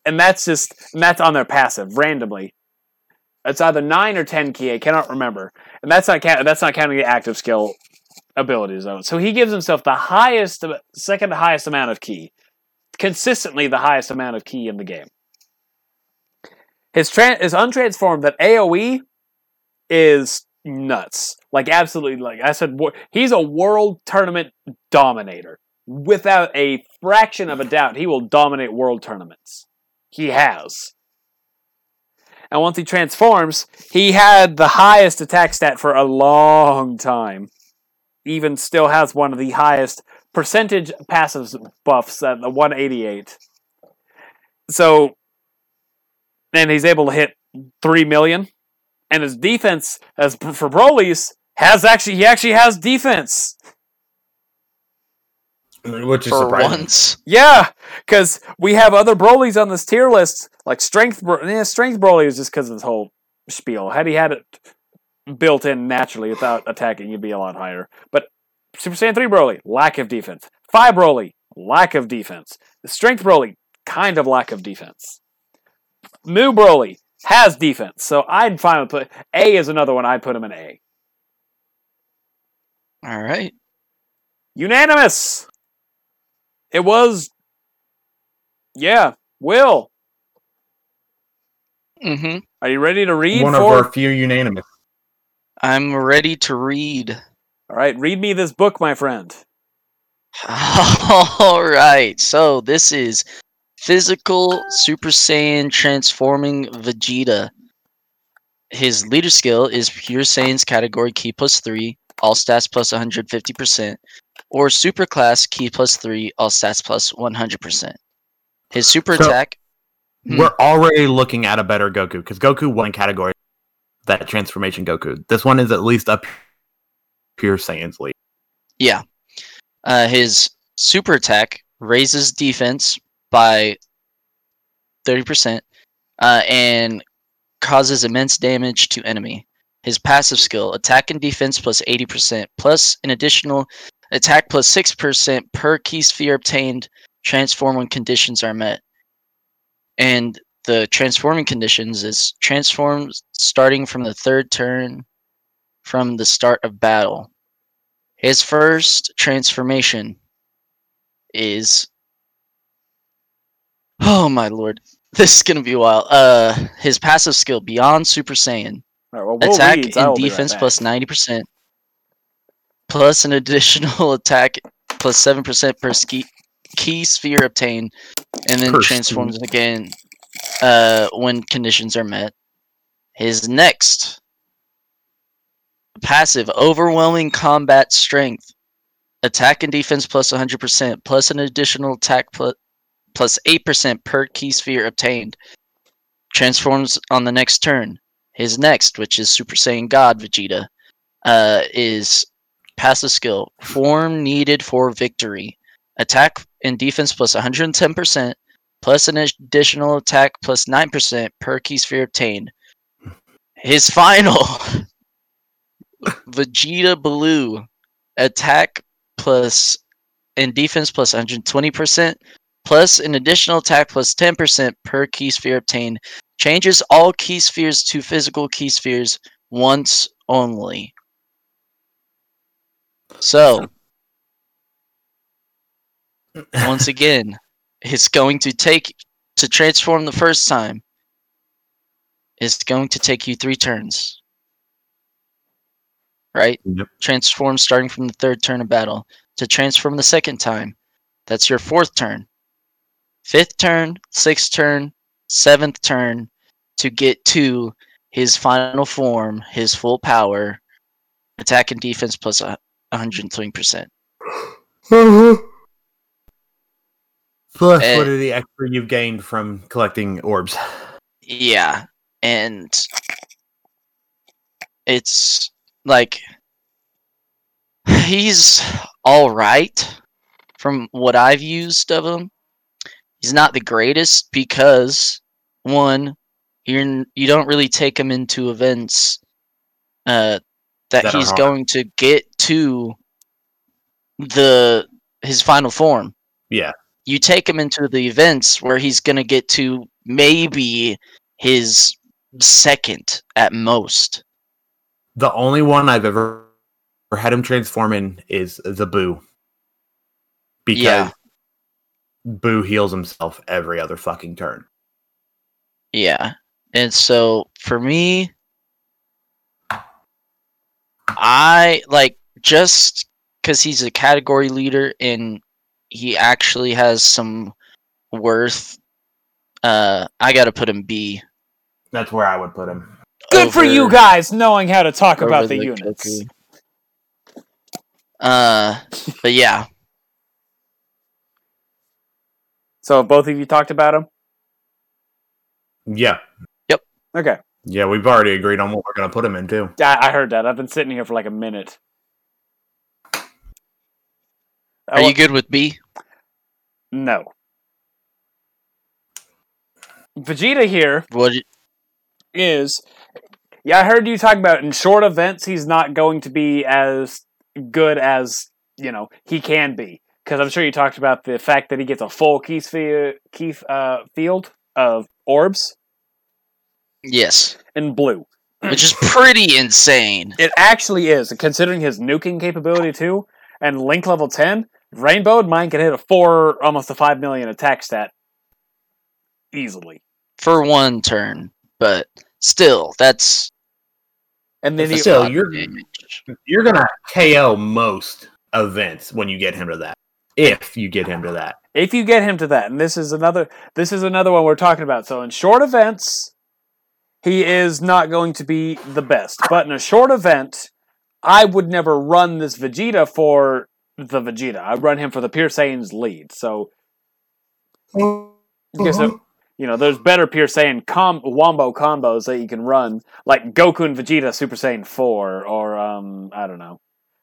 And that's just, and that's on their passive, randomly. It's either nine or ten ki, I cannot remember. And that's not that's not counting the active skill abilities, though. So he gives himself the highest, second highest amount of ki. Consistently the highest amount of ki in the game. His, tran- his untransformed, that AoE is nuts. Like, absolutely, like I said, war- he's a world tournament dominator. Without a fraction of a doubt, he will dominate world tournaments. He has. And once he transforms, he had the highest attack stat for a long time. Even still has one of the highest percentage passive buffs at the one eighty-eight. So, and he's able to hit three million. And his defense, as for Broly's, has actually, he actually has defense. Which is for surprising. Once. Yeah, because we have other Brolys on this tier list. Like, Strength Bro- yeah, Strength Broly is just because of this whole spiel. Had he had it built in naturally without attacking, he'd be a lot higher. But Super Saiyan three Broly, lack of defense. five Broly, lack of defense. Strength Broly, kind of lack of defense. New Broly has defense, so I'd finally put... A is another one, I'd put him in A. All right. Unanimous! It was... Yeah, Will. Mm-hmm. Are you ready to read? One for... of our few unanimous. I'm ready to read. All right, read me this book, my friend. All right, so this is Physical Super Saiyan Transforming Vegeta. His leader skill is Pure Saiyans category key plus three, all stats plus one hundred fifty percent, or Super Class key plus three, all stats plus one hundred percent. His super so attack... We're hmm. already looking at a better Goku, because Goku won category that transformation Goku. This one is at least a Pure Saiyan's lead. Yeah. Uh, his super attack raises defense by thirty percent uh, and causes immense damage to enemy. His passive skill, attack and defense plus eighty percent, plus an additional attack plus six percent per key sphere obtained, transform when conditions are met. And the transforming conditions is transforms starting from the third turn from the start of battle. His first transformation is... Oh my lord. This is going to be wild. Uh, his passive skill, Beyond Super Saiyan. Right, well, we'll attack read, and defense right plus ninety percent. Plus an additional attack plus seven percent per ski- key sphere obtained. And then per transforms speed. Again uh, when conditions are met. His next... Passive, overwhelming combat strength. Attack and defense plus one hundred percent, plus an additional attack pl- plus eight percent per key sphere obtained. Transforms on the next turn. His next, which is Super Saiyan God Vegeta, uh, is passive skill. Form needed for victory. Attack and defense plus one hundred ten percent, plus an additional attack plus nine percent per key sphere obtained. His final... Vegeta Blue, attack plus and defense plus one hundred twenty percent, plus an additional attack plus ten percent per key sphere obtained. Changes all key spheres to physical key spheres once only. So, once again, it's going to take to transform the first time. It's going to take you three turns. Right? Yep. Transform starting from the third turn of battle. To transform the second time, that's your fourth turn. Fifth turn, sixth turn, seventh turn to get to his final form, his full power, attack and defense plus one hundred twenty percent. Plus what are the extra you've gained from collecting orbs? Yeah, and it's... Like, he's all right from what I've used of him. He's not the greatest because, one, you're, you don't really take him into events uh, that, that he's going to get to the his final form. Yeah. You take him into the events where he's going to get to maybe his second at most. The only one I've ever had him transform in is the Buu. Because yeah. Buu heals himself every other fucking turn. Yeah. And so, for me, I, like, just because he's a category leader and he actually has some worth, uh, I gotta put him B. That's where I would put him. Good over, for you guys knowing how to talk about the, the units. Goku. Uh, but yeah. So both of you talked about him? Yeah. Yep. Okay. Yeah, we've already agreed on what we're going to put him in, too. I, I heard that. I've been sitting here for like a minute. Are you good with B? No. Vegeta here what you- is... Yeah, I heard you talk about in short events, he's not going to be as good as, you know, he can be. Because I'm sure you talked about the fact that he gets a full key, sphere, key uh, field of orbs. Yes. In blue. Which is pretty insane. It actually is. Considering his nuking capability, too, and Link level ten, Rainbowed Mine can hit a four, almost a five million attack stat. Easily. For one turn, but still, that's... And then that's still, you're, you're going to K O most events when you get him to that. If you get him to that. If you get him to that. And this is another, this is another one we're talking about. So in short events... He is not going to be the best. But in a short event, I would never run this Vegeta for the Vegeta. I'd run him for the Pure Saiyans lead. So, because of, you know, there's better Pure Saiyan com- wombo combos that you can run, like Goku and Vegeta Super Saiyan four, or, um, I don't know,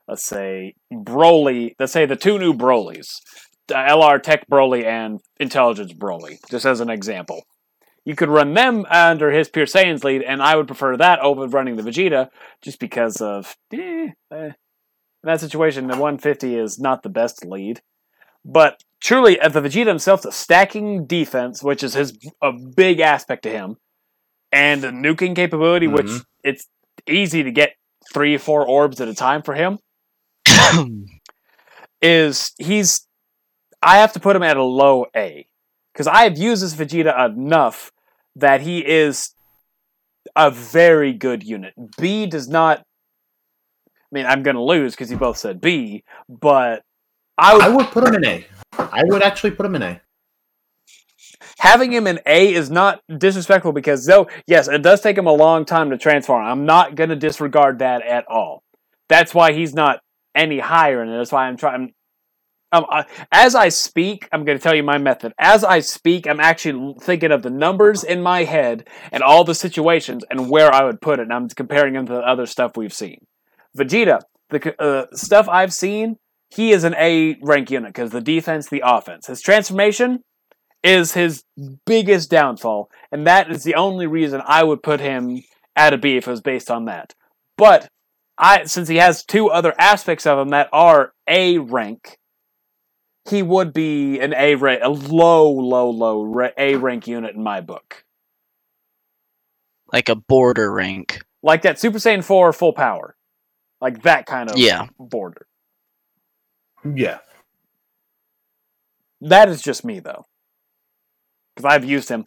let's say Broly, let's say the two new Brolys, L R Tech Broly and Intelligence Broly, just as an example. You could run them under his Pure Saiyans lead, and I would prefer that over running the Vegeta, just because of... Eh, eh. In that situation, the one fifty is not the best lead. But truly, the Vegeta himself, the stacking defense, which is his a big aspect to him, and the nuking capability, mm-hmm. which it's easy to get three, four orbs at a time for him, is he's... I have to put him at a low A. Because I have used this Vegeta enough that he is a very good unit. B does not... I mean, I'm going to lose because you both said B, but... I would, I would put him in A. I would actually put him in A. Having him in A is not disrespectful because, though, yes, it does take him a long time to transform. I'm not going to disregard that at all. That's why he's not any higher, and that's why I'm trying... Um, I, as I speak, I'm going to tell you my method. As I speak, I'm actually thinking of the numbers in my head and all the situations and where I would put it. And I'm comparing them to the other stuff we've seen. Vegeta, the uh, stuff I've seen, he is an A rank unit because the defense, the offense. His transformation is his biggest downfall. And that is the only reason I would put him at a B if it was based on that. But I, since he has two other aspects of him that are A rank, he would be an A rank, a low, low, low A rank unit in my book. Like a border rank. Like that Super Saiyan four full power. Like that kind of yeah. border. Yeah. That is just me, though. Because I've used him.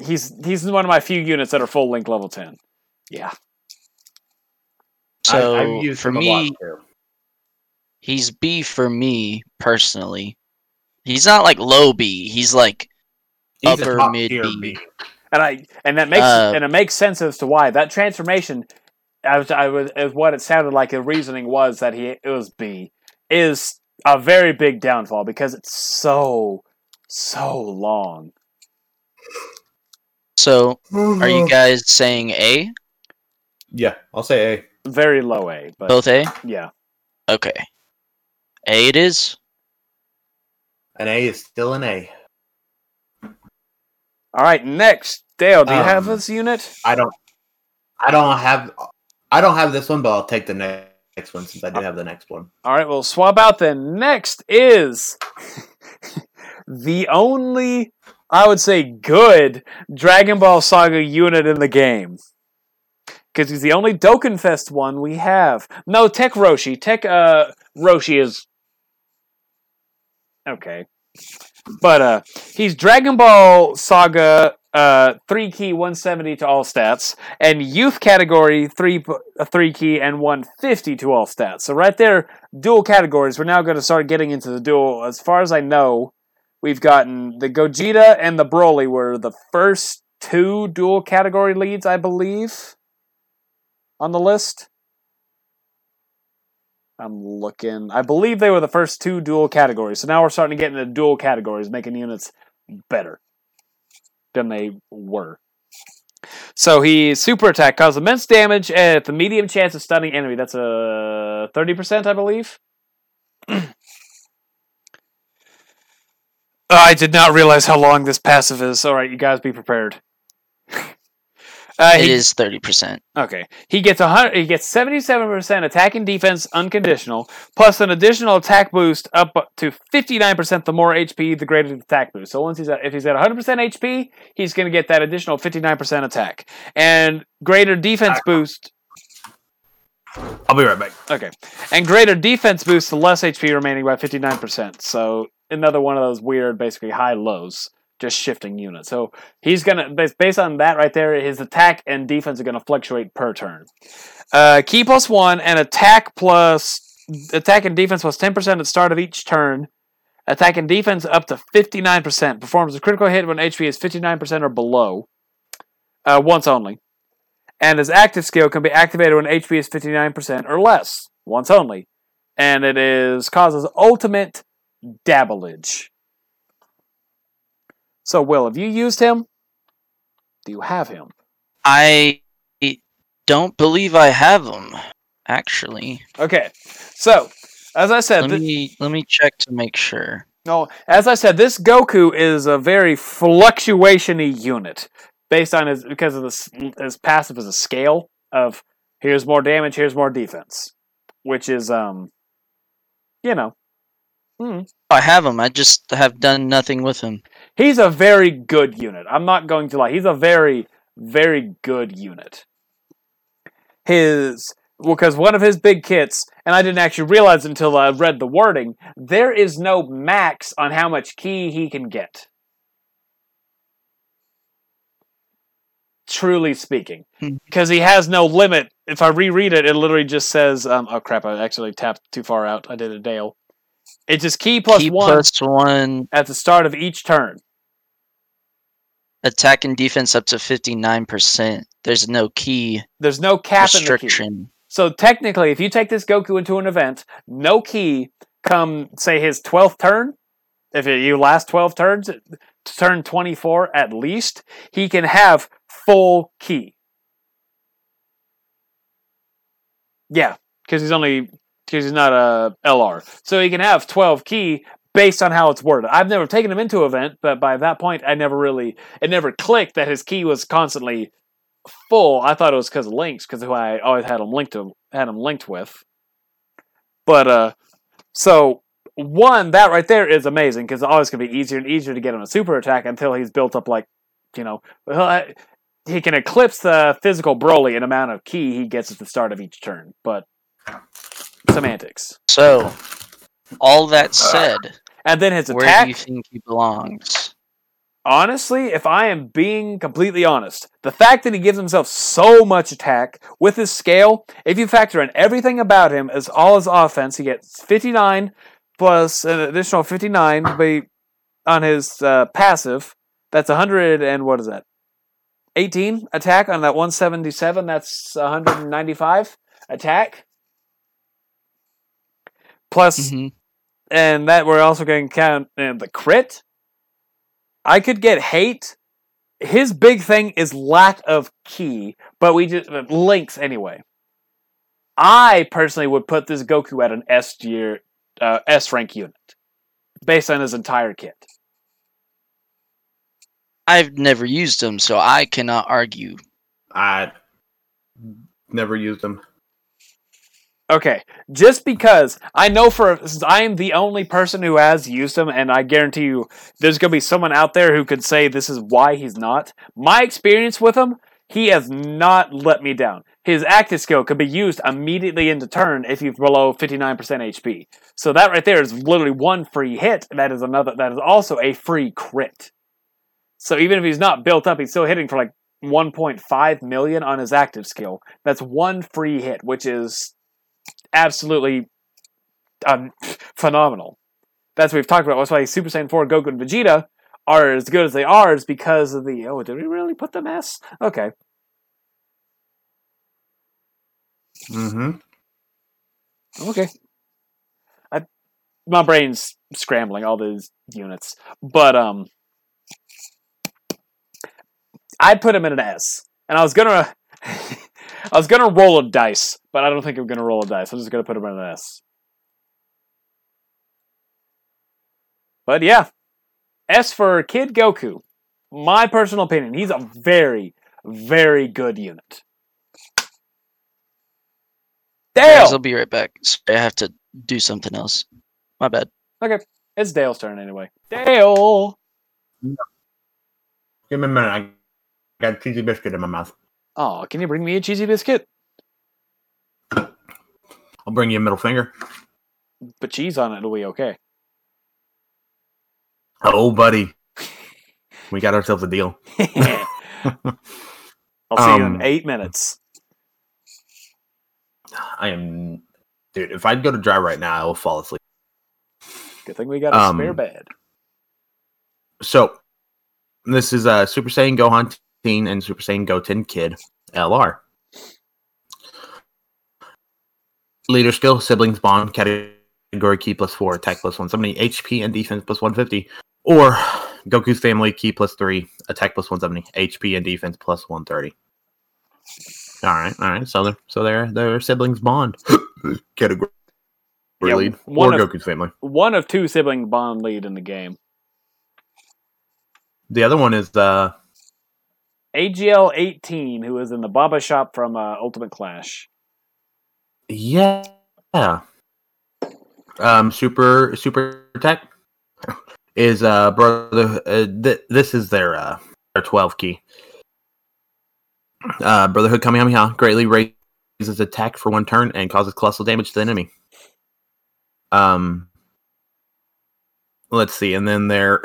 He's he's one of my few units that are full Link level ten. Yeah. So, I, I've used for him a me... lot, too. He's B for me, personally. He's not like low B. He's like he's upper mid B. B. And I and that makes uh, and it makes sense as to why that transformation. I was I was is what it sounded like. The reasoning was that he it was B is a very big downfall because it's so so long. So are you guys saying A? Yeah, I'll say A. Very low A. But both A. Yeah. Okay. A it is? An A is still an A. Alright, next. Dale, do you um, have this unit? I don't I don't have I don't have this one, but I'll take the next one since I do have the next one. Alright, we'll swap out then. Next is the only, I would say, good Dragon Ball Saga unit in the game. Because he's the only Dokkan Fest one we have. No, Tech Roshi. Tech uh Roshi is okay, but uh, he's Dragon Ball Saga uh, three key one seventy to all stats, and youth category three uh, three key and one fifty to all stats. So right there, dual categories. We're now going to start getting into the dual. As far as I know, we've gotten the Gogeta and the Broly were the first two dual category leads, I believe, on the list. I'm looking. I believe they were the first two dual categories. So now we're starting to get into dual categories, making units better than they were. So he super attack causes immense damage at the medium chance of stunning enemy. That's a thirty percent, I believe. I did not realize how long this passive is. All right, you guys be prepared. Uh, he, it is thirty percent. Okay. He gets one hundred, he gets seventy-seven percent attack and defense unconditional, plus an additional attack boost up to fifty-nine percent the more H P, the greater the attack boost. So once he's at, if he's at one hundred percent H P, he's going to get that additional fifty-nine percent attack. And greater defense boost... I'll be right back. Okay. And greater defense boost, the less H P remaining by fifty-nine percent. So another one of those weird, basically, high-lows. Just shifting units. So he's gonna, based on that right there, his attack and defense are gonna fluctuate per turn. Uh, key plus one and attack plus attack and defense plus ten percent at the start of each turn. Attack and defense up to fifty nine percent. Performs a critical hit when H P is fifty nine percent or below. Uh, once only. And his active skill can be activated when H P is fifty nine percent or less. Once only. And it is causes ultimate dabblage. So, Will, have you used him? Do you have him? I don't believe I have him, actually. Okay. So, as I said... Let, th- me, let me check to make sure. No, as I said, this Goku is a very fluctuation-y unit, based on his... because of this, his passive is a scale of, here's more damage, here's more defense. Which is, um... you know... Mm. I have him. I just have done nothing with him. He's a very good unit. I'm not going to lie. He's a very, very good unit. His, well, because one of his big kits, and I didn't actually realize until I read the wording, there is no max on how much ki he can get. Truly speaking. Because he has no limit. If I reread it, it literally just says, um, oh crap, I actually tapped too far out. I did a Dale. It's just key plus, key one plus one at the start of each turn. Attack and defense up to fifty-nine percent. There's no key. There's no cap in the key. So technically, if you take this Goku into an event, no key come, say, his twelfth turn, if you last twelve turns, turn twenty-four at least, he can have full key. Yeah, because he's only... because he's not a L R. So he can have twelve key based on how it's worded. I've never taken him into an event, but by that point, I never really... it never clicked that his key was constantly full. I thought it was because of links, because who I always had him linked to, had him linked with. But, uh... so, one, that right there is amazing, because it's always going to be easier and easier to get him a super attack until he's built up, like, you know... he can eclipse the physical Broly in amount of key he gets at the start of each turn, but... semantics. So, all that said, uh, and then his attack. Where do you think he belongs? Honestly, if I am being completely honest, the fact that he gives himself so much attack with his scale, if you factor in everything about him as all his offense, he gets fifty-nine plus an additional fifty-nine on his uh, passive. That's one hundred and what is that? eighteen attack on that one seventy-seven. That's one ninety-five attack. Plus, mm-hmm. and that we're also going to count uh, the crit. I could get hate. His big thing is lack of ki, but we just uh, links anyway. I personally would put this Goku at an S tier, uh, S rank unit, based on his entire kit. I've never used him, so I cannot argue. I never used him. Okay, just because I know for I am the only person who has used him, and I guarantee you there's going to be someone out there who could say this is why he's not. My experience with him, he has not let me down. His active skill could be used immediately into turn if you're below fifty-nine percent H P. So that right there is literally one free hit. That is another. That is also a free crit. So even if he's not built up, he's still hitting for like one point five million on his active skill. That's one free hit, which is... absolutely um, phenomenal. That's what we've talked about. That's why Super Saiyan four Goku and Vegeta are as good as they are is because of the... Oh, did we really put the mess? Okay. Mm-hmm. Okay. I, my brain's scrambling all those units. But, um... I put him in an S. And I was gonna... I was gonna roll a dice, but I don't think I'm gonna roll a dice. I'm just gonna put him in an S. But yeah. S for Kid Goku. My personal opinion, he's a very, very good unit. Dale! Guys, I'll be right back. I have to do something else. My bad. Okay. It's Dale's turn anyway. Dale! Give me a minute. I got a cheesy biscuit in my mouth. Oh, can you bring me a cheesy biscuit? I'll bring you a middle finger. But cheese on it will be okay. Oh, buddy. We got ourselves a deal. I'll see um, you in eight minutes. I am... Dude, if I go to drive right now, I will fall asleep. Good thing we got a um, spare bed. So, this is uh, Super Saiyan Gohan teen and Super Saiyan Goten Kid L R. Leader skill, siblings bond, category key plus four, attack plus one seventy, H P and defense plus one fifty. Or Goku's Family, key plus three, attack plus one seventy, H P and defense plus one thirty. All right, all right. So they're so they're they're siblings bond category yeah, lead or of, Goku's Family. One of two sibling bond lead in the game. The other one is uh, A G L eighteen, who is in the Baba shop from uh, Ultimate Clash. Yeah. Um, super super attack is uh brother. Uh, th- this is their uh their twelve key. Uh, Brotherhood Kamehameha greatly raises attack for one turn and causes colossal damage to the enemy. Um, let's see, and then their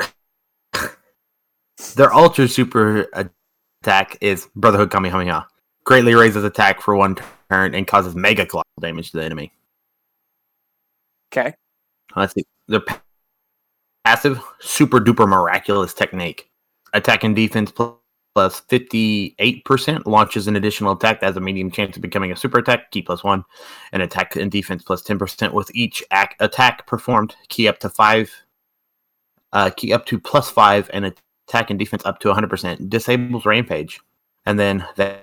their ultra super attack is Brotherhood Kamehameha greatly raises attack for one turn and causes mega colossal damage to the enemy. Okay, let's see. Their passive super duper miraculous technique, attack and defense plus. Plus fifty-eight percent launches an additional attack that has a medium chance of becoming a super attack, key plus one, and attack and defense plus ten percent with each act, attack performed, key up to five, uh, key up to plus five, and attack and defense up to one hundred percent, disables Rampage, and then they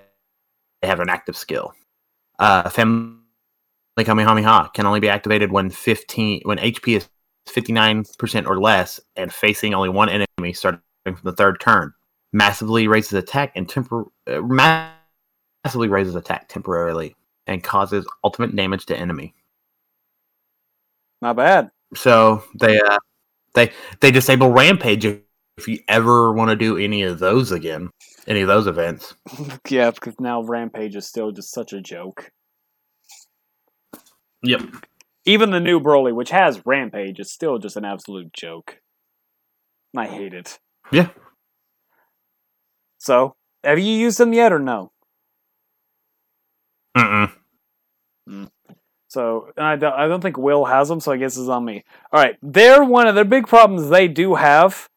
have an active skill. Uh, Family Kamehameha can only be activated when fifteen when H P is fifty-nine percent or less and facing only one enemy starting from the third turn. Massively raises attack and tempor- uh, massively raises attack temporarily and causes ultimate damage to enemy. Not bad. So they uh, they they disable Rampage if you ever want to do any of those again, any of those events. Yeah, because now Rampage is still just such a joke. Yep. Even the new Broly, which has Rampage, is still just an absolute joke. I hate it. Yeah. So, have you used them yet or no? Mm-mm. Mm. So, and I don't, I don't think Will has them, so I guess it's on me. Alright, they're one of their big problems they do have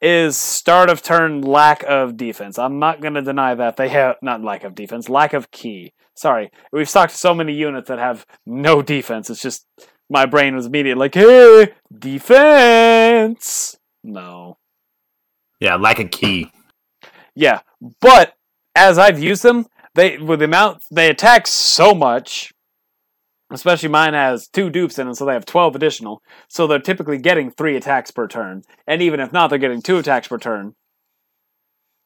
is start of turn lack of defense. I'm not going to deny that. They have, not lack of defense, lack of key. Sorry, we've stocked so many units that have no defense. It's just, my brain was immediately like, hey, defense! No. Yeah, lack of key. Yeah, but as I've used them, they with the amount they attack so much, especially mine has two dupes in it, so they have twelve additional. So they're typically getting three attacks per turn, and even if not, they're getting two attacks per turn.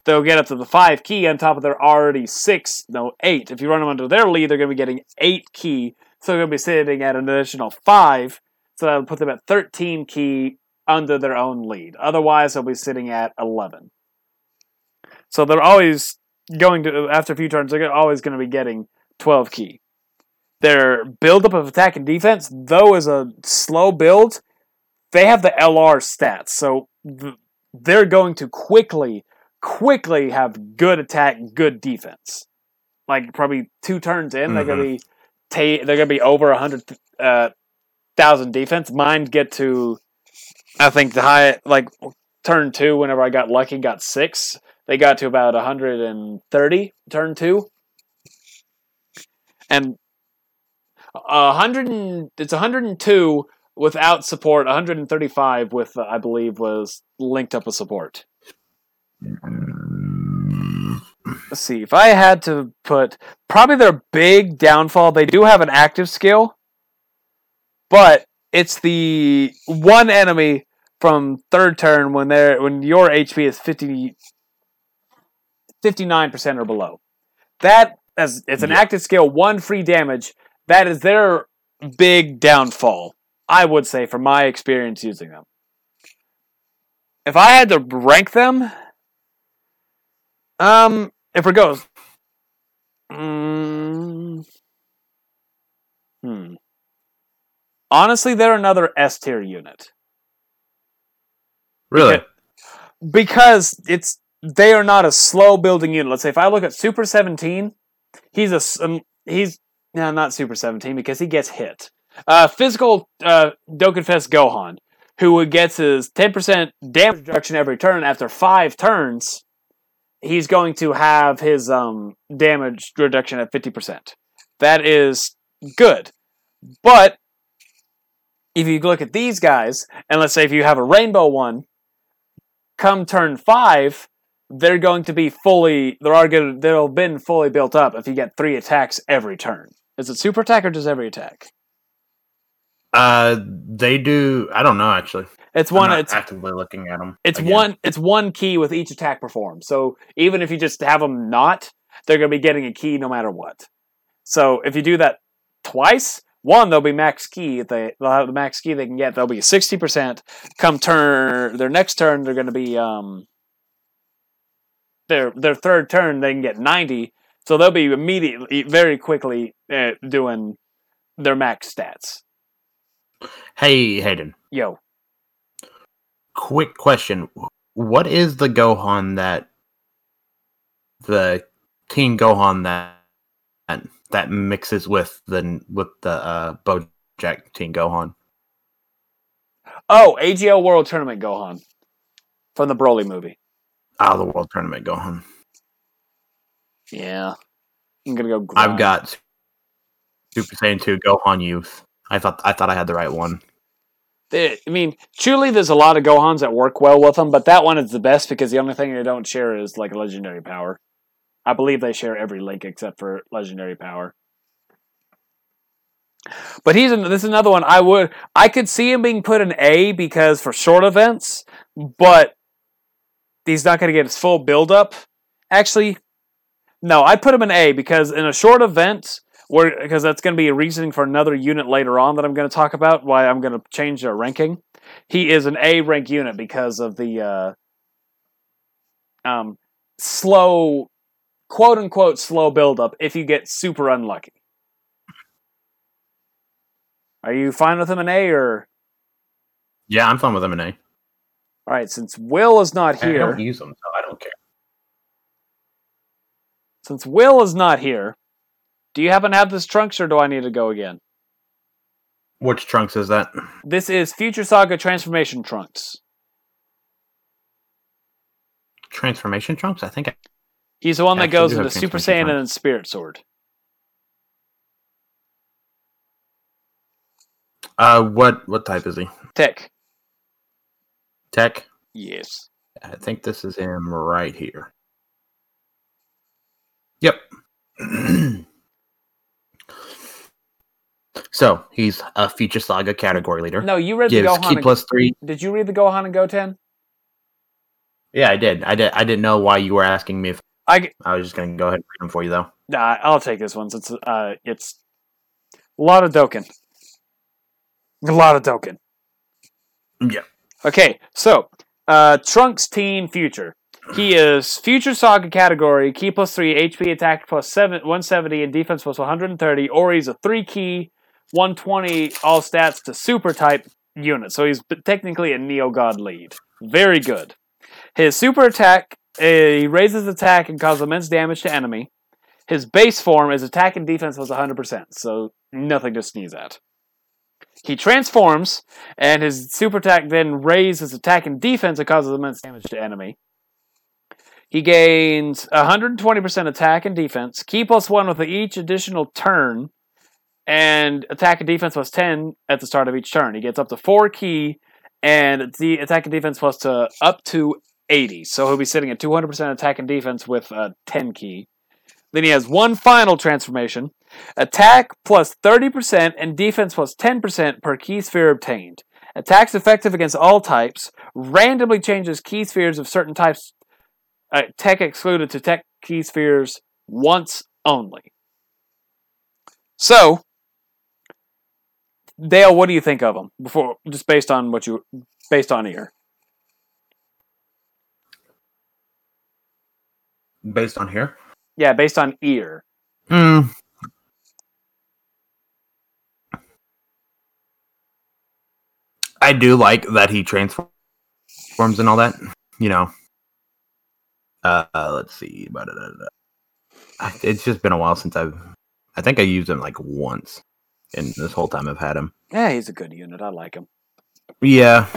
They'll get up to the five key on top of their already six, no eight. If you run them under their lead, they're going to be getting eight key, so they're going to be sitting at an additional five. So that'll put them at thirteen key under their own lead. Otherwise, they'll be sitting at eleven. So they're always going to, after a few turns, they're always going to be getting twelve key. Their buildup of attack and defense, though, is a slow build. They have the L R stats, so they're going to quickly, quickly have good attack, good defense. Like probably two turns in, mm-hmm. they're going to be ta- they're going to be over a hundred uh, thousand defense. Mine get to, I think the high like turn two, whenever I got lucky, got six. They got to about one hundred thirty, turn two. And one hundred and, it's one hundred two without support, one hundred thirty-five with, uh, I believe, was linked up with support. Let's see, if I had to put... Probably their big downfall, they do have an active skill, but it's the one enemy from third turn when they're when your H P is fifty, fifty-nine percent or below. That, as it's an yeah. active skill, one free damage. That is their big downfall, I would say, from my experience using them. If I had to rank them... Um, if it goes... Um, hmm. Honestly, they're another S-tier unit. Really? Because, because it's they are not a slow-building unit. Let's say if I look at Super seventeen, he's a... Um, he's No, not Super seventeen, because he gets hit. Uh, physical uh, Dokkan Fest Gohan, who gets his ten percent damage reduction every turn. After five turns, he's going to have his um, damage reduction at fifty percent. That is good. But if you look at these guys, and let's say if you have a rainbow one, come turn five... They're going to be fully. There are going. They'll have been fully built up if you get three attacks every turn. Is it super attack or just every attack? Uh, they do. I don't know actually. It's one. I'm not it's actively looking at them. It's again. one. It's one key with each attack performed. So even if you just have them not, they're going to be getting a key no matter what. So if you do that twice, one they'll be max key. If they they'll have the max key they can get. They'll be sixty percent. Come turn their next turn, they're going to be um. Their their third turn, they can get ninety, so they'll be immediately, very quickly uh, doing their max stats. Hey, Hayden. Yo. Quick question. What is the Gohan that... The Teen Gohan that that mixes with the with the uh, BoJack Teen Gohan? Oh, A G L World Tournament Gohan. From the Broly movie. Out of the World Tournament Gohan. Yeah. I'm gonna go grind. I've got Super Saiyan two Gohan Youth. I thought I thought I had the right one. They, I mean, truly there's a lot of Gohans that work well with them, but that one is the best because the only thing they don't share is like legendary power. I believe they share every link except for legendary power. But he's an, this is another one I would I could see him being put in A because for short events, but he's not going to get his full build-up. Actually, no, I'd put him in A, because in a short event, where because that's going to be a reasoning for another unit later on that I'm going to talk about, why I'm going to change their ranking. He is an A-rank unit because of the uh, um, slow, quote-unquote slow build-up if you get super unlucky. Are you fine with him in A, or...? Yeah, I'm fine with him in A. All right, since Will is not here... I don't use them, so I don't care. Since Will is not here, do you happen to have this Trunks, or do I need to go again? Which Trunks is that? This is Future Saga Transformation Trunks. Transformation Trunks? I think I... He's the one that goes into Super Saiyan and Spirit Sword. Uh, what, what type is he? Tech. Tech? Yes. I think this is him right here. Yep. So, he's a Future Saga category leader. No, you read Gives the Gohan. Key and... plus three. Did you read the Gohan and Goten? Yeah, I did. I, did. I didn't know why you were asking me if... I, I was just going to go ahead and read them for you, though. Nah, I'll take this one. It's, uh, it's a lot of Dokkan. A lot of Dokkan. Yeah. Okay, so, uh, Trunks Teen Future. He is Future Saga category, key plus three, H P attack plus seven, one seventy, and defense plus one hundred thirty, or he's a three key, one twenty all stats to super type unit. So he's technically a Neo God lead. Very good. His super attack, uh, he raises attack and causes immense damage to enemy. His base form is attack and defense plus one hundred percent, so nothing to sneeze at. He transforms, and his super attack then raises his attack and defense and causes immense damage to enemy. He gains one hundred twenty percent attack and defense, key plus one with each additional turn, and attack and defense plus ten at the start of each turn. He gets up to four key, and the attack and defense plus to up to eighty. So he'll be sitting at two hundred percent attack and defense with uh, ten key. Then he has one final transformation. Attack plus thirty percent and defense plus ten percent per key sphere obtained. Attacks effective against all types. Randomly changes key spheres of certain types. Uh, tech excluded to tech key spheres once only. So, Dale, what do you think of them? Before, just based on what you, based on here. Based on here. Yeah, based on ear. Hmm. I do like that he transforms and all that. You know. Uh, let's see. It's just been a while since I've... I think I used him like once in this whole time I've had him. Yeah, he's a good unit. I like him. Yeah.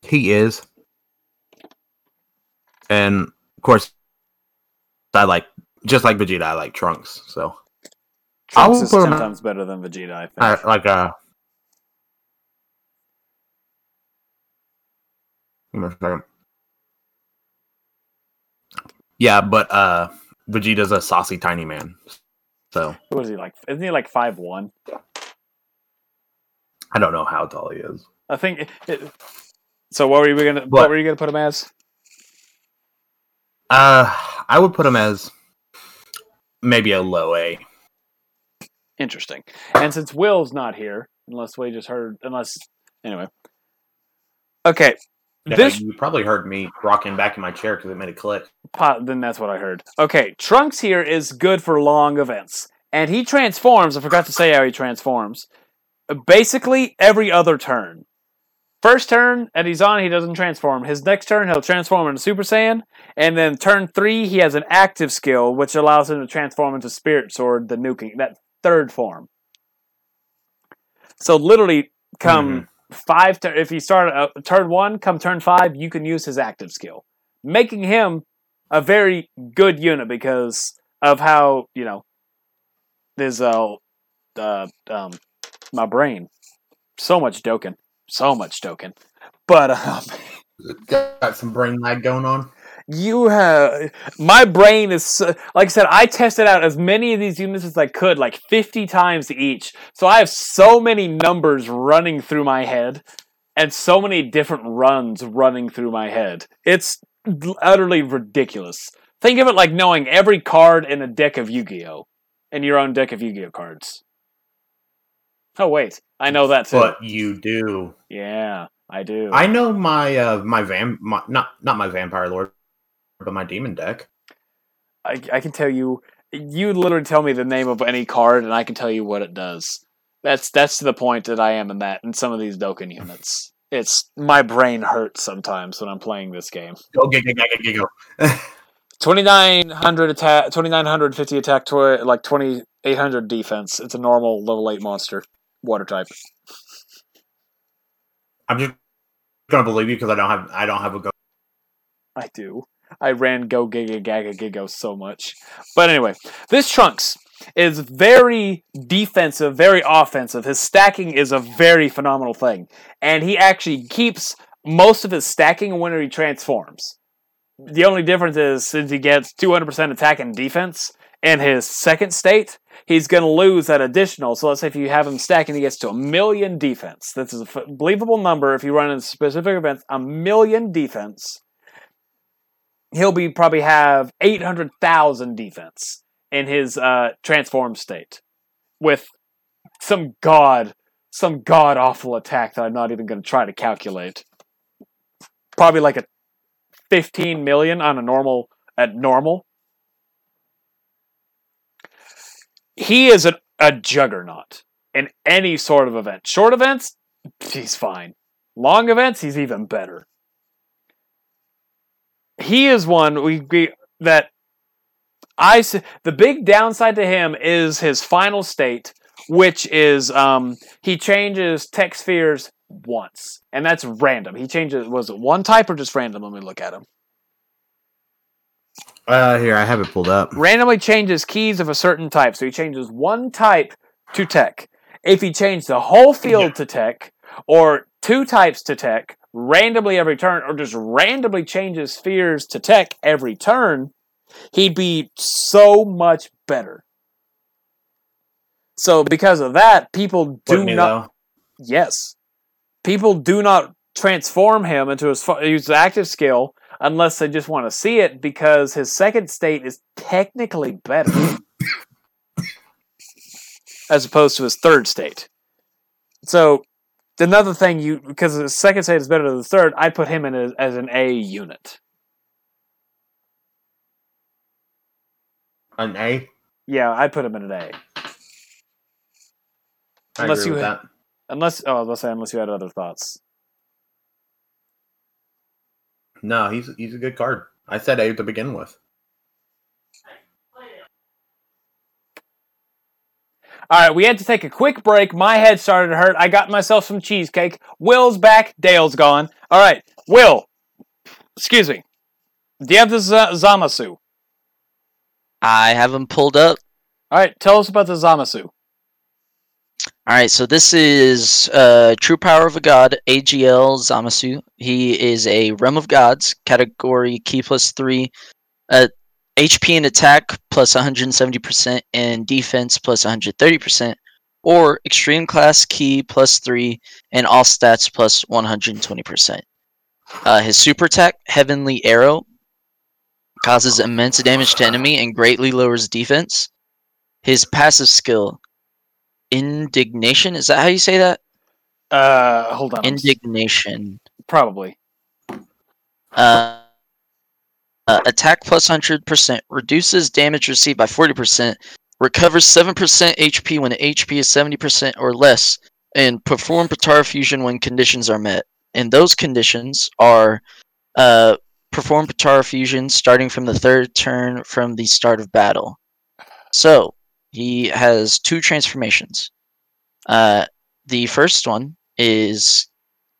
He is. And, of course, I like... Just like Vegeta, I like Trunks, so... Trunks is ten times better than Vegeta, I think. I, like, uh... Give me a second. Yeah, but uh, Vegeta's a saucy tiny man. So what is he like? Isn't he like five one? I don't know how tall he is. I think. It, it, so what were you gonna? But, what were you gonna put him as? Uh, I would put him as maybe a low A. Interesting. And since Will's not here, unless we just heard, unless anyway. Okay. Yeah, this... You probably heard me rocking back in my chair because it made a click. Pot, then that's what I heard. Okay, Trunks here is good for long events. And he transforms, I forgot to say how he transforms, basically every other turn. First turn, and he's on, he doesn't transform. His next turn, he'll transform into Super Saiyan. And then turn three, he has an active skill, which allows him to transform into Spirit Sword, the nuking, that third form. So literally, come... Mm-hmm. Five. Ter- if you start uh, turn one, come turn five, you can use his active skill, making him a very good unit because of how you know there's uh, uh um my brain so much Dokkan, so much Dokkan, but um, got some brain lag going on. You have my brain is so, like I said. I tested out as many of these units as I could, like fifty times each. So I have so many numbers running through my head, and so many different runs running through my head. It's utterly ridiculous. Think of it like knowing every card in a deck of Yu-Gi-Oh, in your own deck of Yu-Gi-Oh cards. Oh wait, I know that too. But you do. Yeah, I do. I know my uh, my vam my, not not my vampire lord. But my demon deck. I, I can tell you... You literally tell me the name of any card and I can tell you what it does. That's that's to the point that I am in that. In some of these Dokkan units. It's... My brain hurts sometimes when I'm playing this game. Go, go, go, go, go, go. twenty-nine hundred attack... twenty-nine fifty attack, tw- like twenty-eight hundred defense. It's a normal level eight monster. Water type. I'm just gonna believe you because I don't have... I don't have a go. I do. I ran Go Giga Gaga Gigo so much. But anyway, this Trunks is very defensive, very offensive. His stacking is a very phenomenal thing. And he actually keeps most of his stacking when he transforms. The only difference is since he gets two hundred percent attack and defense in his second state, he's going to lose that additional. So let's say if you have him stacking, he gets to a million defense. This is a believable number if you run in specific events. A million defense. He'll be probably have eight hundred thousand defense in his uh, transformed state with some god, some god-awful attack that I'm not even going to try to calculate. Probably like a fifteen million on a normal, at normal. He is a, a juggernaut in any sort of event. Short events, he's fine. Long events, he's even better. He is one we, we that I the big downside to him is his final state, which is um, he changes tech spheres once, and that's random. He changes, was it one type or just random? Let me look at him. Uh, here, I have it pulled up. Randomly changes keys of a certain type, so he changes one type to tech. If he changed the whole field yeah. to tech, or two types to tech, randomly every turn, or just randomly changes spheres to tech every turn, he'd be so much better. So because of that, people do Wouldn't not... Yes. People do not transform him into his, his active skill unless they just want to see it, because his second state is technically better as opposed to his third state. So another thing, you because the second state is better than the third, I put him in as, as an A unit. An A? Yeah, I put him in an A. I unless agree you with had, that. Unless oh, I was gonna say unless you had other thoughts. No, he's he's a good card. I said A to begin with. All right, we had to take a quick break. My head started to hurt. I got myself some cheesecake. Will's back. Dale's gone. All right, Will. Excuse me. Do you have the Z- Zamasu? I have him pulled up. All right, tell us about the Zamasu. All right, so this is uh, True Power of a God, A G L Zamasu. He is a Realm of Gods, category key plus three, uh, H P and attack plus one hundred seventy percent, and defense plus one hundred thirty percent, or extreme class key plus three, and all stats plus one hundred twenty percent. Uh, his super attack, Heavenly Arrow, causes immense damage to enemy and greatly lowers defense. His passive skill, Indignation, is that how you say that? Uh, hold on. Indignation. Probably. Uh, uh, attack plus one hundred percent. Reduces damage received by forty percent. Recovers seven percent H P when H P is seventy percent or less. And perform Patara Fusion when conditions are met. And those conditions are uh, perform Patara Fusion starting from the third turn from the start of battle. So, he has two transformations. Uh, the first one is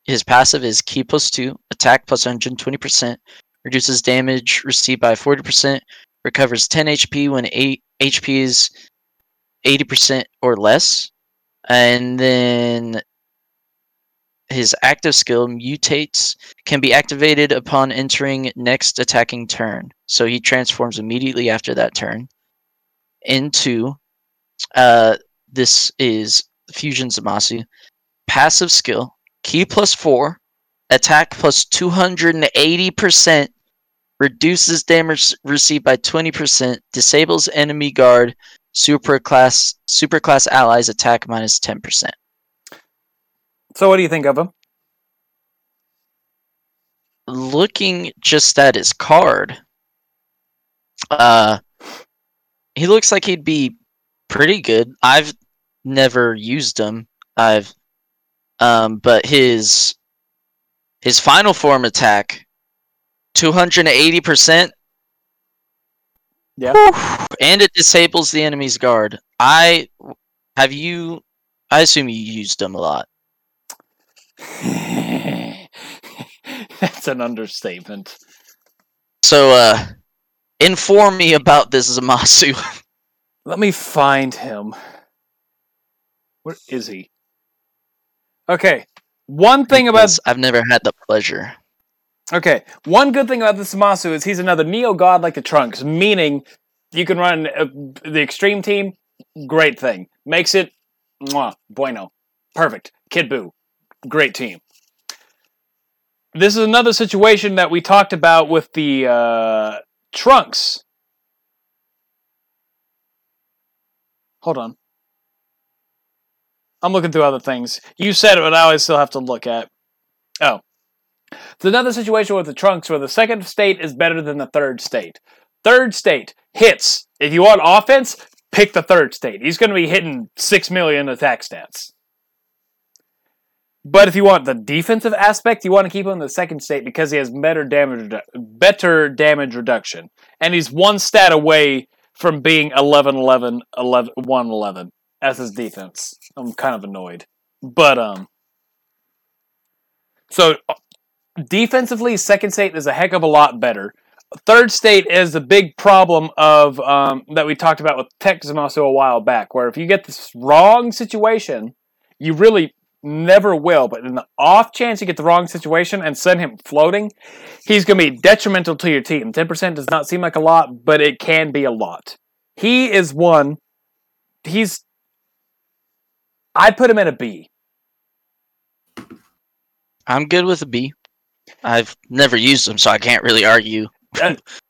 his passive is key plus two, attack plus one hundred twenty percent, reduces damage received by forty percent, recovers ten H P when eight H P is eighty percent or less. And then his active skill, Mutates, can be activated upon entering next attacking turn. So he transforms immediately after that turn into uh this is Fusion Zamasu. Passive skill, key plus four, attack plus two hundred eighty percent, reduces damage received by twenty percent, disables enemy guard, super class super class allies attack minus ten percent. So what do you think of him? Looking just at his card, uh he looks like he'd be pretty good. I've never used him. I've, um, but his his final form attack, two hundred and eighty percent. Yeah, and it disables the enemy's guard. I have you. I assume you used him a lot. That's an understatement. So, uh. inform me about this Zamasu. Let me find him. Where is he? Okay. One thing because about... I've never had the pleasure. Okay. One good thing about this Zamasu is he's another Neo-God like the Trunks, meaning you can run uh, the Extreme Team. Great thing. Makes it... Mwah, bueno. Perfect. Kid Buu. Great team. This is another situation that we talked about with the... Uh, Trunks. Hold on. I'm looking through other things. You said it, but I always still have to look at. Oh. It's another situation with the Trunks where the second state is better than the third state. Third state hits. If you want offense, pick the third state. He's going to be hitting six million attack stats. But if you want the defensive aspect, you want to keep him in the second state because he has better damage, better damage reduction. And he's one stat away from being eleven eleven, eleven one eleven. as his defense. I'm kind of annoyed. But, um... So, defensively, second state is a heck of a lot better. Third state is the big problem of um, that we talked about with Tech Zamasu a while back, where if you get this wrong situation, you really never will, but in the off chance you get the wrong situation and send him floating, he's going to be detrimental to your team. ten percent does not seem like a lot, but it can be a lot. He is one. He's... I put him in a B. I'm good with a B. I've never used him, so I can't really argue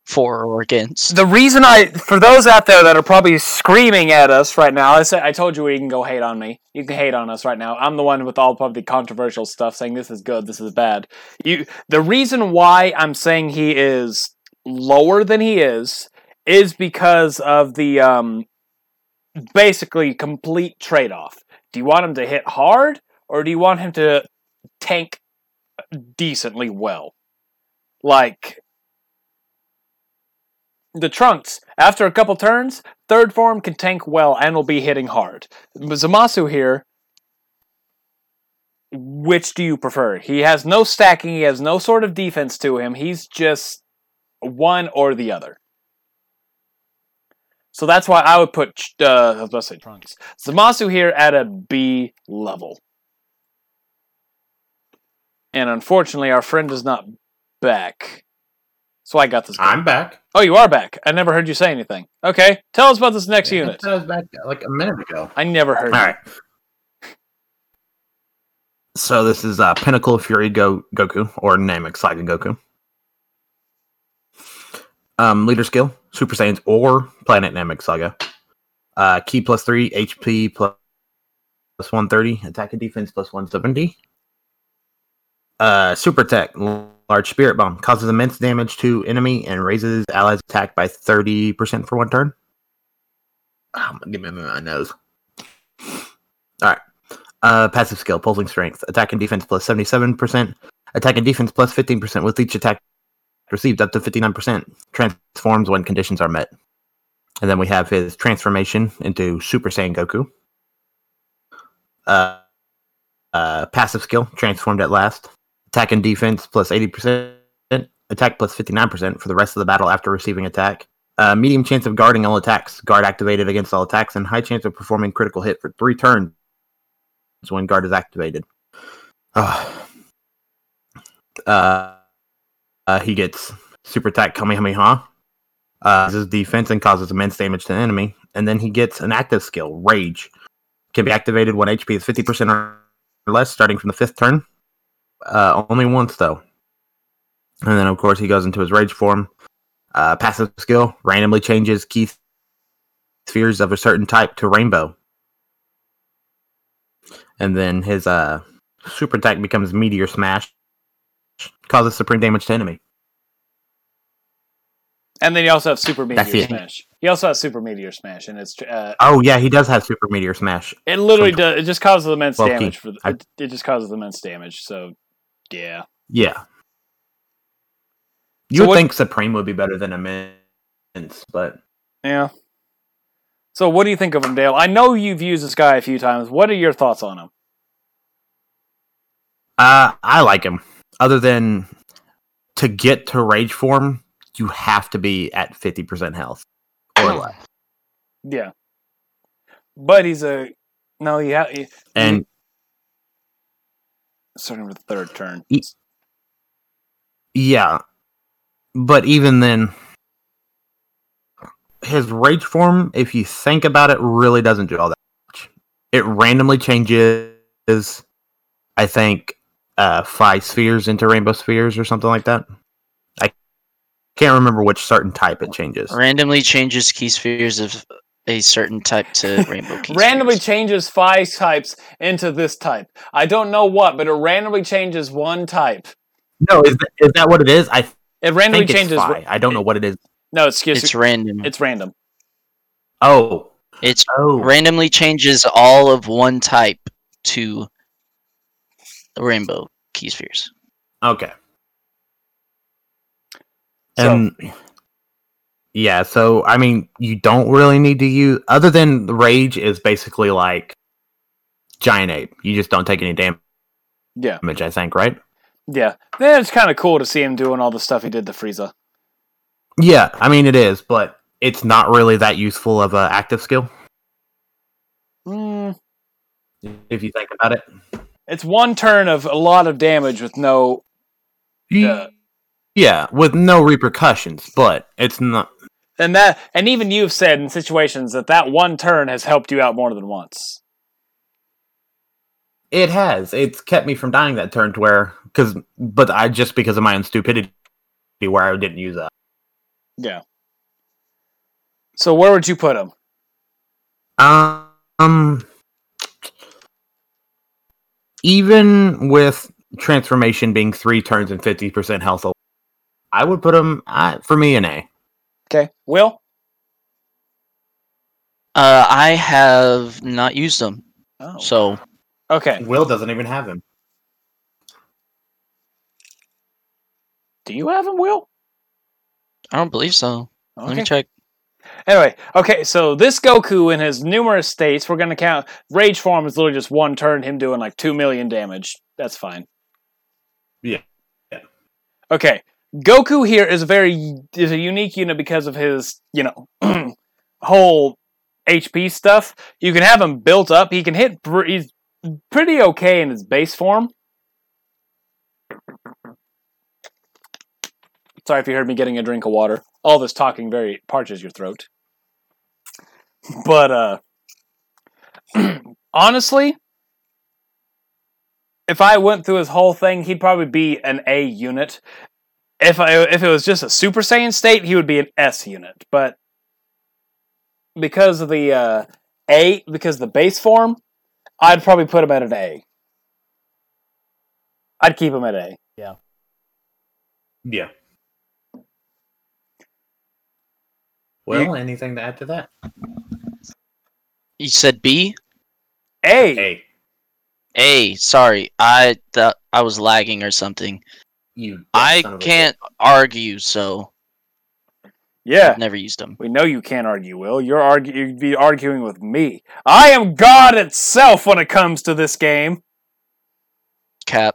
for or against. The reason I, for those out there that are probably screaming at us right now, I said, I told you you can go hate on me. You can hate on us right now. I'm the one with all probably controversial stuff saying this is good, this is bad. You, the reason why I'm saying he is lower than he is is because of the um, basically complete trade-off. Do you want him to hit hard, or do you want him to tank decently well? Like, the Trunks, after a couple turns, third form can tank well and will be hitting hard. Zamasu here, which do you prefer? He has no stacking, he has no sort of defense to him, he's just one or the other. So that's why I would put, uh, I was about to say Trunks, Zamasu here at a B level. And unfortunately, our friend is not back. So I got this. Going. I'm back. Oh, you are back. I never heard you say anything. Okay, tell us about this next yeah, unit. I was back like a minute ago. I never heard. All you. Right. So this is uh, Pinnacle Fury Go- Goku, or Namek Saiyan Goku. Um, leader skill, Super Saiyans or Planet Namek Saga. Uh, key plus three, H P plus one thirty, attack and defense plus one seventy. Uh, super attack, large spirit bomb, causes immense damage to enemy and raises allies attack by thirty percent for one turn. Oh, give me my nose. Alright. Uh, passive skill, pulsing strength, attack and defense plus seventy-seven percent, attack and defense plus fifteen percent with each attack received up to fifty-nine percent, transforms when conditions are met. And then we have his transformation into Super Saiyan Goku. Uh, uh passive skill, transformed at last. Attack and defense plus eighty percent, attack plus fifty-nine percent for the rest of the battle after receiving attack. Uh, medium chance of guarding all attacks, guard activated against all attacks, and high chance of performing critical hit for three turns when guard is activated. Uh, uh, uh, he gets super attack Kamehameha, uh, his defense and causes immense damage to the enemy, and then he gets an active skill, Rage. Can be activated when H P is fifty percent or less, starting from the fifth turn. Uh, only once, though. And then, of course, he goes into his rage form. Uh, passive skill randomly changes key spheres of a certain type to rainbow. And then his uh, super attack becomes Meteor Smash, causes supreme damage to enemy. And then you also have Super Meteor Smash. He also has Super Meteor Smash, and it's uh, oh yeah, he does have Super Meteor Smash. It literally does. It just causes immense well, damage. He, for the, I, it just causes immense damage. So yeah, yeah. You so would what, think Supreme would be better than immense, but yeah. So what do you think of him, Dale? I know you've used this guy a few times. What are your thoughts on him? Uh, I like him. Other than to get to rage form, you have to be at fifty percent health or less. Yeah. But he's a... No, you have... And... Starting with the third turn. E- yeah. But even then, his rage form, if you think about it, really doesn't do all that much. It randomly changes, I think, uh, five spheres into rainbow spheres or something like that. Can't remember which certain type it changes. Randomly changes key spheres of a certain type to rainbow key randomly spheres. Changes five types into this type. I don't know what, but it randomly changes one type. No, is that, is that what it is? I th- it randomly think changes. It's ra- I don't know what it is. No, excuse me. It's random. It's random. Oh, it's oh. randomly changes all of one type to rainbow key spheres. Okay. So, and Yeah, so, I mean, you don't really need to use... Other than Rage is basically like Giant Ape. You just don't take any damage, yeah. I think, right? Yeah. Yeah, it's kind of cool to see him doing all the stuff he did to Frieza. Yeah, I mean, it is, but it's not really that useful of an active skill. Mm. If you think about it. It's one turn of a lot of damage with no... Uh, yeah, with no repercussions, but it's not... And that, and even you've said in situations that that one turn has helped you out more than once. It has. It's kept me from dying that turn to where, because, but I just because of my own stupidity, where I didn't use that. Yeah. So where would you put him? Um, even with transformation being three turns and fifty percent health, I would put him uh, for me an A. Okay, Will? Uh, I have not used him. Oh. So, okay. Will doesn't even have him. Do you have him, Will? I don't believe so. Okay. Let me check. Anyway, okay, so this Goku in his numerous states, we're going to count. Rage form is literally just one turn, him doing like two million damage. That's fine. Yeah. Yeah. Okay. Goku here is a very is a unique unit because of his, you know, whole H P stuff. You can have him built up. He can hit. He's pretty okay in his base form. Sorry if you heard me getting a drink of water. All this talking very parches your throat. But uh, honestly, if I went through his whole thing, he'd probably be an A unit. If I if it was just a Super Saiyan state, he would be an S unit. But because of the uh, A, because of the base form, I'd probably put him at an A. I'd keep him at A. Yeah. Yeah. Well, you, anything to add to that? You said B? A. A. A. Sorry, I th- I was lagging or something. You I can't argue, so yeah, I've never used them. We know you can't argue, Will. You're argu- you'd be arguing with me. I am God itself when it comes to this game. Cap.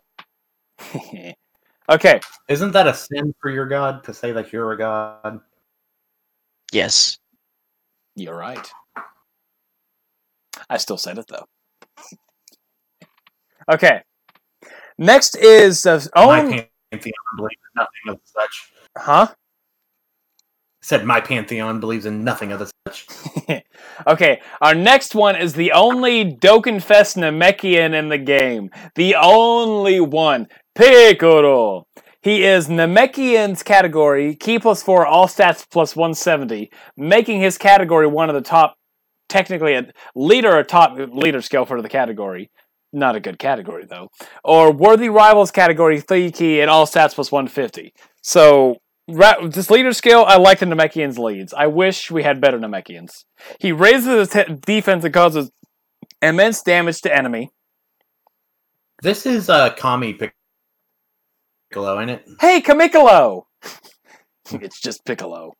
Okay. Isn't that a sin for your God to say that you're a god? Yes. You're right. I still said it though. Okay. Next is uh, own. Pantheon believes in nothing of such. Huh? Said my pantheon believes in nothing of the such. Okay, our next one is the only Dokkan Fest Namekian in the game. The only one. Piccolo. He is Namekian's category, key plus four, all stats plus one seventy, making his category one of the top, technically a leader or top leader scale for the category. Not a good category, though. Or worthy rivals category, three key, and all stats plus one fifty. So, ra- this leader skill, I like the Namekian's leads. I wish we had better Namekians. He raises his t- defense and causes immense damage to enemy. This is uh, Kami Pic- Piccolo, ain't it? Hey, Kamikolo! It's just Piccolo.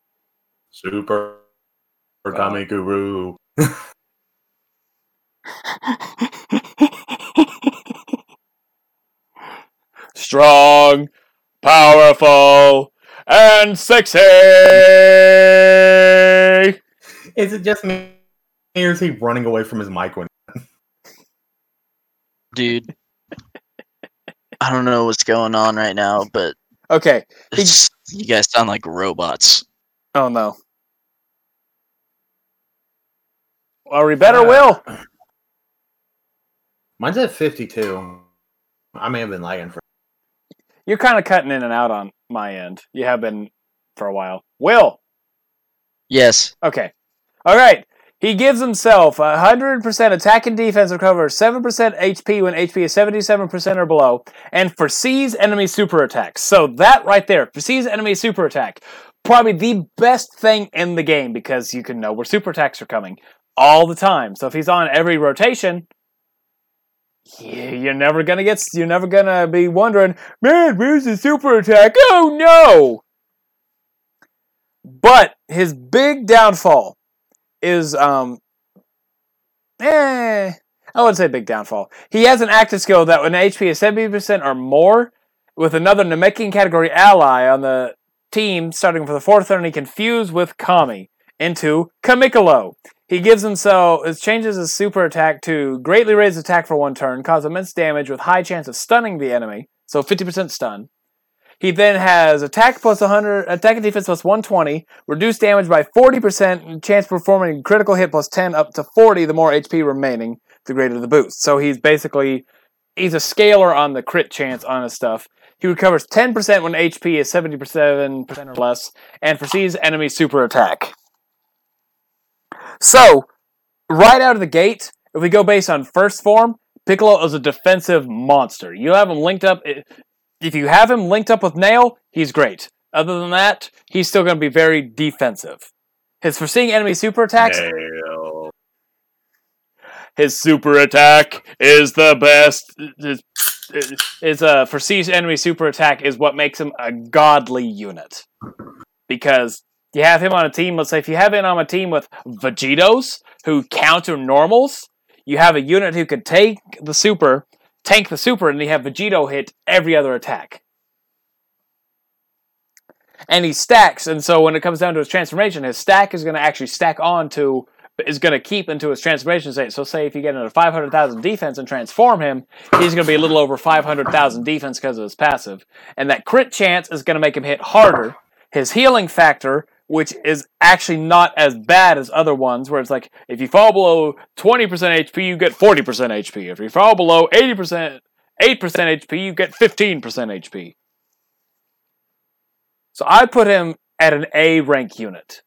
Super oh. Kami Guru. Strong, powerful, and sexy. Is it just me, or is he running away from his mic when? Dude, I don't know what's going on right now, but okay, just, you guys sound like robots. Oh no, are we better, uh, Will? Mine's at fifty-two. I may have been lagging for. You're kind of cutting in and out on my end. You have been for a while. Will! Yes. Okay. All right. He gives himself one hundred percent attack and defense recover, seven percent H P when H P is seventy-seven percent or below, and foresees enemy super attacks. So that right there, foresees enemy super attack. Probably the best thing in the game because you can know where super attacks are coming all the time. So if he's on every rotation... Yeah, you're never gonna get. You're never gonna be wondering, man, where's the super attack? Oh no! But his big downfall is, um, eh, I wouldn't say big downfall. He has an active skill that when H P is seventy percent or more, with another Namekian category ally on the team, starting from the fourth turn, he can fuse with Kami into Kamikolo. He gives himself, it changes his super attack to greatly raise attack for one turn, cause immense damage with high chance of stunning the enemy, so fifty percent stun. He then has attack plus one hundred, attack and defense plus one twenty, reduced damage by forty percent, and chance of performing critical hit plus ten up to forty, the more H P remaining, the greater the boost. So he's basically, he's a scaler on the crit chance on his stuff. He recovers ten percent when H P is seventy-seven percent or less, and foresees enemy super attack. So, right out of the gate, if we go based on first form, Piccolo is a defensive monster. You have him linked up. If you have him linked up with Nail, he's great. Other than that, he's still going to be very defensive. His foreseeing enemy super attacks... Nail. His super attack is the best. His, his uh, foresees enemy super attack is what makes him a godly unit. Because... you have him on a team, let's say if you have him on a team with Vegitos, who counter normals, you have a unit who could take the super, tank the super, and you have Vegito hit every other attack. And he stacks, and so when it comes down to his transformation, his stack is going to actually stack on to, is going to keep into his transformation state. So say if you get into five hundred thousand defense and transform him, he's going to be a little over five hundred thousand defense because of his passive. And that crit chance is going to make him hit harder. His healing factor, which is actually not as bad as other ones, where it's like, if you fall below twenty percent H P, you get forty percent H P. If you fall below eighty percent, eight percent H P, you get fifteen percent H P. So I put him at an A rank unit.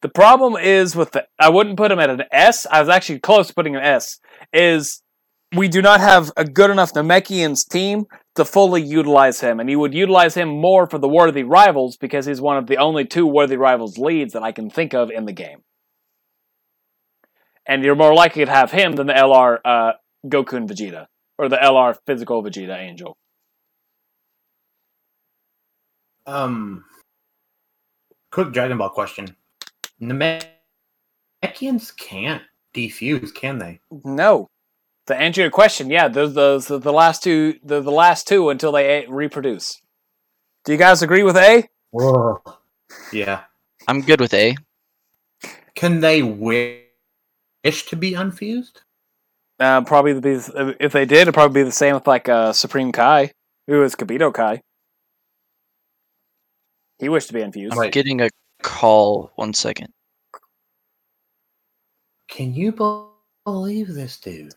The problem is with the... I wouldn't put him at an S. I was actually close to putting an S. Is we do not have a good enough Namekians team to fully utilize him, and you would utilize him more for the worthy rivals because he's one of the only two worthy rivals leads that I can think of in the game. And you're more likely to have him than the L R uh, Goku and Vegeta, or the L R physical Vegeta Angel. Um, quick Dragon Ball question: Namekians can't defuse, can they? No. To answer your question, yeah, those those the, the last two, the the last two until they a- reproduce. Do you guys agree with A? Whoa. Yeah, I'm good with A. Can they wish to be unfused? Uh, probably be if they did, it'd probably be the same with like uh, Supreme Kai, who is Kabito Kai. He wished to be unfused. I'm right. Getting a call. One second. Can you be- believe this, dude?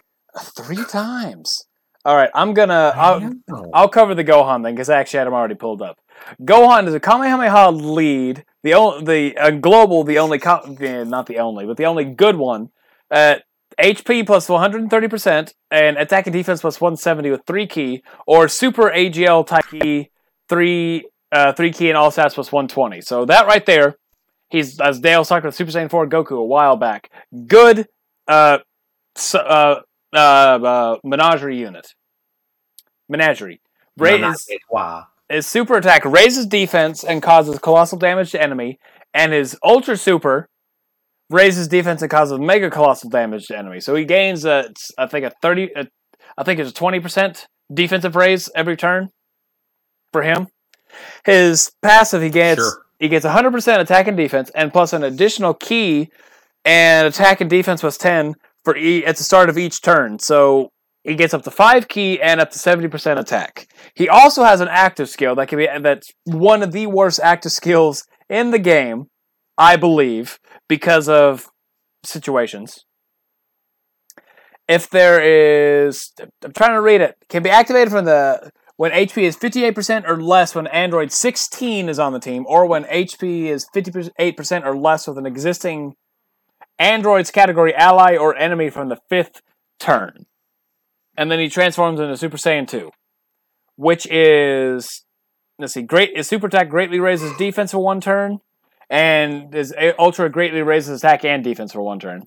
Three times. All right, I'm gonna. I'll, I'll cover the Gohan thing because I actually had him already pulled up. Gohan is a Kamehameha lead. The only, the uh, global, the only, not the only, but the only good one. Uh, H P plus one hundred thirty percent and attack and defense plus one seventy with three key or super A G L type key three uh, three key and all stats plus one twenty. So that right there, he's as Dale talked with Super Saiyan four Goku a while back. Good. Uh. So, uh Uh, uh, menagerie unit. Menagerie. Raises, wow. His super attack raises defense and causes colossal damage to enemy, and his ultra super raises defense and causes mega colossal damage to enemy. So he gains, a, I think, a thirty, a, I think it's a twenty percent defensive raise every turn for him. His passive, he gets sure. he gets a hundred percent attack and defense, and plus an additional key and attack and defense plus ten. For e- at the start of each turn, so he gets up to five key and up to seventy percent attack. He also has an active skill that can be that's one of the worst active skills in the game, I believe, because of situations. If there is, I'm trying to read it, can be activated from the when H P is fifty-eight percent or less when Android sixteen is on the team, or when H P is fifty-eight percent or less with an existing Android's category ally or enemy from the fifth turn. And then he transforms into Super Saiyan two. Which is... Let's see. Great, his super attack greatly raises defense for one turn. And his ultra greatly raises attack and defense for one turn.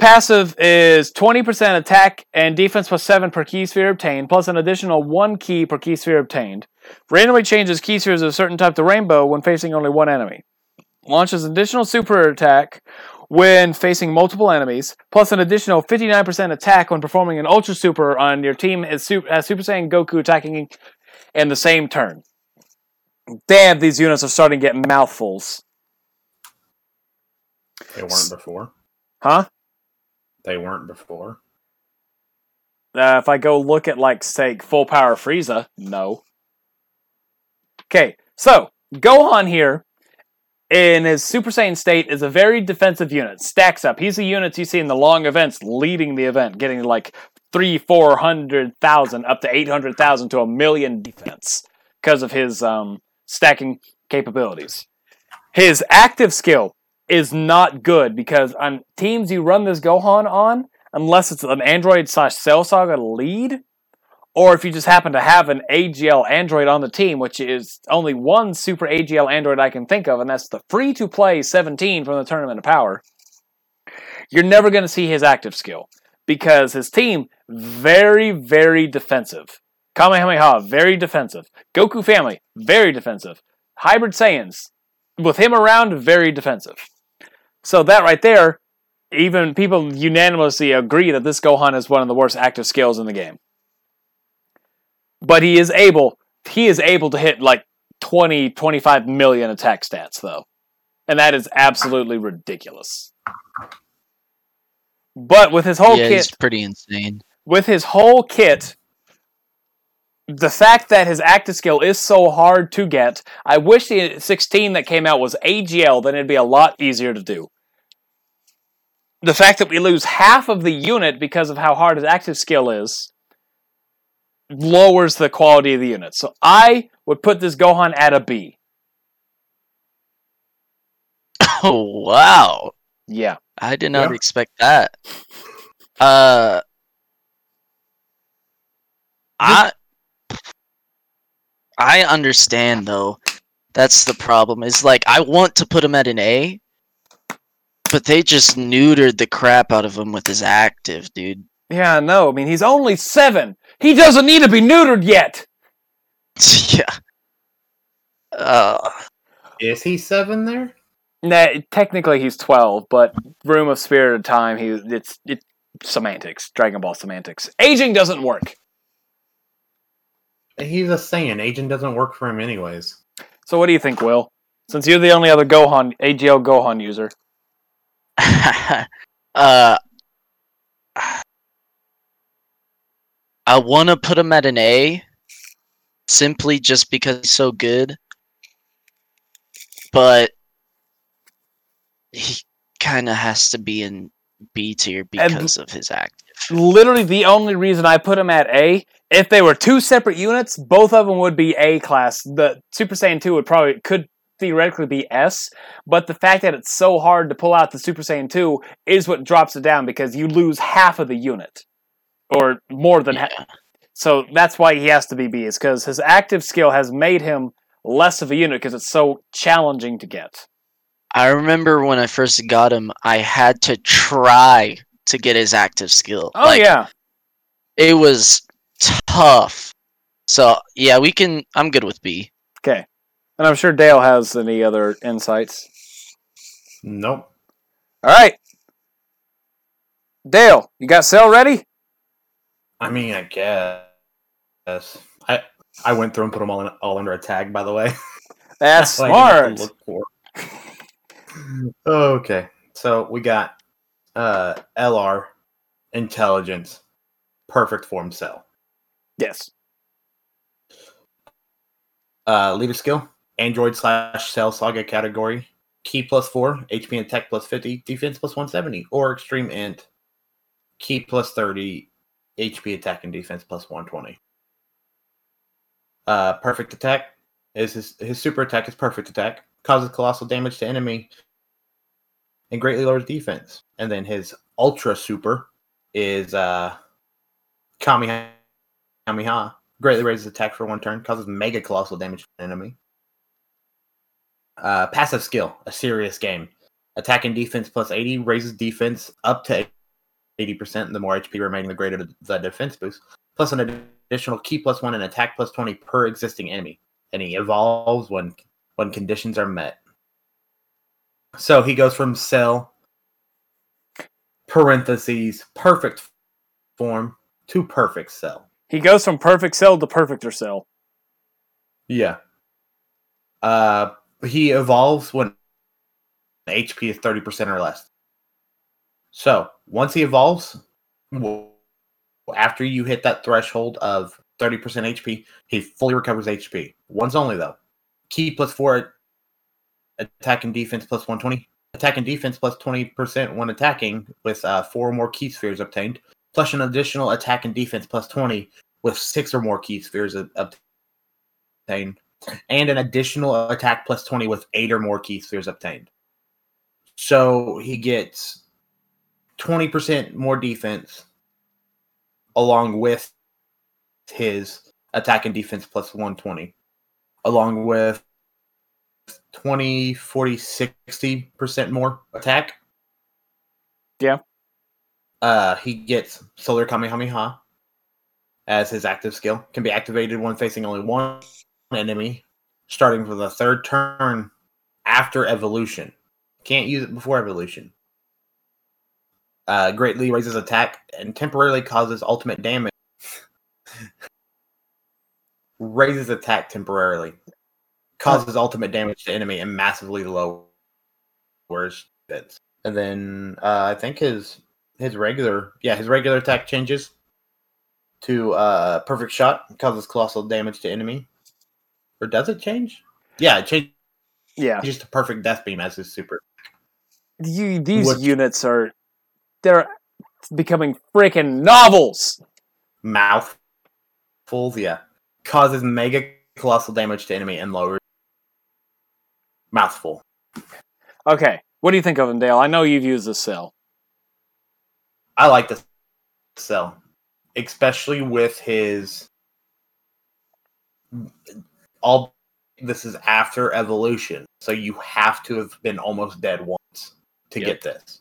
Passive is twenty percent attack and defense plus seven per key sphere obtained. Plus an additional one key per key sphere obtained. Randomly changes key spheres of a certain type to rainbow when facing only one enemy. launches an additional super attack when facing multiple enemies, plus an additional fifty-nine percent attack when performing an Ultra Super on your team as Super, as Super Saiyan Goku attacking in the same turn. Damn, these units are starting to get mouthfuls. They weren't before. Huh? They weren't before. Uh, if I go look at, like, say, Full Power Frieza, no. Okay, so, Gohan here, in his Super Saiyan state, is a very defensive unit. Stacks up. He's the units you see in the long events leading the event, getting, like, three, four hundred thousand, up to eight hundred thousand to a million defense because of his um, stacking capabilities. His active skill is not good because on teams you run this Gohan on, unless it's an Android slash Cell Saga lead, or if you just happen to have an A G L Android on the team, which is only one super A G L Android I can think of, and that's the free-to-play seventeen from the Tournament of Power, you're never going to see his active skill because his team, very, very defensive. Kamehameha, very defensive. Goku Family, very defensive. Hybrid Saiyans, with him around, very defensive. So that right there, even people unanimously agree that this Gohan is one of the worst active skills in the game. But he is able, he is able to hit like twenty, twenty-five million attack stats though. And that is absolutely ridiculous. But with his whole yeah, kit... Yeah, it's pretty insane. With his whole kit, the fact that his active skill is so hard to get, I wish the sixteen that came out was A G L, then it'd be a lot easier to do. The fact that we lose half of the unit because of how hard his active skill is lowers the quality of the unit. So I would put this Gohan at a B. Oh, wow. Yeah. I did not yeah. expect that. Uh, I I understand, though. That's the problem. It's like, I want to put him at an A, but they just neutered the crap out of him with his active, dude. Yeah, no. I mean, he's only seven. He doesn't need to be neutered yet. Yeah. Uh, Is he seven there? Nah, technically he's twelve, but Room of Spirit of Time, he it's it's semantics, Dragon Ball semantics. Aging doesn't work. He's a Saiyan. Aging doesn't work for him anyways. So what do you think, Will? Since you're the only other Gohan, A G L Gohan user. uh... I want to put him at an A, simply just because he's so good. But he kind of has to be in B tier because and of his active. Literally the only reason I put him at A, if they were two separate units, both of them would be A class. The Super Saiyan two would probably could theoretically be S, but the fact that it's so hard to pull out the Super Saiyan two is what drops it down because you lose half of the unit. Or more than yeah. half. So that's why he has to be B, is because his active skill has made him less of a unit because it's so challenging to get. I remember when I first got him, I had to try to get his active skill. Oh, like, yeah. It was tough. So, yeah, we can... I'm good with B. Okay. And I'm sure Dale has any other insights. Nope. All right. Dale, you got Cell ready? I mean, I guess. I I went through and put them all in, all under a tag, by the way. That's, That's smart. Look for. Okay, so we got uh, L R, intelligence, perfect form Cell. Yes. Uh, leader skill, Android slash Cell Saga category, key plus four, H P and tech plus fifty, defense plus one seventy, or extreme int, key plus thirty, H P attack and defense plus one twenty. Uh, perfect attack is his, his super attack is perfect attack, causes colossal damage to enemy, and greatly lowers defense. And then his ultra super is uh, Kamehameha, greatly raises attack for one turn, causes mega colossal damage to the enemy. Uh, passive skill, a serious game, attack and defense plus eighty, raises defense up to eighty percent, the more H P remaining, the greater the defense boost, plus an additional key plus one and attack plus twenty per existing enemy. And he evolves when when conditions are met. So he goes from Cell, parentheses, perfect form, to perfect Cell. He goes from perfect Cell to perfecter Cell. Yeah. Uh, he evolves when H P is thirty percent or less. So, once he evolves, after you hit that threshold of thirty percent H P, he fully recovers H P. Once only, though. Key plus four, attack and defense plus one twenty. Attack and defense plus twenty percent when attacking with uh, four or more key spheres obtained. Plus an additional attack and defense plus twenty with six or more key spheres obtained. And an additional attack plus twenty with eight or more key spheres obtained. So, he gets twenty percent more defense along with his attack and defense plus one twenty, along with twenty, forty, sixty percent more attack. Yeah. Uh, he gets Solar Kamehameha as his active skill. Can be activated when facing only one enemy, starting from the third turn after evolution. Can't use it before evolution. Uh, greatly raises attack and temporarily causes ultimate damage. Raises attack temporarily. Causes ultimate damage to enemy and massively lowers defense. And then uh, I think his his regular yeah his regular attack changes to uh, perfect shot and causes colossal damage to enemy. Or does it change? Yeah, it changes. Yeah, just a perfect death beam as his super. You, these Which, units are. They're becoming freaking novels. Mouthfuls, yeah. Causes mega colossal damage to enemy and lowers. Mouthful. Okay. What do you think of him, Dale? I know you've used the Cell. I like the Cell. Especially with his... all. This is after evolution. So you have to have been almost dead once to yep. get this.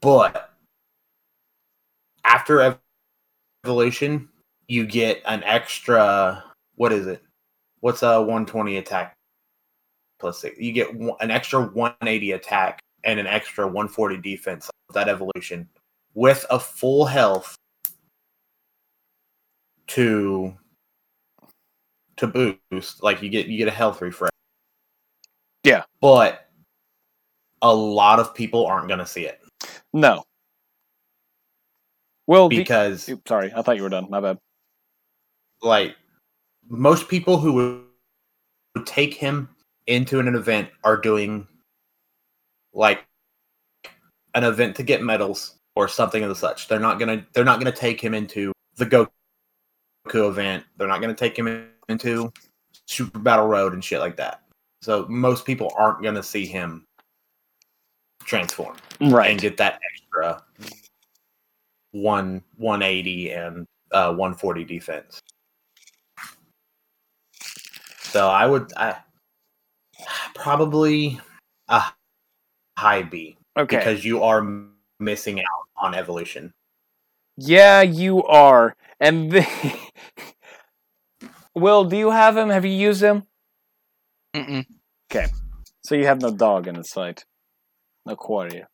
But after evolution, you get an extra, what is it? What's a one twenty attack plus six? You get an extra one eighty attack and an extra one forty defense of that evolution with a full health to to boost. Like you get you get a health refresh. Yeah. But a lot of people aren't going to see it. No. Well, because... Be- Oops, sorry, I thought you were done. My bad. Like, most people who would take him into an event are doing, like, an event to get medals or something of the such. They're not going to They're not gonna take him into the Goku event. They're not going to take him into Super Battle Road and shit like that. So most people aren't going to see him transform, right, and get that extra one one eighty and uh, one forty defense. So I would I probably a high B, okay, because you are missing out on evolution. Yeah, you are. And the Will, do you have him? Have you used him? Mm-mm. Okay, so you have no dog in the sight. Aquaria.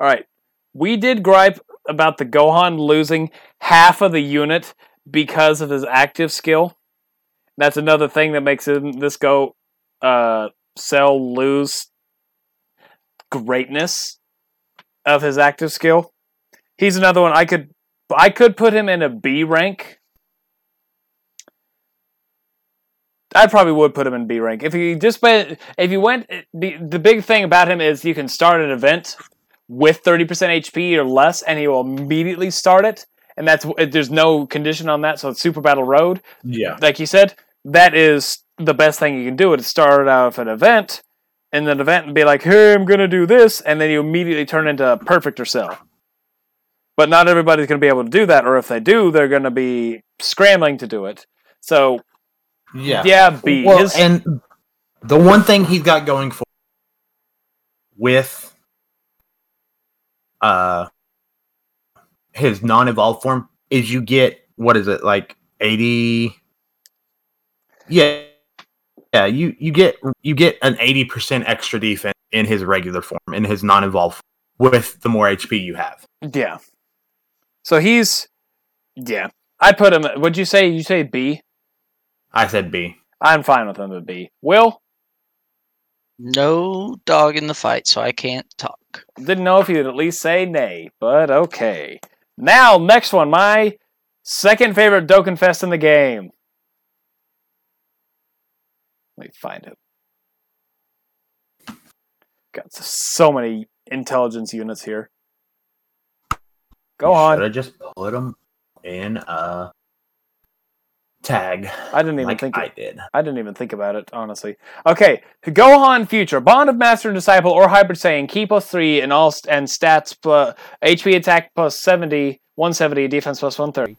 All right. We did gripe about the Gohan losing half of the unit because of his active skill. That's another thing that makes him, this go uh, Cell lose greatness of his active skill. He's another one I could I could put him in a B rank. I probably would put him in B rank. If you just been, if you went, the, the big thing about him is you can start an event with thirty percent H P or less, and he will immediately start it. And that's there's no condition on that, so it's Super Battle Road. Yeah. Like you said, that is the best thing you can do. It start out with an event, and an event and be like, hey, I'm going to do this, and then you immediately turn into Perfector Cell. But not everybody's going to be able to do that, or if they do, they're going to be scrambling to do it. So... Yeah, yeah. B. Well, his... and the one thing he's got going for with uh his non-evolved form is you get what is it like eighty? Yeah, Yeah, you, you get you get an eighty percent extra defense in his regular form, in his non-evolved form, with the more H P you have. Yeah. So he's... Yeah. I put him... What'd you say? You say B? I said B. I'm fine with him at B. Will? No dog in the fight, so I can't talk. Didn't know if you'd at least say nay, but okay. Now, next one. My second favorite Dokkan Fest in the game. Let me find it. Got so many intelligence units here. Go on. Should I just put them in a tag? I didn't even like think I it. did. I didn't even think about it, honestly. Okay, Gohan Future, Bond of Master and Disciple, or Hybrid Saiyan, Ki plus three, and all st- and stats plus H P attack plus seventy. one seventy, defense plus one thirty.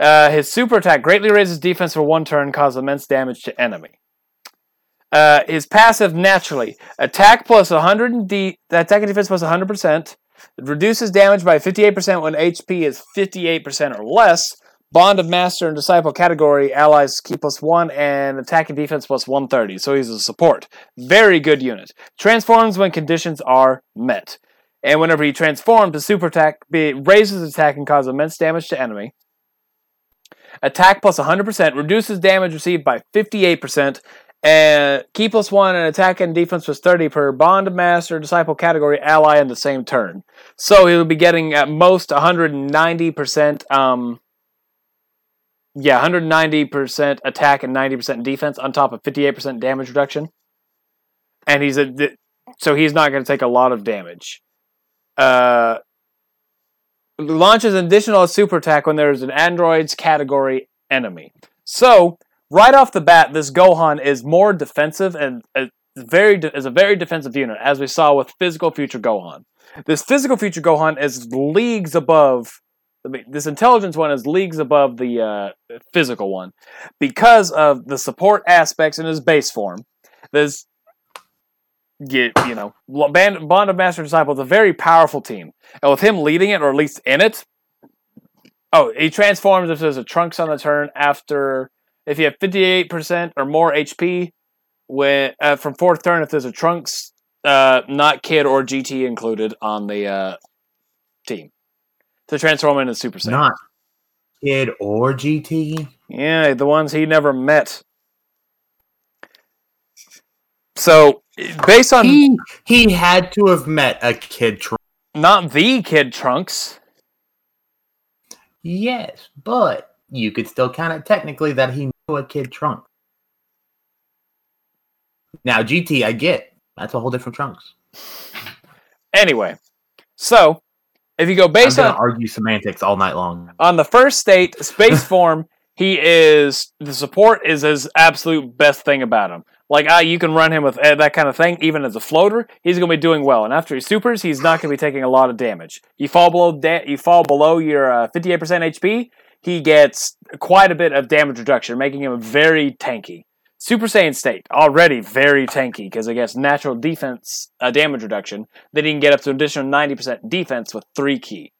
Uh, his super attack greatly raises defense for one turn, causes immense damage to enemy. Uh, his passive naturally attack plus one hundred de- attack and defense plus one hundred percent. It reduces damage by fifty-eight percent when H P is fifty-eight percent or less. Bond of Master and Disciple category, allies key plus one, and attack and defense plus one thirty. So he's a support. Very good unit. Transforms when conditions are met. And whenever he transforms, the super attack be, raises attack and causes immense damage to enemy. Attack plus one hundred percent reduces damage received by fifty-eight percent. And key plus one and attack and defense plus thirty per Bond, Master, Disciple category ally in the same turn. So he'll be getting at most one hundred ninety percent. Um, yeah, one hundred ninety percent attack and ninety percent defense on top of fifty-eight percent damage reduction. And he's a so he's not going to take a lot of damage. Uh, launches an additional super attack when there is an Android's category enemy. So, right off the bat, this Gohan is more defensive and uh, very de- is a very defensive unit, as we saw with Physical Future Gohan. This Physical Future Gohan is leagues above... This Intelligence one is leagues above the uh, Physical one because of the support aspects in his base form. This... You, you know, Band, Bond of Master Disciple is a very powerful team. And with him leading it, or at least in it, oh, he transforms if there's a Trunks on the turn after, if you have fifty-eight percent or more H P when, uh, from fourth turn, if there's a Trunks, uh, not Kid or G T included on the uh, team. To transform into Super Saiyan. Not Kid or G T? Yeah, the ones he never met. So, based on... He, he had to have met a Kid Trunks. Not the Kid Trunks. Yes, but you could still count it technically that he knew a Kid Trunks. Now, G T, I get. That's a whole different Trunks. Anyway, so, if you go based on... I'm going to argue semantics all night long. On the first state, space form, he is... The support is his absolute best thing about him. Like, ah, you can run him with that kind of thing, even as a floater, he's going to be doing well. And after he supers, he's not going to be taking a lot of damage. You fall below da- you fall below your uh, fifty-eight percent H P, he gets quite a bit of damage reduction, making him very tanky. Super Saiyan state, already very tanky, because it gets natural defense uh, damage reduction. Then he can get up to an additional ninety percent defense with three key.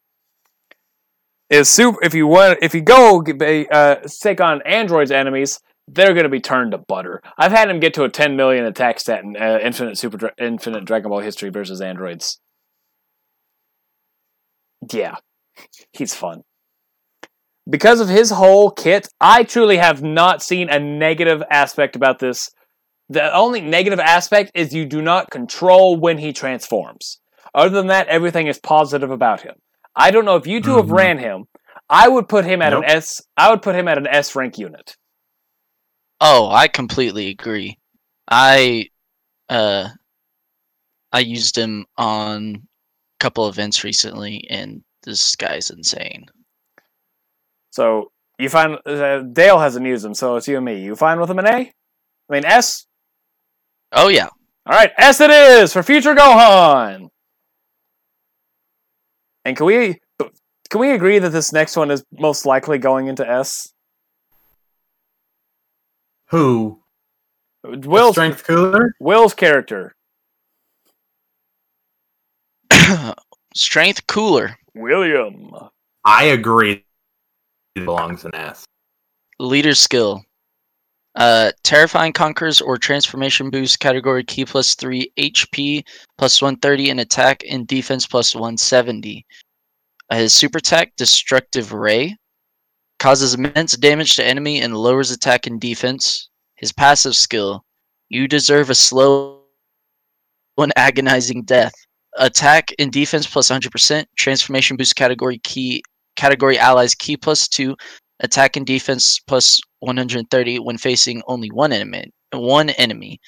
Is super, if you want, if you go uh, take on Android's enemies, they're going to be turned to butter. I've had him get to a ten million attack stat in uh, Infinite Super Dra- Infinite Dragon Ball History versus Androids. Yeah. He's fun. Because of his whole kit, I truly have not seen a negative aspect about this. The only negative aspect is you do not control when he transforms. Other than that, everything is positive about him. I don't know if you two mm-hmm. have ran him. I would put him at nope. an S. I would put him at an S rank unit. Oh, I completely agree. I, uh, I used him on a couple events recently, and this guy's insane. So you find uh, Dale hasn't used him, so it's you and me. You fine with him an A? I mean S. Oh yeah. All right, S it is for Future Gohan. And can we can we agree that this next one is most likely going into S? Who? Will's strength cooler? Will's character. Strength cooler. William. I agree. It belongs in S. Leader skill. Uh, Terrifying Conquers or Transformation Boost category key plus three H P, plus one thirty in attack, and defense plus one seventy. Uh, his super attack, Destructive Ray, causes immense damage to enemy and lowers attack and defense. His passive skill, You Deserve a Slow and Agonizing Death. Attack and defense plus one hundred percent. Transformation Boost category key category allies key plus two. Attack and defense plus one hundred thirty when facing only one enemy. One enemy.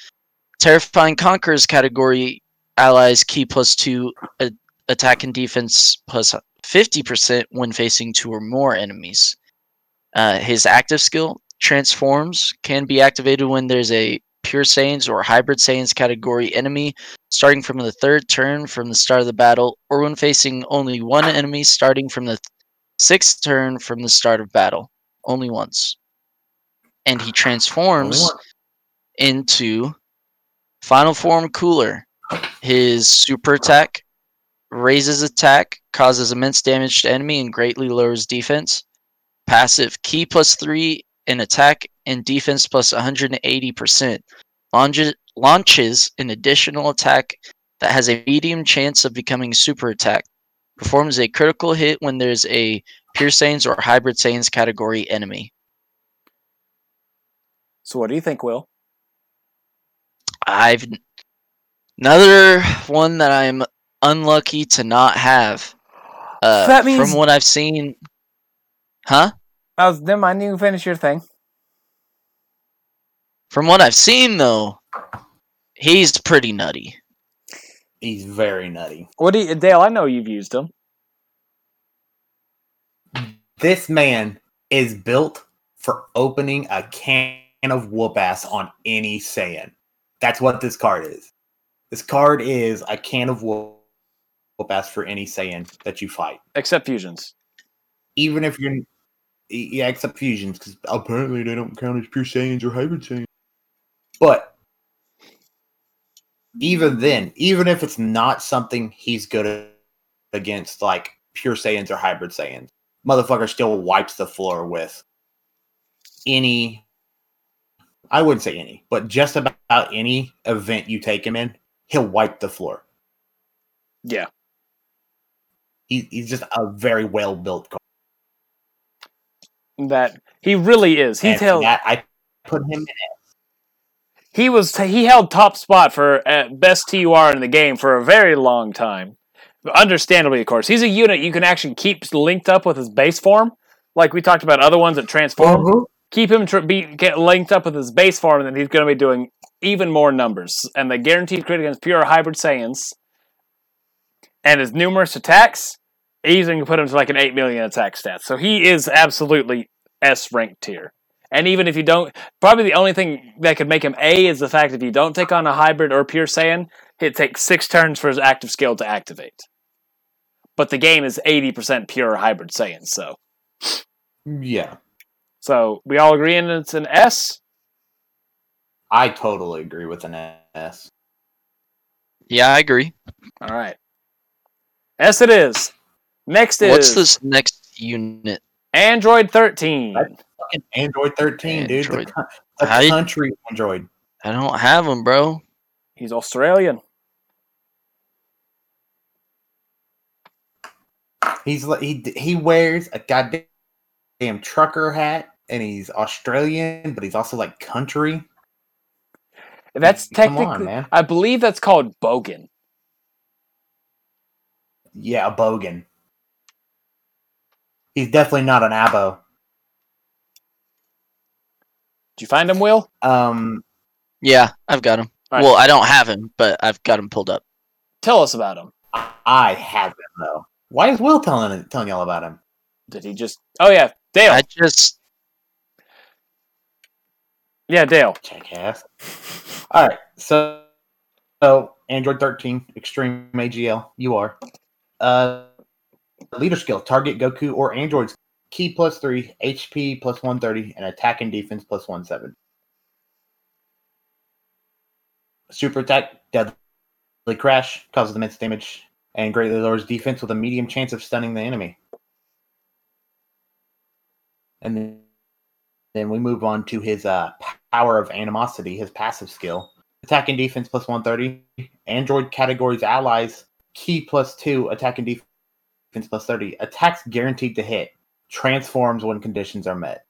Terrifying Conquerors category allies key plus two. A- attack and defense plus fifty percent when facing two or more enemies. Uh, his active skill, Transforms, can be activated when there's a Pure Saiyans or Hybrid Saiyans category enemy starting from the third turn from the start of the battle, or when facing only one enemy starting from the th- sixth turn from the start of battle, only once. And he transforms into Final Form Cooler. His super attack raises attack, causes immense damage to enemy, and greatly lowers defense. Passive key plus three in attack and defense plus one hundred eighty percent. Launches, launches an additional attack that has a medium chance of becoming super attack. Performs a critical hit when there's a Pure Saiyans or Hybrid Saiyans category enemy. So what do you think, Will? I've another one that I'm unlucky to not have. Uh, that means from what I've seen, huh? I was never mind. You can finish your thing. From what I've seen, though, he's pretty nutty. He's very nutty. What do you, Dale, I know you've used him. This man is built for opening a can of whoop-ass on any Saiyan. That's what this card is. This card is a can of whoop-ass for any Saiyan that you fight. Except fusions. Even if you're... Yeah, except fusions, because apparently they don't count as Pure Saiyans or Hybrid Saiyans. But... Even then, even if it's not something he's good against, like Pure Saiyans or Hybrid Saiyans, motherfucker still wipes the floor with any, I wouldn't say any, but just about any event you take him in, he'll wipe the floor. Yeah. He, he's just a very well-built card. That, he really is. He tells... I put him in it. He was t- he held top spot for uh, best T U R in the game for a very long time. Understandably, of course. He's a unit you can actually keep linked up with his base form. Like we talked about other ones that transform. Mm-hmm. Keep him tr- be, get linked up with his base form, and then he's going to be doing even more numbers. And the guaranteed crit against Pure Hybrid Saiyans. And his numerous attacks, he's going to put him to like an eight million attack stat. So he is absolutely S-rank tier. And even if you don't, probably the only thing that could make him A is the fact if you don't take on a Hybrid or Pure Saiyan, it takes six turns for his active skill to activate. But the game is eighty percent Pure Hybrid Saiyan, so. Yeah. So, we all agree and it's an S? I totally agree with an S. Yeah, I agree. Alright. S it is. Next is... What's this next unit? Android thirteen. I- Android thirteen, Android. Dude. The, the I, country Android. I don't have him, bro. He's Australian. He's he he wears a goddamn damn trucker hat, and he's Australian, but he's also like country. That's technically, come on, man. I believe that's called bogan. Yeah, a bogan. He's definitely not an abo. Did you find him, Will? Um, yeah, I've got him. Right. Well, I don't have him, but I've got him pulled up. Tell us about him. I have him, though. Why is Will telling telling y'all about him? Did he just... Oh, yeah, Dale. I just... Yeah, Dale. Check ass. All right, so, so Android thirteen, Extreme A G L, you are. Uh, leader skill, target Goku or Androids. Key plus three, H P plus one thirty, and attack and defense plus one seventy. Super attack, deadly crash, causes immense damage, and greatly lowers defense with a medium chance of stunning the enemy. And then, then we move on to his uh, Power of Animosity, his passive skill. Attack and defense plus one thirty. Android categories allies. Key plus two. Attack and defense plus thirty. Attacks guaranteed to hit. Transforms when conditions are met.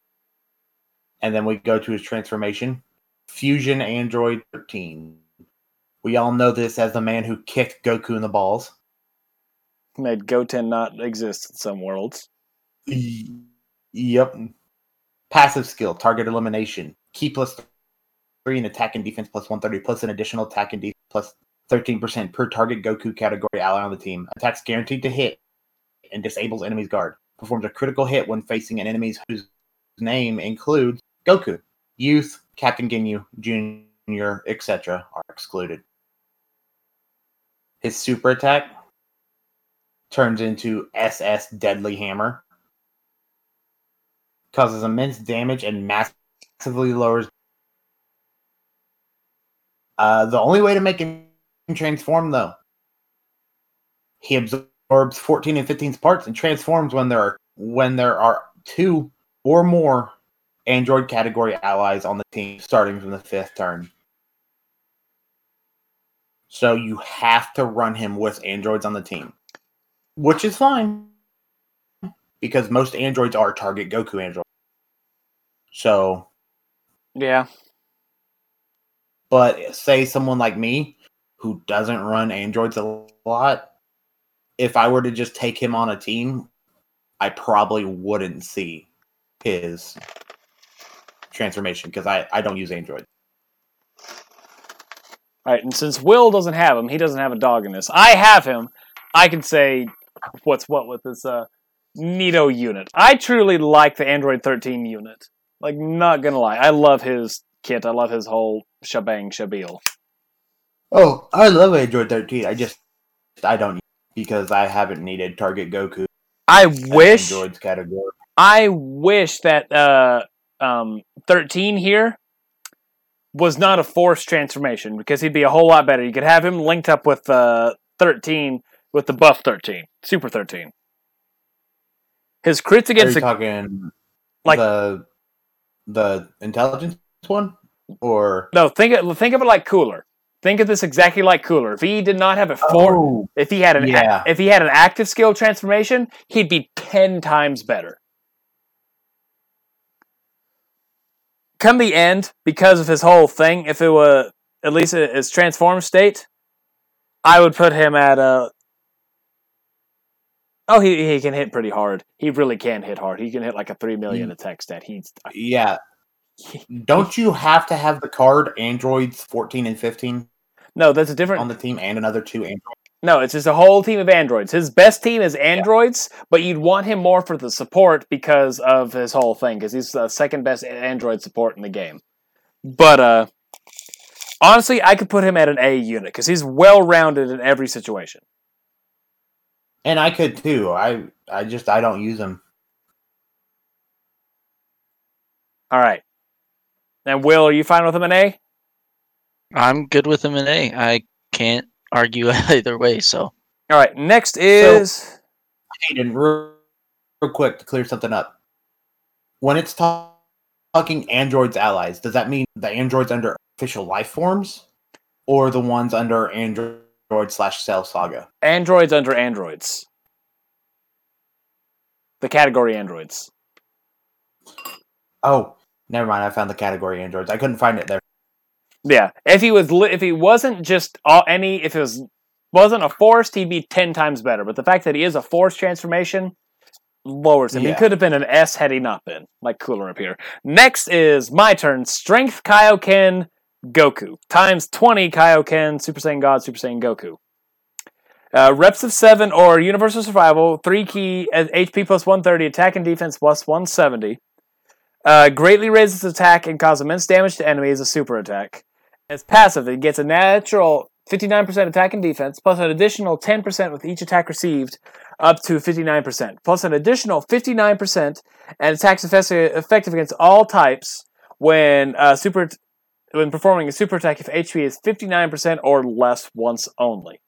And then we go to his transformation. Fusion Android thirteen. We all know this as the man who kicked Goku in the balls. Made Goten not exist in some worlds. E- yep. Passive skill, target elimination. Key plus three in attack and defense plus one thirty, plus an additional attack and defense plus thirteen percent per target Goku category ally on the team. Attacks guaranteed to hit and disables enemy's guard. Performs a critical hit when facing an enemy whose name includes Goku. Youth, Captain Ginyu, Junior, et cetera are excluded. His super attack turns into S S Deadly Hammer. Causes immense damage and massively lowers. Uh, the only way to make him transform, though, he absorbs fourteen and fifteen's parts and transforms when there are when there are two or more Android category allies on the team, starting from the fifth turn. So you have to run him with androids on the team, which is fine. Because most androids are target Goku androids. So. Yeah. But say someone like me, who doesn't run androids a lot, if I were to just take him on a team, I probably wouldn't see his transformation. Because I, I don't use androids. Alright, and since Will doesn't have him, he doesn't have a dog in this. I have him. I can say what's what with this, uh... Neato unit. I truly like the Android thirteen unit. Like, not gonna lie. I love his kit. I love his whole shebang shabil. Oh, I love Android thirteen. I just, I don't, because I haven't needed target Goku. I wish, Android's category. I wish that uh, um, thirteen here was not a forced transformation, because he'd be a whole lot better. You could have him linked up with uh, thirteen, with the buff thirteen, Super thirteen. His crits against... Are you the, talking like, the, the intelligence one? Or... No, think, think of it like Cooler. Think of this exactly like Cooler. If he did not have a four... Oh, if, he had an yeah. a, if he had an active skill transformation, he'd be ten times better. Come the end, because of his whole thing, if it were at least his transformed state, I would put him at a... Oh, he he can hit pretty hard. He really can hit hard. He can hit like a three million attack stat. He's yeah. Don't you have to have the card androids fourteen and fifteen? No, that's a different on the team and another two androids. No, it's just a whole team of androids. His best team is androids, yeah. But you'd want him more for the support because of his whole thing. Because he's the second best android support in the game. But uh, honestly, I could put him at an A unit because he's well rounded in every situation. And I could, too. I I just, I don't use them. All right. And Will, are you fine with him in A? I'm good with him in A. I can't argue either way, so. All right, next is... So, Hayden, real, real quick to clear something up. When it's talk, talking androids allies, does that mean the androids under official life forms? Or the ones under android? Android slash Cell Saga. Androids under androids. The category androids. Oh, never mind. I found the category androids. I couldn't find it there. Yeah, if he was, if he wasn't just all, any, if it was wasn't a forced, he'd be ten times better. But the fact that he is a forced transformation lowers him. Yeah. He could have been an S had he not been like Cooler up here. Next is my turn. Strength Kaioken. Goku. Times twenty Kaioken, Super Saiyan God, Super Saiyan Goku. Uh, reps of seven or Universal Survival, three key, H P plus one thirty, attack and defense plus one seventy. Uh, greatly raises attack and causes immense damage to enemies, a super attack. As passive, it gets a natural fifty-nine percent attack and defense, plus an additional ten percent with each attack received, up to fifty-nine percent. Plus an additional fifty-nine percent and attacks effective against all types when uh, super... T- when performing a super attack if H P is fifty-nine percent or less once only.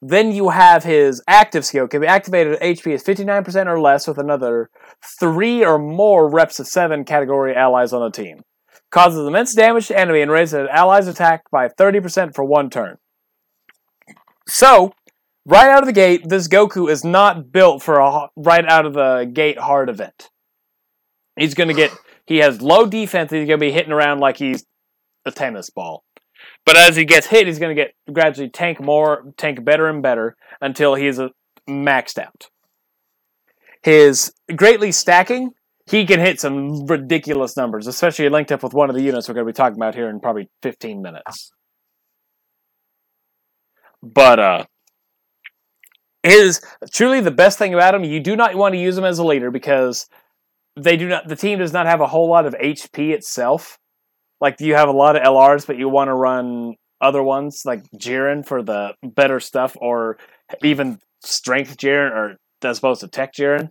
Then you have his active skill can be activated if H P is fifty-nine percent or less with another three or more reps of seven category allies on the team. Causes immense damage to enemy and raises an ally's attack by thirty percent for one turn. So, right out of the gate, this Goku is not built for a right-out-of-the-gate hard event. He's going to get... He has low defense, he's going to be hitting around like he's a tennis ball. But as he gets hit, he's going to get gradually tank more, tank better and better, until he's uh, maxed out. His greatly stacking, he can hit some ridiculous numbers, especially linked up with one of the units we're going to be talking about here in probably fifteen minutes. But, uh, his, truly the best thing about him, you do not want to use him as a leader, because they do not, the team does not have a whole lot of H P itself. Like, you have a lot of L Rs, but you want to run other ones, like Jiren for the better stuff, or even Strength Jiren, or as opposed to Tech Jiren.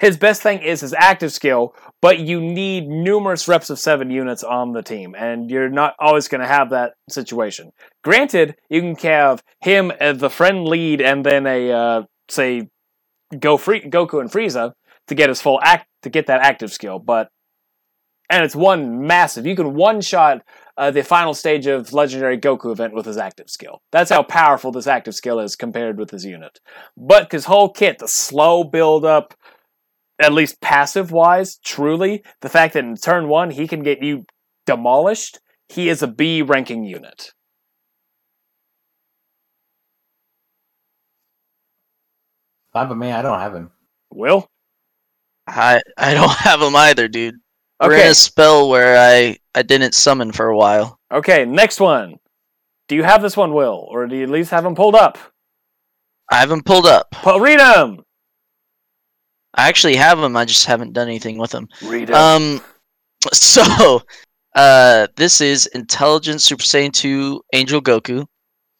His best thing is his active skill, but you need numerous reps of seven units on the team, and you're not always going to have that situation. Granted, you can have him as the friend lead, and then a, uh, say, Go Free- Goku and Frieza to get his full act, to get that active skill, but... And it's one massive. You can one-shot uh, the final stage of Legendary Goku event with his active skill. That's how powerful this active skill is compared with his unit. But his whole kit, the slow build-up, at least passive-wise, truly, the fact that in turn one he can get you demolished, he is a B-ranking unit. Fine, but me, I don't have him. Will? I I don't have him either, dude. Okay. We're in a spell where I, I didn't summon for a while. Okay, next one. Do you have this one, Will? Or do you at least have them pulled up? I have them pulled up. Po- read them! I actually have them, I just haven't done anything with them. Read them. Um, so, uh, this is Intelligent Super Saiyan two Angel Goku,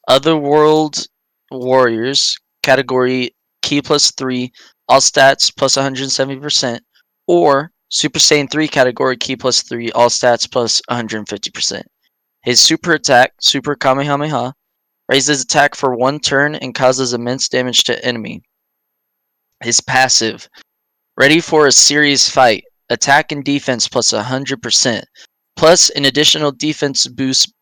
Otherworld Warriors, category Ki plus three, all stats plus one hundred seventy percent, or... Super Saiyan three category key plus three, all stats plus one hundred fifty percent. His super attack, Super Kamehameha, raises attack for one turn and causes immense damage to enemy. His passive, ready for a serious fight, attack and defense plus one hundred percent, plus an additional defense boost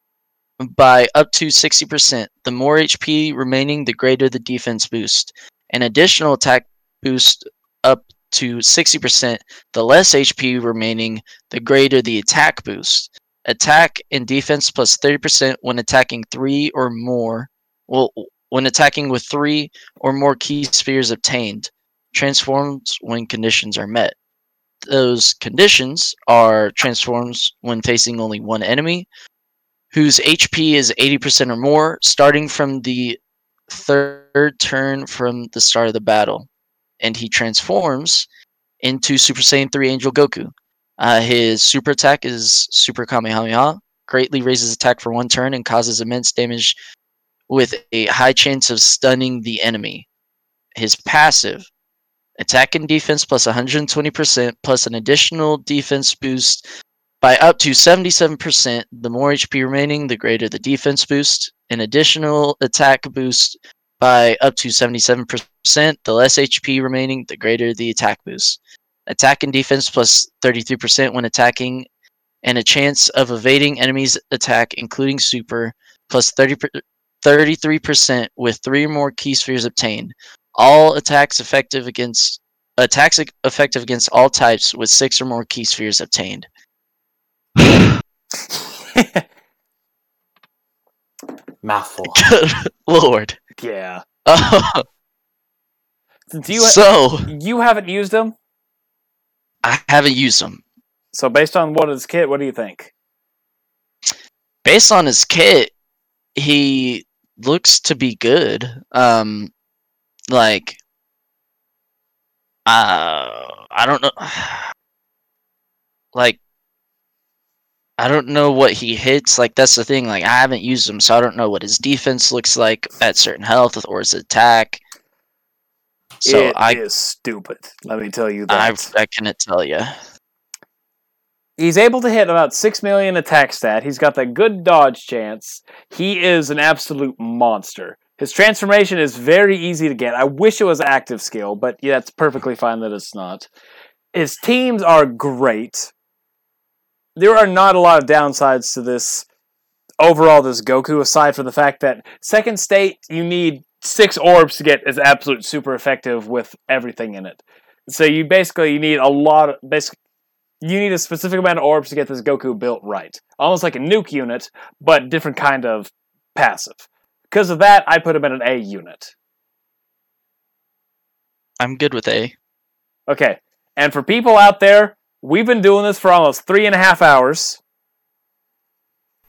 by up to sixty percent. The more H P remaining, the greater the defense boost. An additional attack boost up to sixty percent, the less H P remaining, the greater the attack boost. Attack and defense plus thirty percent when attacking three or more. Well, when attacking with three or more key spheres obtained. Transforms when conditions are met. Those conditions are transforms when facing only one enemy, whose H P is eighty percent or more, starting from the third turn from the start of the battle. And he transforms into Super Saiyan three Angel Goku. Uh, his super attack is Super Kamehameha. Greatly raises attack for one turn and causes immense damage with a high chance of stunning the enemy. His passive, attack and defense plus one hundred twenty percent, plus an additional defense boost by up to seventy-seven percent. The more H P remaining, the greater the defense boost. An additional attack boost by up to seventy-seven percent, the less H P remaining, the greater the attack boost. Attack and defense plus thirty-three percent when attacking, and a chance of evading enemies' attack, including super, plus thirty-three percent with three or more key spheres obtained. All attacks effective against attacks effective against all types with six or more key spheres obtained. Mouthful. Good lord. Yeah. Uh, Do you ha- so you haven't used him? I haven't used him. So based on what his kit, what do you think? Based on his kit, he looks to be good. Um, like, uh, I don't know. Like, I don't know what he hits. Like, that's the thing. Like, I haven't used him, so I don't know what his defense looks like at certain health or his attack. So it I, is stupid. Let me tell you that. I, I can't tell you. He's able to hit about six million attack stat. He's got that good dodge chance. He is an absolute monster. His transformation is very easy to get. I wish it was active skill, but yeah, it's perfectly fine that it's not. His teams are great. there are not a lot of downsides to this overall, this Goku, aside from the fact that second state, you need six orbs to get is absolute super effective with everything in it. So you basically you need a lot of, basically, you need a specific amount of orbs to get this Goku built right. Almost like a nuke unit, but different kind of passive. Because of that, I put him in an A unit. I'm good with A. Okay. And for people out there, we've been doing this for almost three and a half hours.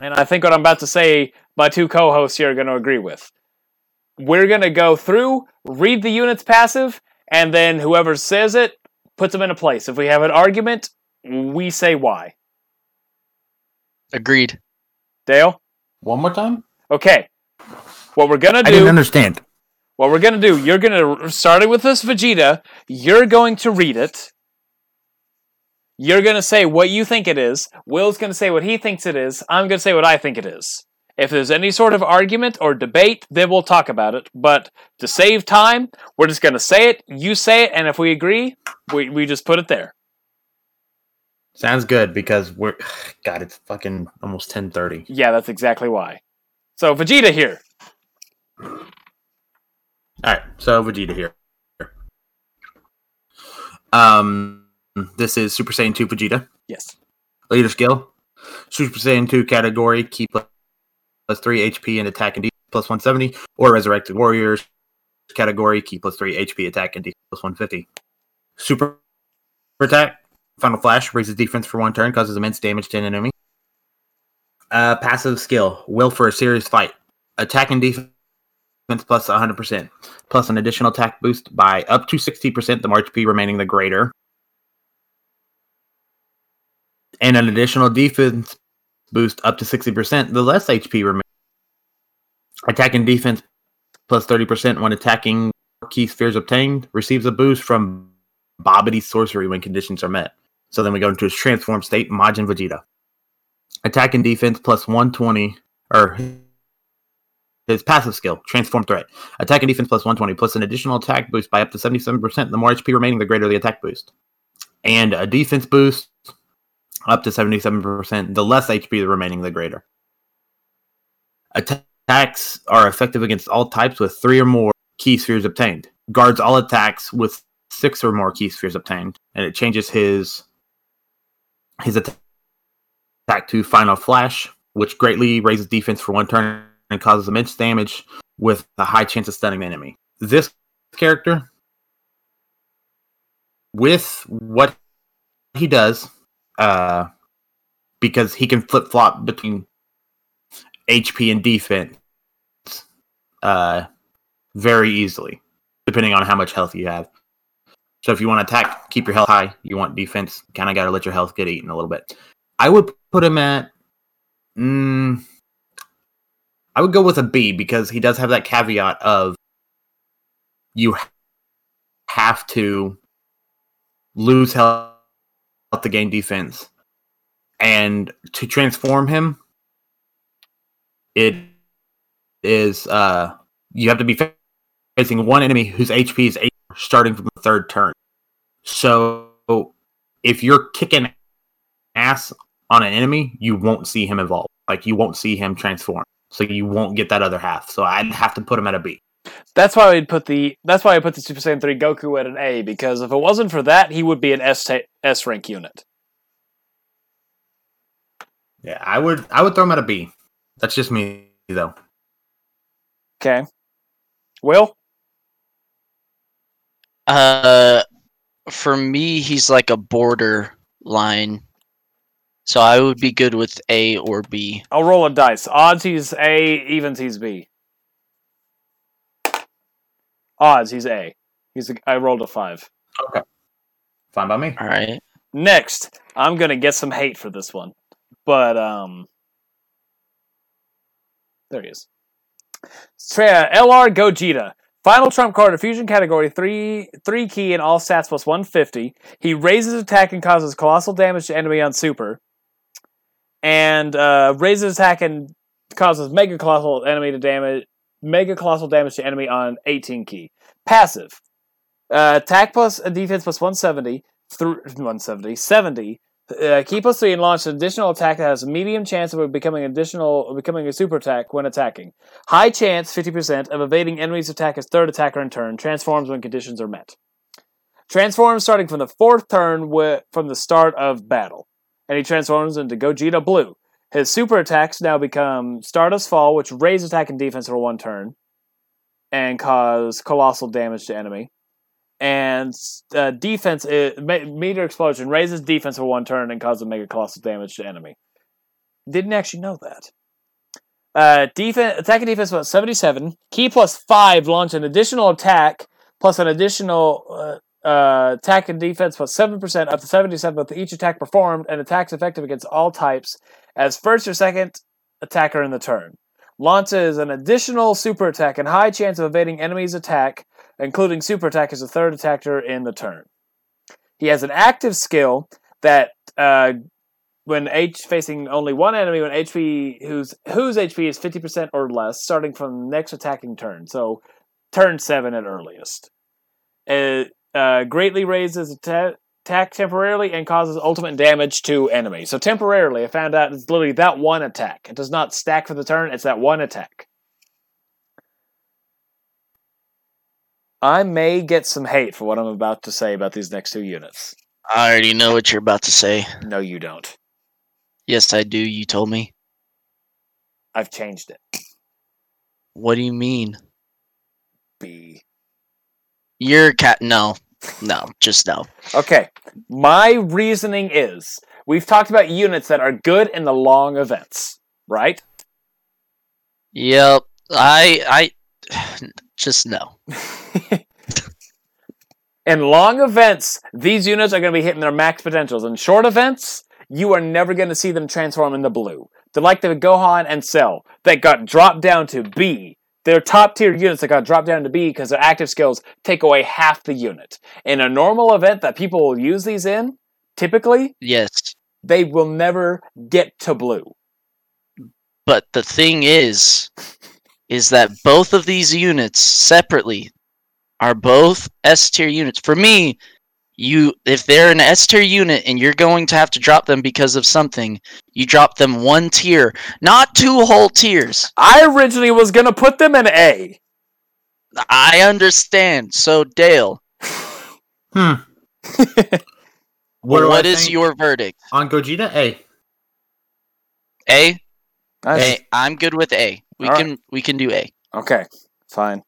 And I think what I'm about to say, my two co-hosts here are going to agree with. We're going to go through, read the unit's passive, and then whoever says it, puts them in a place. If we have an argument, we say why. Agreed. Dale? One more time? Okay. What we're going to do... I didn't understand. What we're going to do, you're going to... Starting with this Vegeta, you're going to read it. You're going to say what you think it is. Will's going to say what he thinks it is. I'm going to say what I think it is. If there's any sort of argument or debate, then we'll talk about it. But to save time, we're just going to say it, you say it, and if we agree, we, we just put it there. Sounds good, because we're... God, it's fucking almost ten thirty. Yeah, that's exactly why. So, Vegeta here. Alright, so Vegeta here. Um, this is Super Saiyan two Vegeta. Yes. Leader skill. Super Saiyan two category, key plus three H P and attack and D plus one seventy, or Resurrected Warriors category, key plus three H P, attack and D plus one fifty. Super attack. Final Flash raises defense for one turn, causes immense damage to an enemy. Uh, passive skill, Will for a serious fight. Attack and defense plus one hundred percent, plus an additional attack boost by up to sixty percent, the H P remaining the greater. And an additional defense boost up to sixty percent, the less H P remaining. Attack and defense plus thirty percent when attacking. Key spheres obtained, receives a boost from Bobity's sorcery when conditions are met. So then we go into his transform state, Majin Vegeta. Attack and defense plus one twenty, or his passive skill, transform threat. Attack and defense plus one twenty, plus an additional attack boost by up to seventy-seven percent. The more H P remaining, the greater the attack boost. And a defense boost up to seventy-seven percent. The less H P remaining, the greater. Attacks are effective against all types with three or more key spheres obtained. Guards all attacks with six or more key spheres obtained. And it changes his his attack. Attack to Final Flash, which greatly raises defense for one turn and causes immense damage with a high chance of stunning the enemy. This character, with what he does, uh, because he can flip-flop between H P and defense uh, very easily, depending on how much health you have. So if you want to attack, keep your health high. You want defense, kind of got to let your health get eaten a little bit. I would put him at, mm, I would go with a B, because he does have that caveat of you have to lose health to gain defense. And to transform him, it is, uh, you have to be facing one enemy whose H P is eight starting from the third turn. So if you're kicking ass on an enemy, you won't see him evolve. Like, you won't see him transform. So you won't get that other half. So I'd have to put him at a B. That's why we'd put the that's why I put the Super Saiyan three Goku at an A, because if it wasn't for that, he would be an S ta- S rank unit. Yeah, I would I would throw him at a B. That's just me though. Okay. Will? Uh for me, he's like a border line. So I would be good with A or B. I'll roll a dice. Odds he's A, evens he's B. Odds he's A. He's a, I rolled a five. Okay. Fine by me. All right. Next, I'm going to get some hate for this one. But, um... there he is. L R Gogeta. Final trump card, fusion category, three three key and all stats plus one fifty. He raises attack and causes colossal damage to enemy on super. And uh, raises attack and causes mega colossal enemy to damage mega colossal damage to enemy on eighteen key. Passive. Uh, attack plus uh, defense plus one seventy, th- one seventy, seventy, Uh, keep a scene launched an additional attack that has a medium chance of becoming additional becoming a super attack when attacking. High chance, fifty percent, of evading enemies' attack as third attacker in turn. Transforms when conditions are met. Transforms starting from the fourth turn wi- from the start of battle. And he transforms into Gogeta Blue. His super attacks now become Stardust Fall, which raise attack and defense for one turn, and cause colossal damage to enemy. And uh, defense, is, meteor explosion raises defense for one turn and causes mega colossal damage to enemy. Didn't actually know that. Uh, defense, attack and defense was seventy-seven. Key plus five launch an additional attack plus an additional uh, uh, attack and defense plus seven percent up to seventy-seven with each attack performed, and attacks effective against all types as first or second attacker in the turn. Launches an additional super attack and high chance of evading enemy's attack, including super attack as a third attacker in the turn. He has an active skill that uh, when H facing only one enemy, when H P whose whose H P is fifty percent or less, starting from next attacking turn, so turn seven at earliest. It uh, greatly raises atta- attack temporarily and causes ultimate damage to enemies. So temporarily, I found out it's literally that one attack. It does not stack for the turn, it's that one attack. I may get some hate for what I'm about to say about these next two units. I already know what you're about to say. No, you don't. Yes, I do. You told me. I've changed it. What do you mean? B. You're cat. No. No, just no. Okay. My reasoning is we've talked about units that are good in the long events, right? Yep. I. I. Just no. In long events, these units are going to be hitting their max potentials. In short events, you are never going to see them transform into blue. They're like the Gohan and Cell that got dropped down to B. They're top-tier units that got dropped down to B because their active skills take away half the unit. In a normal event that people will use these in, typically, yes, they will never get to blue. But the thing is... is that both of these units separately are both S-tier units. For me, you if they're an S-tier unit and you're going to have to drop them because of something, you drop them one tier, not two whole tiers. I originally was going to put them in A. I understand. So, Dale. Hmm. what what is your verdict? On Gogeta, A. A? Nice. A. I'm good with A. We All can right. we can do A. Okay, fine.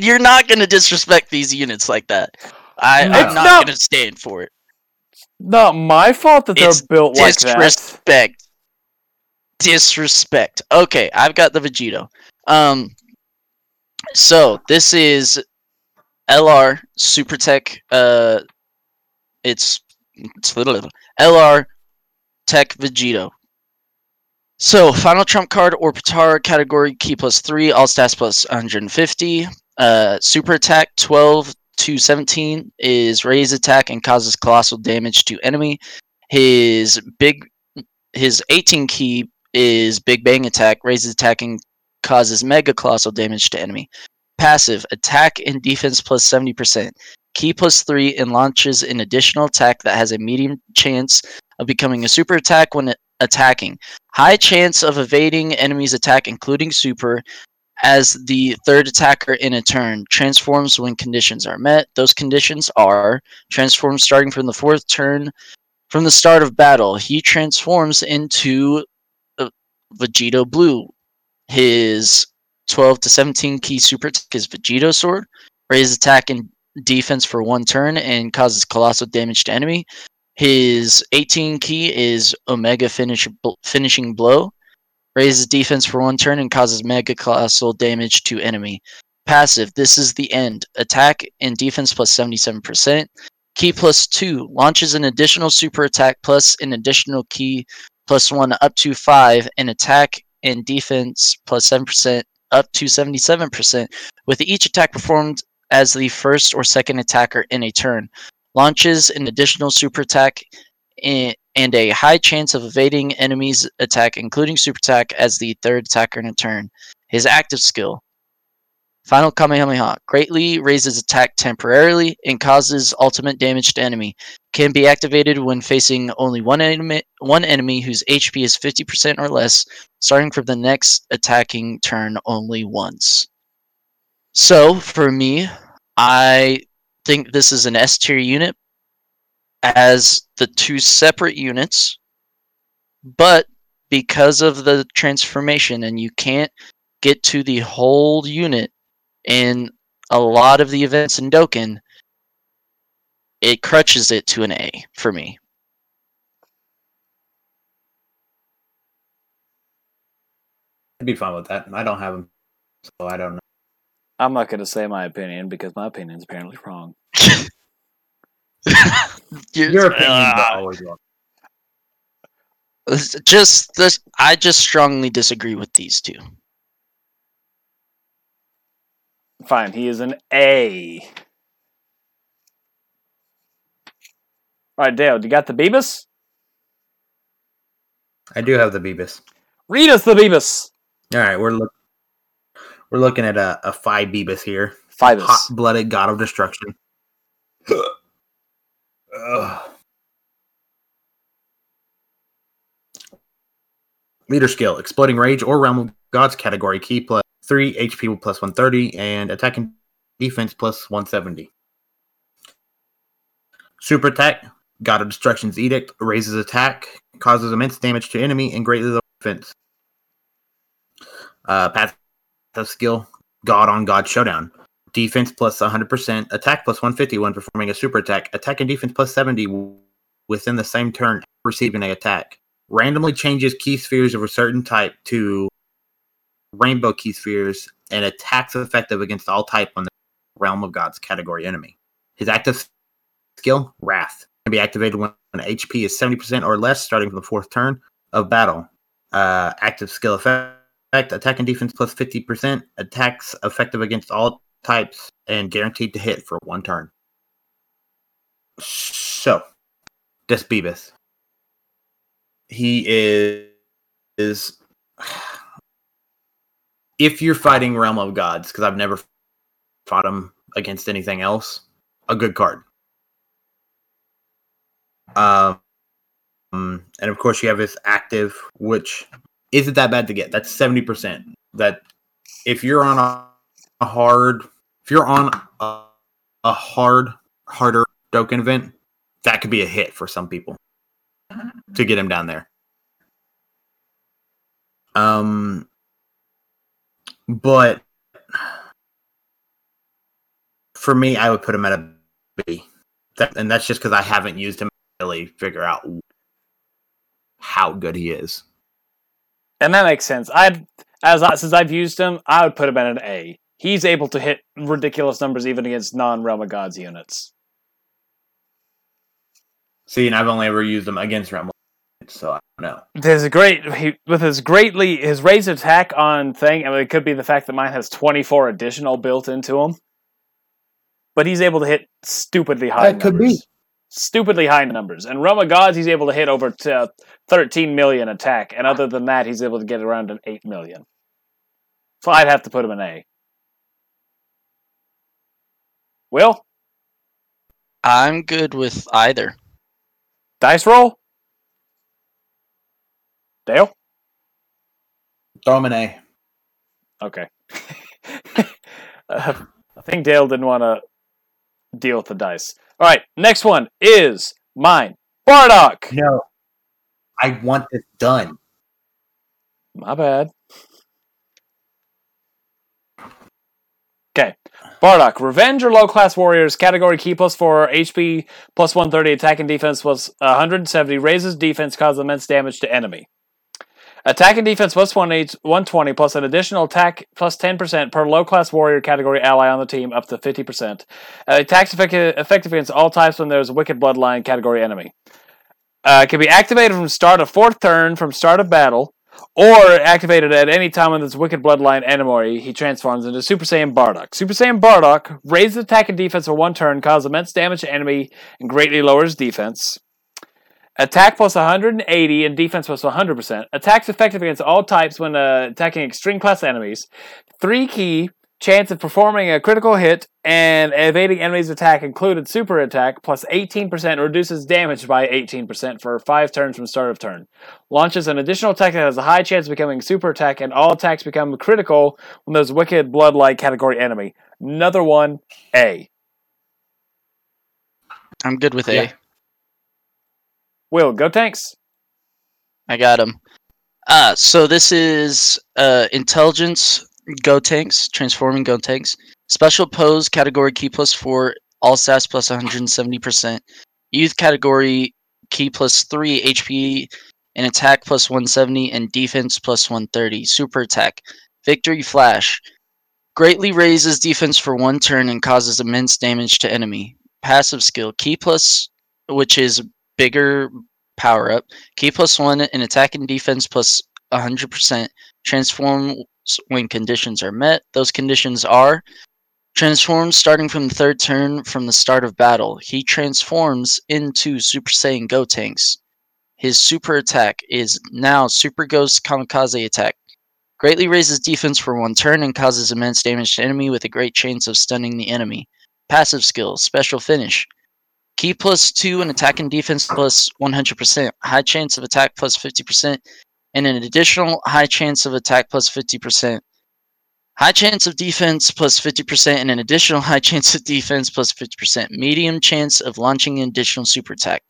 You're not going to disrespect these units like that. I, no. I'm not, not going to stand for it. Not my fault that it's they're built like that. Disrespect. Disrespect. Okay, I've got the Vegito. Um, so this is L R Super Tech. Uh, it's it's little, little L R Tech Vegito. So, final trump card or Patara category, key plus three, all stats plus one hundred fifty. Uh, super attack, twelve to seventeen, is raise attack and causes colossal damage to enemy. His big, his eighteen key is big bang attack, raises attack and causes mega colossal damage to enemy. Passive, attack and defense plus seventy percent. Key plus three and launches an additional attack that has a medium chance of becoming a super attack when it attacking. High chance of evading enemy's attack, including super, as the third attacker in a turn. Transforms when conditions are met. Those conditions are transforms starting from the fourth turn from the start of battle. He transforms into uh, Vegito Blue. His twelve to seventeen key super attack is Vegito Sword. Raises attack and defense for one turn and causes colossal damage to enemy. His eighteen key is Omega finish, bl- Finishing Blow. Raises defense for one turn and causes mega colossal damage to enemy. Passive, this is the end. Attack and defense plus seventy-seven percent. Key plus two, launches an additional super attack plus an additional key plus one up to five. And attack and defense plus seven percent up to seventy-seven percent. With each attack performed as the first or second attacker in a turn. Launches an additional super attack and a high chance of evading enemy's attack, including super attack, as the third attacker in a turn. His active skill, Final Kamehameha greatly raises attack temporarily and causes ultimate damage to enemy. Can be activated when facing only one enemy, one enemy whose H P is fifty percent or less, starting from the next attacking turn only once. So, for me, I think this is an S-tier unit as the two separate units, but because of the transformation and you can't get to the whole unit in a lot of the events in Dokkan, it crutches it to an A for me. I'd be fine with that. I don't have them, so I don't know. I'm not going to say my opinion because my opinion is apparently wrong. Your opinion is always wrong. Just this, I just strongly disagree with these two. Fine, he is an A. All right, Dale, you got the Beebus? I do have the Beebus. Read us the Beebus. All right, we're look- we're looking at a a five Beebus here. Five hot-blooded god of destruction. Ugh. Leader skill, Exploding Rage or Realm of Gods category key, plus three H P plus one thirty, and attack and defense plus one seventy. Super attack, God of Destruction's Edict, raises attack, causes immense damage to enemy, and greatly lowers defense. Uh, path of skill, God on God Showdown. Defense plus one hundred percent, attack plus one fifty when performing a super attack, attack and defense plus seventy within the same turn receiving an attack. Randomly changes key spheres of a certain type to rainbow key spheres and attacks effective against all type on the Realm of Gods category enemy. His active skill, Wrath, can be activated when an H P is seventy percent or less starting from the fourth turn of battle. Uh, active skill effect, attack and defense plus fifty percent, attacks effective against all types and guaranteed to hit for one turn. So, this Beebus. He is, is if you're fighting Realm of Gods, because I've never fought him against anything else, a good card. Um, and of course you have his active, which isn't that bad to get. That's seventy percent. That if you're on a, a hard, if you're on a, a hard, harder Dokkan event, that could be a hit for some people to get him down there. Um, but for me, I would put him at a B. That, and that's just because I haven't used him to really figure out how good he is. And that makes sense. I, as I, since I've used him, I would put him at an A. He's able to hit ridiculous numbers even against non-Realm of Gods units. See, and I've only ever used them against Realm, so I don't know. There's a great he, with his greatly his raised attack on thing. I mean, it could be the fact that mine has twenty-four additional built into him, but he's able to hit stupidly high. That numbers. could be stupidly high numbers. And Realm of Gods, he's able to hit over to uh, thirteen million attack, and other than that, he's able to get around an eight million. So I'd have to put him an A. Will? I'm good with either. Dice roll? Dale? Throw him an A. Okay. uh, I think Dale didn't want to deal with the dice. All right, next one is mine. Bardock! No. I want this done. My bad. Okay. Bardock, Revenge or Low-Class Warriors, category key plus four, H P plus one thirty, attack and defense plus one seventy, raises defense, causes immense damage to enemy. Attack and defense plus one twenty, plus an additional attack plus ten percent per Low-Class Warrior category ally on the team, up to fifty percent. Uh, attacks effective, effective against all types when there's a Wicked Bloodline category enemy. Uh, can be activated from start of fourth turn, from start of battle, or activated at any time when this Wicked Bloodline enemy, he transforms into Super Saiyan Bardock. Super Saiyan Bardock raises attack and defense for one turn, causes immense damage to enemy, and greatly lowers defense. Attack plus one eighty and defense plus one hundred percent. Attacks effective against all types when uh, attacking extreme class enemies. Three key Chance of performing a critical hit and evading enemies' attack included super attack, plus eighteen percent reduces damage by eighteen percent for five turns from start of turn. Launches an additional attack that has a high chance of becoming super attack, and all attacks become critical when there's wicked blood-like category enemy. Another one, A. I'm good with A. Yeah. Will, Gotenks. I got him. Uh, so this is uh, Intelligence... Gotenks, transforming Gotenks. Special pose, category key plus four, all stats plus one hundred seventy percent. Youth category key plus three, H P and attack plus one seventy, and defense plus one thirty. Super attack. Victory flash. Greatly raises defense for one turn and causes immense damage to enemy. Passive skill, key plus, which is bigger power up. Key plus one, and attack and defense plus one hundred percent. Transform when conditions are met. Those conditions are transforms starting from the third turn from the start of battle. He transforms into Super Saiyan Gotenks. His super attack is now Super Ghost Kamikaze attack. Greatly raises defense for one turn and causes immense damage to enemy with a great chance of stunning the enemy. Passive skill, special finish. Key plus two and attack and defense plus one hundred percent. High chance of attack plus fifty percent. And an additional high chance of attack plus fifty percent. High chance of defense plus fifty percent, and an additional high chance of defense plus fifty percent. Medium chance of launching an additional super attack.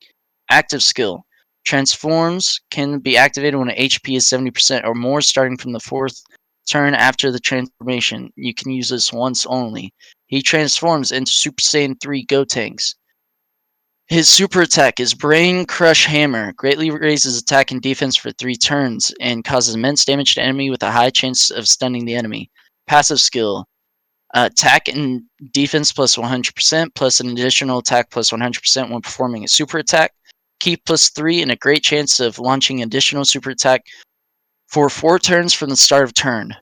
Active skill. Transforms can be activated when an H P is seventy percent or more starting from the fourth turn after the transformation. You can use this once only. He transforms into Super Saiyan three Gotenks. His super attack is Brain Crush Hammer. Greatly raises attack and defense for three turns and causes immense damage to enemy with a high chance of stunning the enemy. Passive skill. Uh, attack and defense plus one hundred percent, plus an additional attack plus one hundred percent when performing a super attack. Key plus three and a great chance of launching additional super attack for four turns from the start of turn.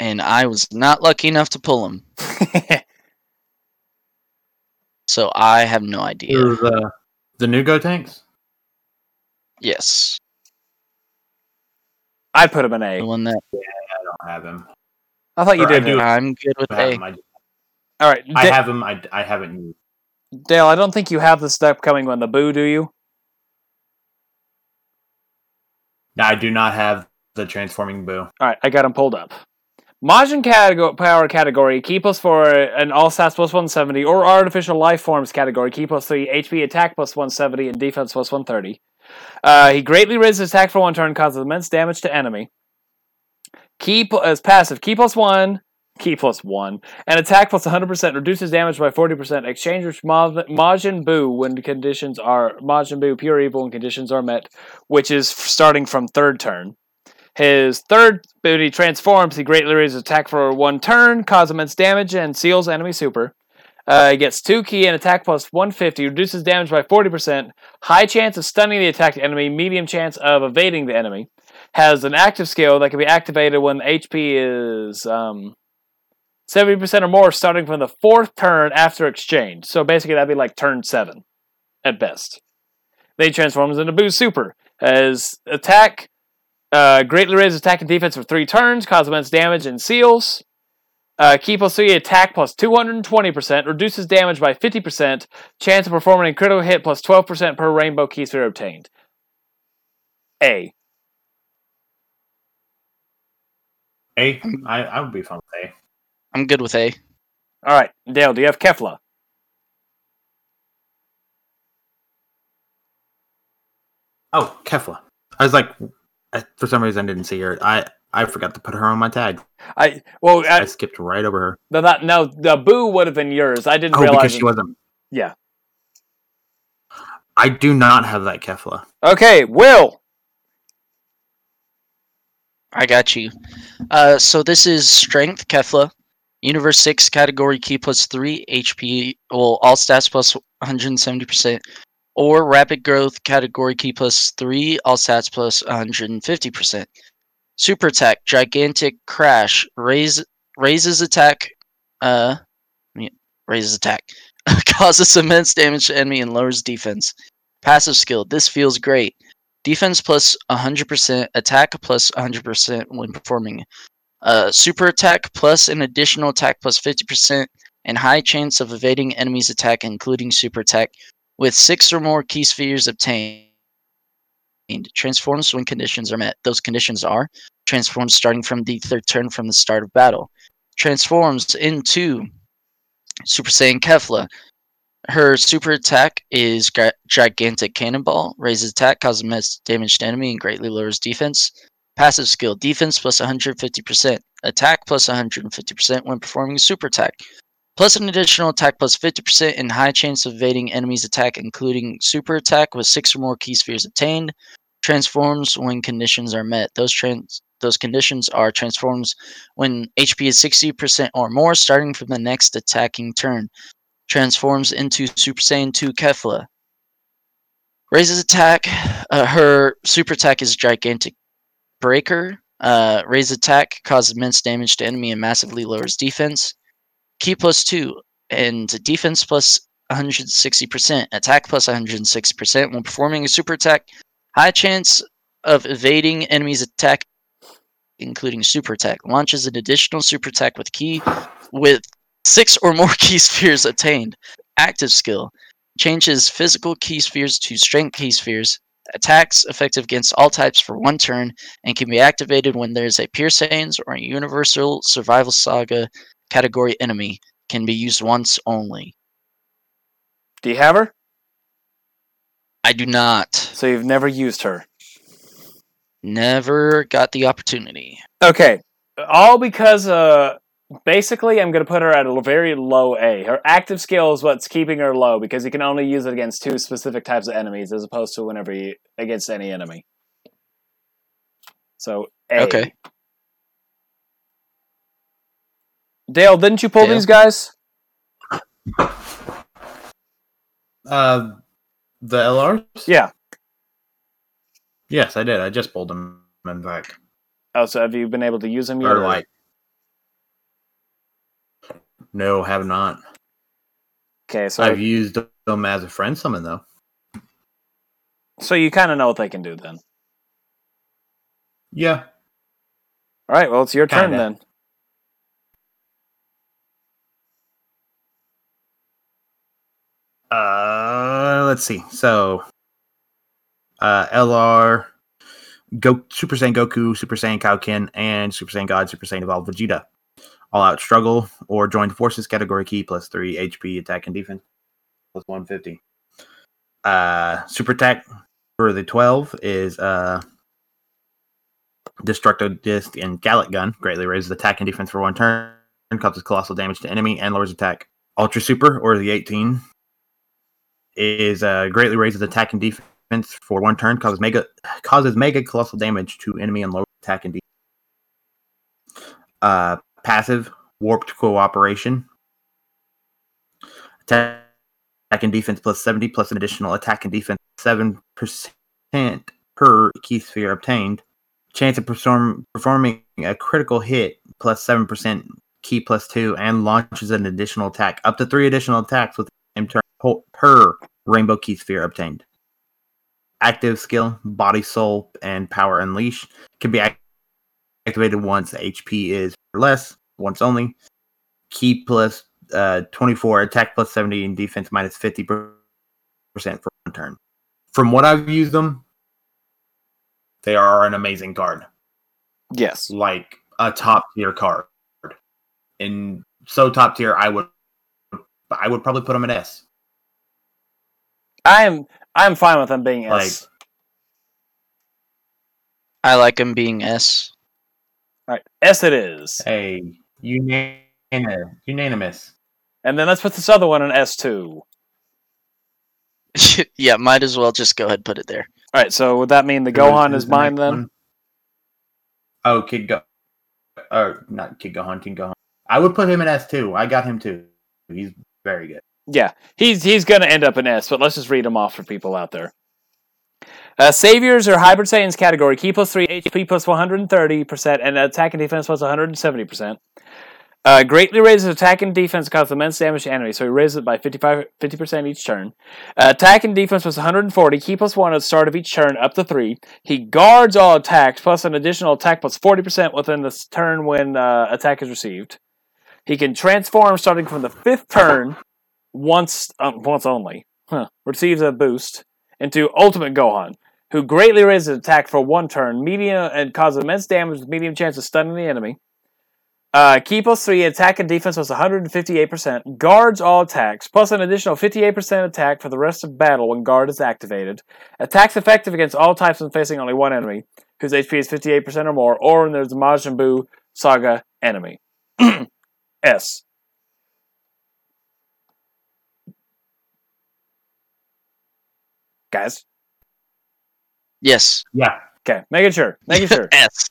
And I was not lucky enough to pull him. So I have no idea. The, the new Gotenks? Yes. I'd put him in A. The one that... Yeah, I don't have him. I thought or you did. Do. I'm good with I A. I All right. I da- have him. I, I haven't used him. Dale, I don't think you have this upcoming one, the Boo, do you? No, I do not have the transforming Boo. All right, I got him pulled up. Majin category, power category, key plus four, and all stats plus one seventy, or artificial life forms category, key plus three, H P attack plus one seventy, and defense plus one thirty. Uh, he greatly raises attack for one turn, causes immense damage to enemy. Key as passive, key plus one, key plus one, and attack plus one hundred percent, reduces damage by forty percent. Exchange with Majin Buu when conditions are Majin Buu pure evil when conditions are met, which is starting from third turn. His third booty transforms. He greatly raises attack for one turn, causes immense damage, and seals enemy super. Uh, he gets two key and attack plus one fifty, reduces damage by forty percent, high chance of stunning the attacked enemy, medium chance of evading the enemy. Has an active skill that can be activated when H P is um, seventy percent or more starting from the fourth turn after exchange. So basically that'd be like turn seven at best. Then he transforms into Boo Super. His attack... Uh, greatly raises attack and defense for three turns, causes immense damage and seals. Uh, key plus three, attack plus two hundred twenty percent, reduces damage by fifty percent, chance of performing a critical hit plus twelve percent per rainbow key sphere obtained. A. A? I, I would be fine with A. I'm good with A. Alright, Dale, do you have Kefla? Oh, Kefla. I was like... For some reason, I didn't see her. I, I forgot to put her on my tag. I well, I, I skipped right over her. No, that, no, the Boo would have been yours. I didn't oh, realize because she it. wasn't. Yeah, I do not have that Kefla. Okay, Will. I got you. Uh, so this is Strength Kefla, Universe Six category key plus three H P. Well, all stats plus one hundred seventy percent. Or Rapid Growth category key plus three, all stats plus one hundred fifty percent. Super attack, Gigantic Crash, raise, raises attack, uh, yeah, raises attack, causes immense damage to enemy and lowers defense. Passive skill, this feels great. Defense plus one hundred percent, attack plus one hundred percent when performing uh, super attack plus an additional attack plus fifty percent and high chance of evading enemy's attack, including super attack, with six or more key spheres obtained. Transforms when conditions are met. Those conditions are: transforms starting from the third turn from the start of battle, transforms into Super Saiyan Kefla. Her super attack is gi- gigantic cannonball, raises attack, causes immense damage to enemy, and greatly lowers defense. Passive skill: defense plus one hundred fifty percent, attack plus one hundred fifty percent when performing a super attack, plus an additional attack plus fifty percent and high chance of evading enemy's attack, including super attack, with six or more key spheres obtained. Transforms when conditions are met. Those trans those conditions are: transforms when H P is sixty percent or more starting from the next attacking turn, transforms into Super Saiyan two Kefla, raises attack. Uh, her super attack is gigantic breaker, uh, raises attack, causes immense damage to enemy, and massively lowers defense. Key plus two and defense plus one hundred sixty percent, attack plus one hundred sixty percent when performing a super attack, high chance of evading enemy's attack, including super attack. Launches an additional super attack with key with six or more key spheres obtained. Active skill: changes physical key spheres to strength key spheres. Attacks effective against all types for one turn and can be activated when there is a Pure Saiyans or a Universal Survival Saga category enemy. Can be used once only. Do you have her? I do not. So you've never used her? Never got the opportunity. Okay. All because, uh, basically, I'm going to put her at a very low A. Her active skill is what's keeping her low, because you can only use it against two specific types of enemies, as opposed to whenever you, against any enemy. So, A. Okay. Dale, didn't you pull Dale. these guys? Uh, the L Rs? Yeah. Yes, I did. I just pulled them and back. Oh, so have you been able to use them yet? Or like... No, have not. Okay, so... I've used them as a friend summon, though. So you kind of know what they can do, then? Yeah. Alright, well, it's your kinda. turn, then. Uh, let's see. So, uh, L R, Go- Super Saiyan Goku, Super Saiyan Kaioken, and Super Saiyan God, Super Saiyan Evolved Vegeta. All out struggle or joined forces category key plus three H P, attack, and defense plus one hundred fifty. Uh, super attack for the twelve is uh, Destructo Disc and Gallic Gun. Greatly raises attack and defense for one turn, causes colossal damage to enemy, and lowers attack. Ultra Super, or the eighteen, is uh, greatly raises attack and defense for one turn, causes mega causes mega colossal damage to enemy and lowers attack and defense. Uh, passive warped cooperation. Attack and defense plus seventy plus an additional attack and defense seven percent per key sphere obtained. Chance of perform, performing a critical hit plus seven percent key plus two, and launches an additional attack. Up to three additional attacks with per rainbow key sphere obtained. Active skill: Body, Soul, and Power Unleash. Can be act- activated once H P is or less, once only. Key plus uh, twenty-four, attack plus seventy, and defense minus fifty percent for one turn. From what I've used them, they are an amazing card. Yes. Like a top tier card. And so top tier, I would I would probably put them at S. I am I'm fine with them being like, S. I like them being S. All right, S it is. Hey, unanimous. And then let's put this other one in S two. Yeah, might as well just go ahead and put it there. All right, so would that mean the Gohan is mine then? One? Oh, Kid Go... Or, not Kid Gohan, Kid Gohan. I would put him in S two. I got him too. He's very good. Yeah, he's he's going to end up in S, but let's just read them off for people out there. Uh, Saviors or Hybrid Saiyans category. Key plus three, H P plus one hundred thirty percent, and attack and defense plus one hundred seventy percent. Uh, greatly raises attack and defense and causes immense damage to enemies, so he raises it by fifty-five, fifty percent each turn. Uh, attack and defense was one hundred forty, key plus one at the start of each turn, up to three. He guards all attacks, plus an additional attack plus forty percent within the turn when uh, attack is received. He can transform starting from the fifth turn, once um, once only. Huh. Receives a boost into Ultimate Gohan, who greatly raises attack for one turn, medium and causes immense damage with medium chance of stunning the enemy. Uh, key plus three, attack and defense was one hundred fifty-eight percent, guards all attacks, plus an additional fifty-eight percent attack for the rest of battle when guard is activated. Attacks effective against all types when facing only one enemy, whose H P is fifty-eight percent or more, or when there's a Majin Buu Saga enemy. S. Guys? Yes. Yeah. Okay, making sure, making sure. S.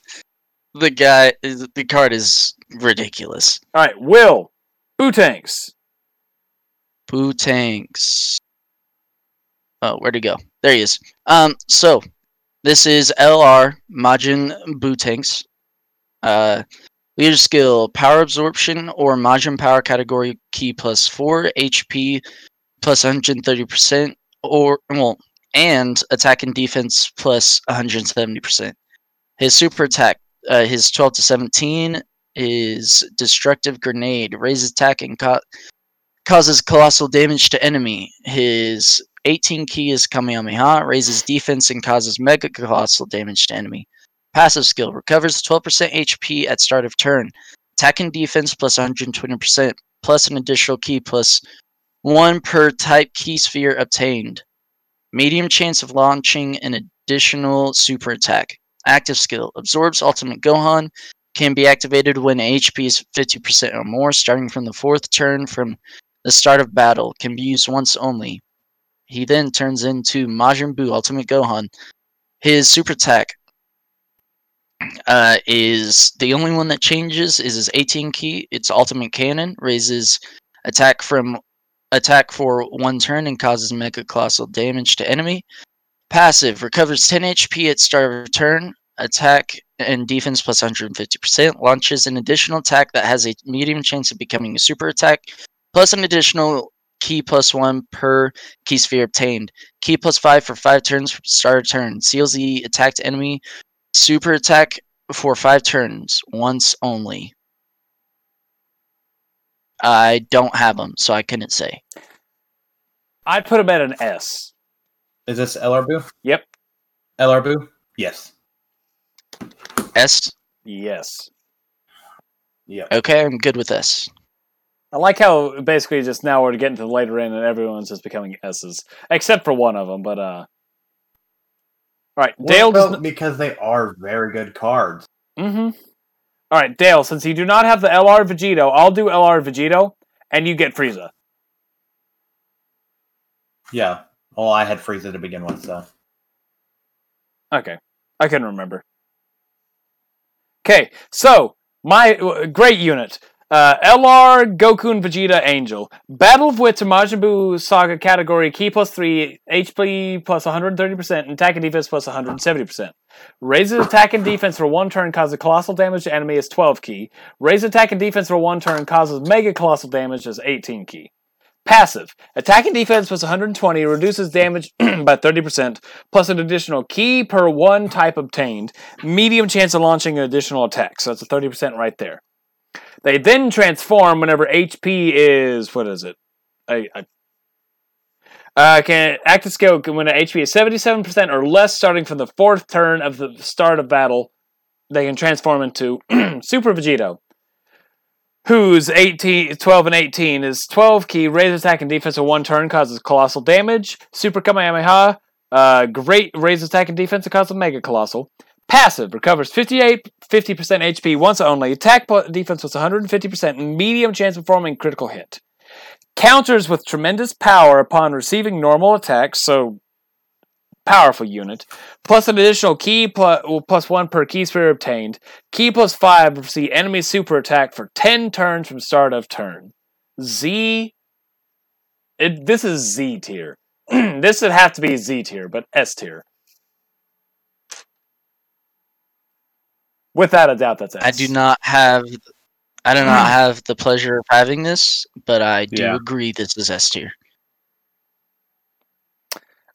The guy, is, the card is ridiculous. All right, Will, Bootanks. Bootanks. Oh, where'd he go? There he is. Um, so this is L R Majin Bootanks. Uh, leader skill Power Absorption or Majin Power category key plus four H P plus one hundred thirty percent or well, and attack and defense plus one hundred seventy percent. His super attack. Uh, his twelve to seventeen is Destructive Grenade. Raises attack and co- causes colossal damage to enemy. His eighteen key is Kamehameha. Raises defense and causes mega colossal damage to enemy. Passive skill. Recovers twelve percent H P at start of turn. Attack and defense plus one hundred twenty percent. Plus an additional key plus one per type key sphere obtained. Medium chance of launching an additional super attack. Active skill absorbs Ultimate Gohan, can be activated when H P is fifty percent or more, starting from the fourth turn from the start of battle, can be used once only. He then turns into Majin Buu Ultimate Gohan. His super attack uh, is the only one that changes is his eighteen key. It's Ultimate Cannon, raises attack from attack for one turn and causes mega colossal damage to enemy. Passive recovers ten H P at start of turn, attack and defense plus one hundred fifty percent, launches an additional attack that has a medium chance of becoming a super attack, plus an additional key plus one per key sphere obtained. Key plus five for five turns from start of turn, seals the attacked enemy super attack for five turns, once only. I don't have them, so I couldn't say. I put them at an S. Is this L R Buu? Yep. L R Buu? Yes. S? Yes. Yep. Okay, I'm good with S. I like how basically just now we're getting to the later end and everyone's just becoming S's. Except for one of them, but... uh. Alright, Dale... Well, does n- because they are very good cards. Mm-hmm. Alright, Dale, since you do not have the L R Vegito, I'll do L R Vegito, and you get Frieza. Yeah. Oh, I had Frieza to begin with, so... Okay. I couldn't remember. Okay, so, my... Uh, great unit. Uh, L R, Goku, and Vegeta, Angel. Battle of Wits, Majin Buu Saga category, key plus three, H P plus one hundred thirty percent, and attack and defense plus one hundred seventy percent. Raises attack and defense for one turn, causes colossal damage to enemy as twelve key. Raises attack and defense for one turn, causes mega colossal damage as eighteen key. Passive. Attack and defense plus one hundred twenty, reduces damage by thirty percent, plus an additional key per one type obtained. Medium chance of launching an additional attack, so that's a thirty percent right there. They then transform whenever H P is... What is it? I, I, uh, can active skill when an H P is seventy-seven percent or less, starting from the fourth turn of the start of battle, they can transform into Super Vegito. Who's eighteen, twelve and eighteen is twelve key, raises attack and defense in one turn, causes colossal damage. Super Kamehameha, uh, great, raises attack and defense and causes mega colossal. Passive, recovers fifty-eight, fifty percent H P once only. Attack plus defense was one hundred fifty percent, medium chance of performing critical hit. Counters with tremendous power upon receiving normal attacks, so powerful unit. Plus an additional key plus, plus one per key sphere obtained. Key plus five will see enemy super attack for ten turns from start of turn. Z. It, this is Z tier. This would have to be Z tier, but S tier. Without a doubt, that's S. I do not have I do mm. not have the pleasure of having this, but I do yeah. agree this is S tier.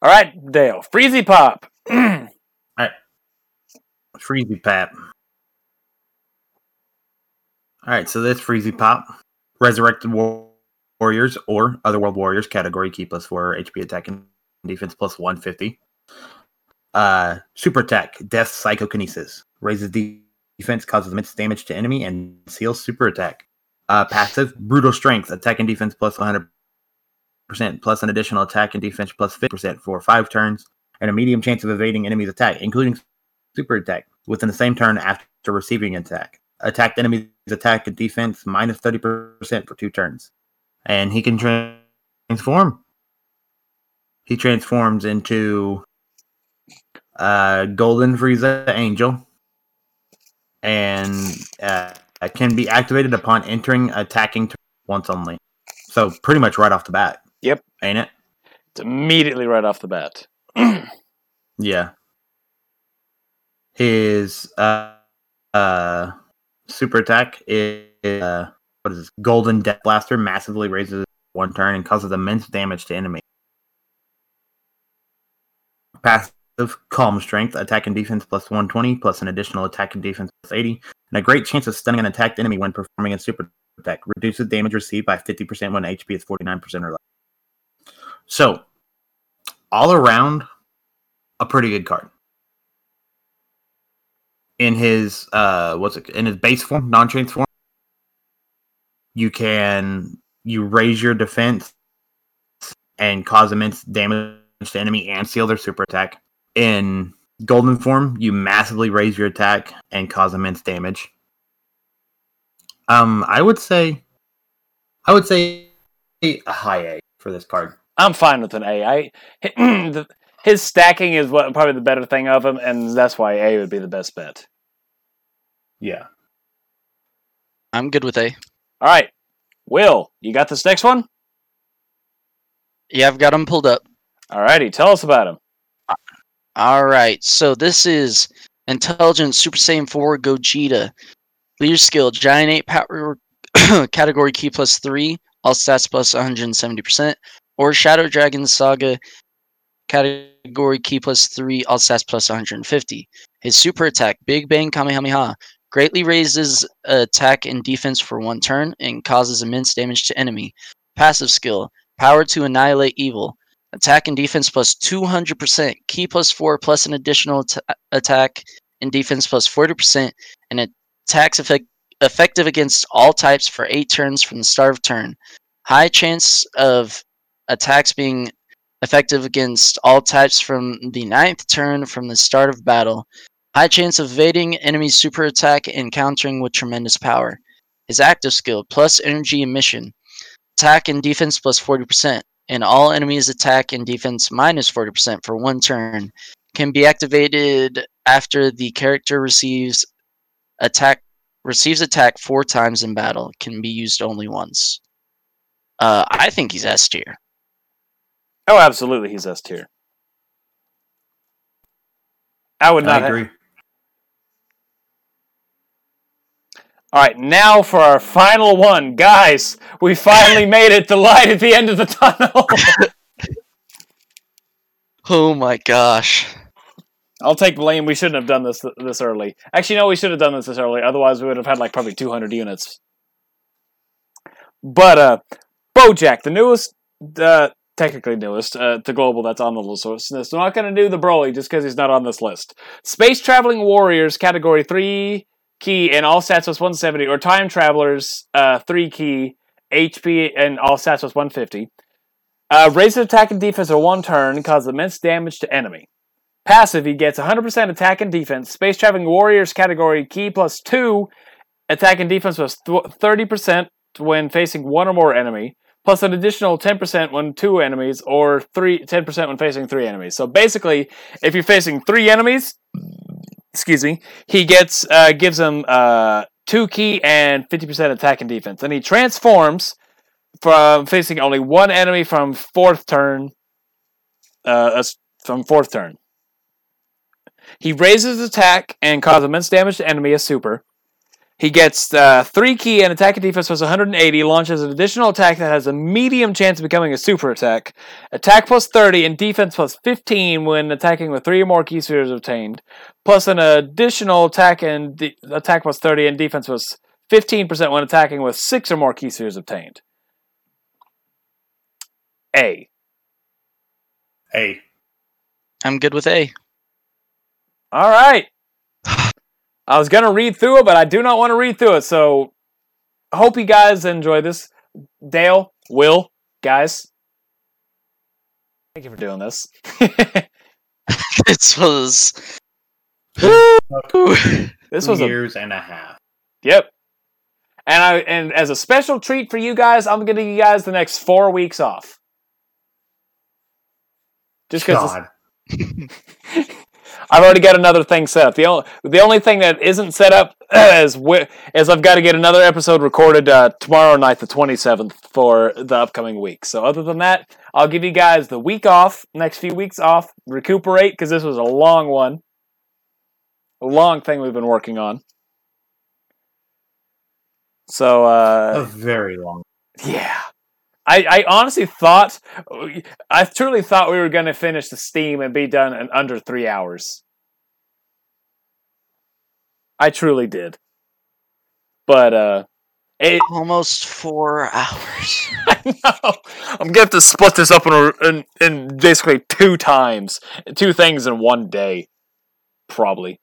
All right, Dale. Freezy Pop. All right. Freezy Pop. All right, so this Freezy Pop. Resurrected war- Warriors or Otherworld Warriors category. Key plus four, H P attack and defense plus one fifty. Uh, super attack. Death Psychokinesis. Raises the defense, causes immense damage to enemy, and seals super attack. Uh, passive, brutal strength, attack and defense plus one hundred percent, plus an additional attack and defense plus fifty percent for five turns, and a medium chance of evading enemy's attack, including super attack, within the same turn after receiving an attack. Attacked enemy's attack and defense minus thirty percent for two turns. And he can tra- transform. He transforms into uh, Golden Frieza Angel. And uh, can be activated upon entering attacking turn once only. So pretty much right off the bat. Yep. Ain't it? It's immediately right off the bat. Yeah. His uh, uh, super attack is uh, what is this? Golden Death Blaster massively raises one turn and causes immense damage to enemy. Pass. Of calm strength, attack and defense plus one twenty, plus an additional attack and defense plus eighty, and a great chance of stunning an attacked enemy when performing a super attack. Reduces damage received by fifty percent when H P is forty-nine percent or less. So, all around, a pretty good card. In his uh, what's it? In his base form, non-transform, you can you raise your defense and cause immense damage to enemy and seal their super attack. In golden form, you massively raise your attack and cause immense damage. Um, I would say, I would say a high A for this card. I'm fine with an A. I his stacking is what probably the better thing of him, and that's why A would be the best bet. Yeah, I'm good with A. All right, Will, you got this next one? Yeah, I've got him pulled up. All righty, tell us about him. Alright, so this is Intelligent Super Saiyan four Gogeta. Leader skill, Giant eight power, category key plus three, all stats plus one hundred seventy percent. Or Shadow Dragon Saga, category key plus three, all stats plus one hundred fifty. His super attack, Big Bang Kamehameha, greatly raises attack and defense for one turn and causes immense damage to enemy. Passive skill, Power to Annihilate Evil. Attack and defense plus two hundred percent, key plus four, plus an additional t- attack and defense plus forty percent, and attacks effect- effective against all types for eight turns from the start of turn. High chance of attacks being effective against all types from the ninth turn from the start of battle. High chance of evading enemy super attack and countering with tremendous power. His active skill, plus energy emission. Attack and defense plus forty percent. And all enemies attack and defense minus forty percent for one turn. Can be activated after the character receives attack receives attack four times in battle. Can be used only once. Uh, I think he's S tier. Oh, absolutely, he's S tier. I would not I agree. Have... All right, now for our final one. Guys, we finally made it. The light at the end of the tunnel. Oh, my gosh. I'll take blame. We shouldn't have done this this early. Actually, no, we should have done this this early. Otherwise, we would have had, like, probably two hundred units. But, uh, BoJack, the newest, uh, technically newest, uh, to global that's on the list. So I'm not going to do the Broly just because he's not on this list. Space Traveling Warriors, Category three... key and all stats was one seventy, or Time Travelers, uh, three key, H P and all stats was one fifty. Uh, raises attack and defense for one turn, causes immense damage to enemy. Passive, he gets one hundred percent attack and defense. Space Traveling Warriors category key plus two, attack and defense was th- thirty percent when facing one or more enemy, plus an additional ten percent when two enemies, or three ten percent when facing three enemies. So basically, if you're facing three enemies... Excuse me. He gets uh, gives him uh, two key and fifty percent attack and defense. And he transforms from facing only one enemy from fourth turn. Uh, from fourth turn. He raises attack and causes immense damage to enemy as super. He gets uh, three ki and attack and defense plus one hundred eighty, launches an additional attack that has a medium chance of becoming a super attack. Attack plus thirty and defense plus fifteen when attacking with three or more ki spheres obtained. Plus an additional attack and de- attack plus thirty and defense plus fifteen percent when attacking with six or more ki spheres obtained. A. A. I'm good with A. All right. I was going to read through it, but I do not want to read through it, so I hope you guys enjoy this. Dale, Will, guys, thank you for doing this. This was... this was years a, and a half. Yep. And I and as a special treat for you guys, I'm giving you guys the next four weeks off. Just because... God. I've already got another thing set up. The only the only thing that isn't set up is wi- is I've got to get another episode recorded uh, tomorrow night, the twenty-seventh, for the upcoming week. So other than that, I'll give you guys the week off, next few weeks off, recuperate, because this was a long one. A long thing we've been working on. So, uh... a very long one. Yeah. I, I honestly thought, I truly thought we were going to finish the Steam and be done in under three hours. I truly did. But, uh... It, almost four hours. I know! I'm going to have to split this up in, in, in basically two times. Two things in one day. Probably.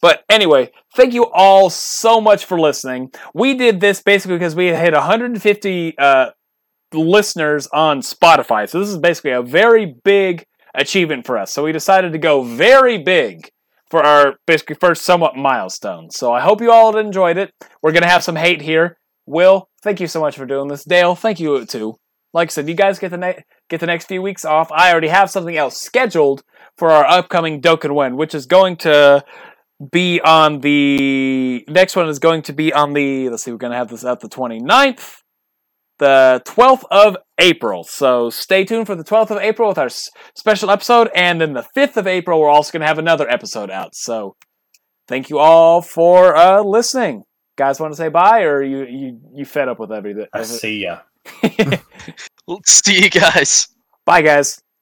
But anyway, thank you all so much for listening. We did this basically because we hit one hundred fifty, uh... listeners on Spotify. So this is basically a very big achievement for us. So we decided to go very big for our basically first somewhat milestone. So I hope you all enjoyed it. We're going to have some hate here. Will, thank you so much for doing this. Dale, thank you too. Like I said, you guys get the ne- get the next few weeks off. I already have something else scheduled for our upcoming Dokkan Win, which is going to be on the... Next one is going to be on the... Let's see, we're going to have this out the twenty-ninth. The twelfth of April. So stay tuned for the twelfth of April with our s- special episode. And then the fifth of April, we're also going to have another episode out. So thank you all for uh, listening. Guys, want to say bye, or are you, you, you fed up with everything? I see ya. Let's see you guys. Bye, guys.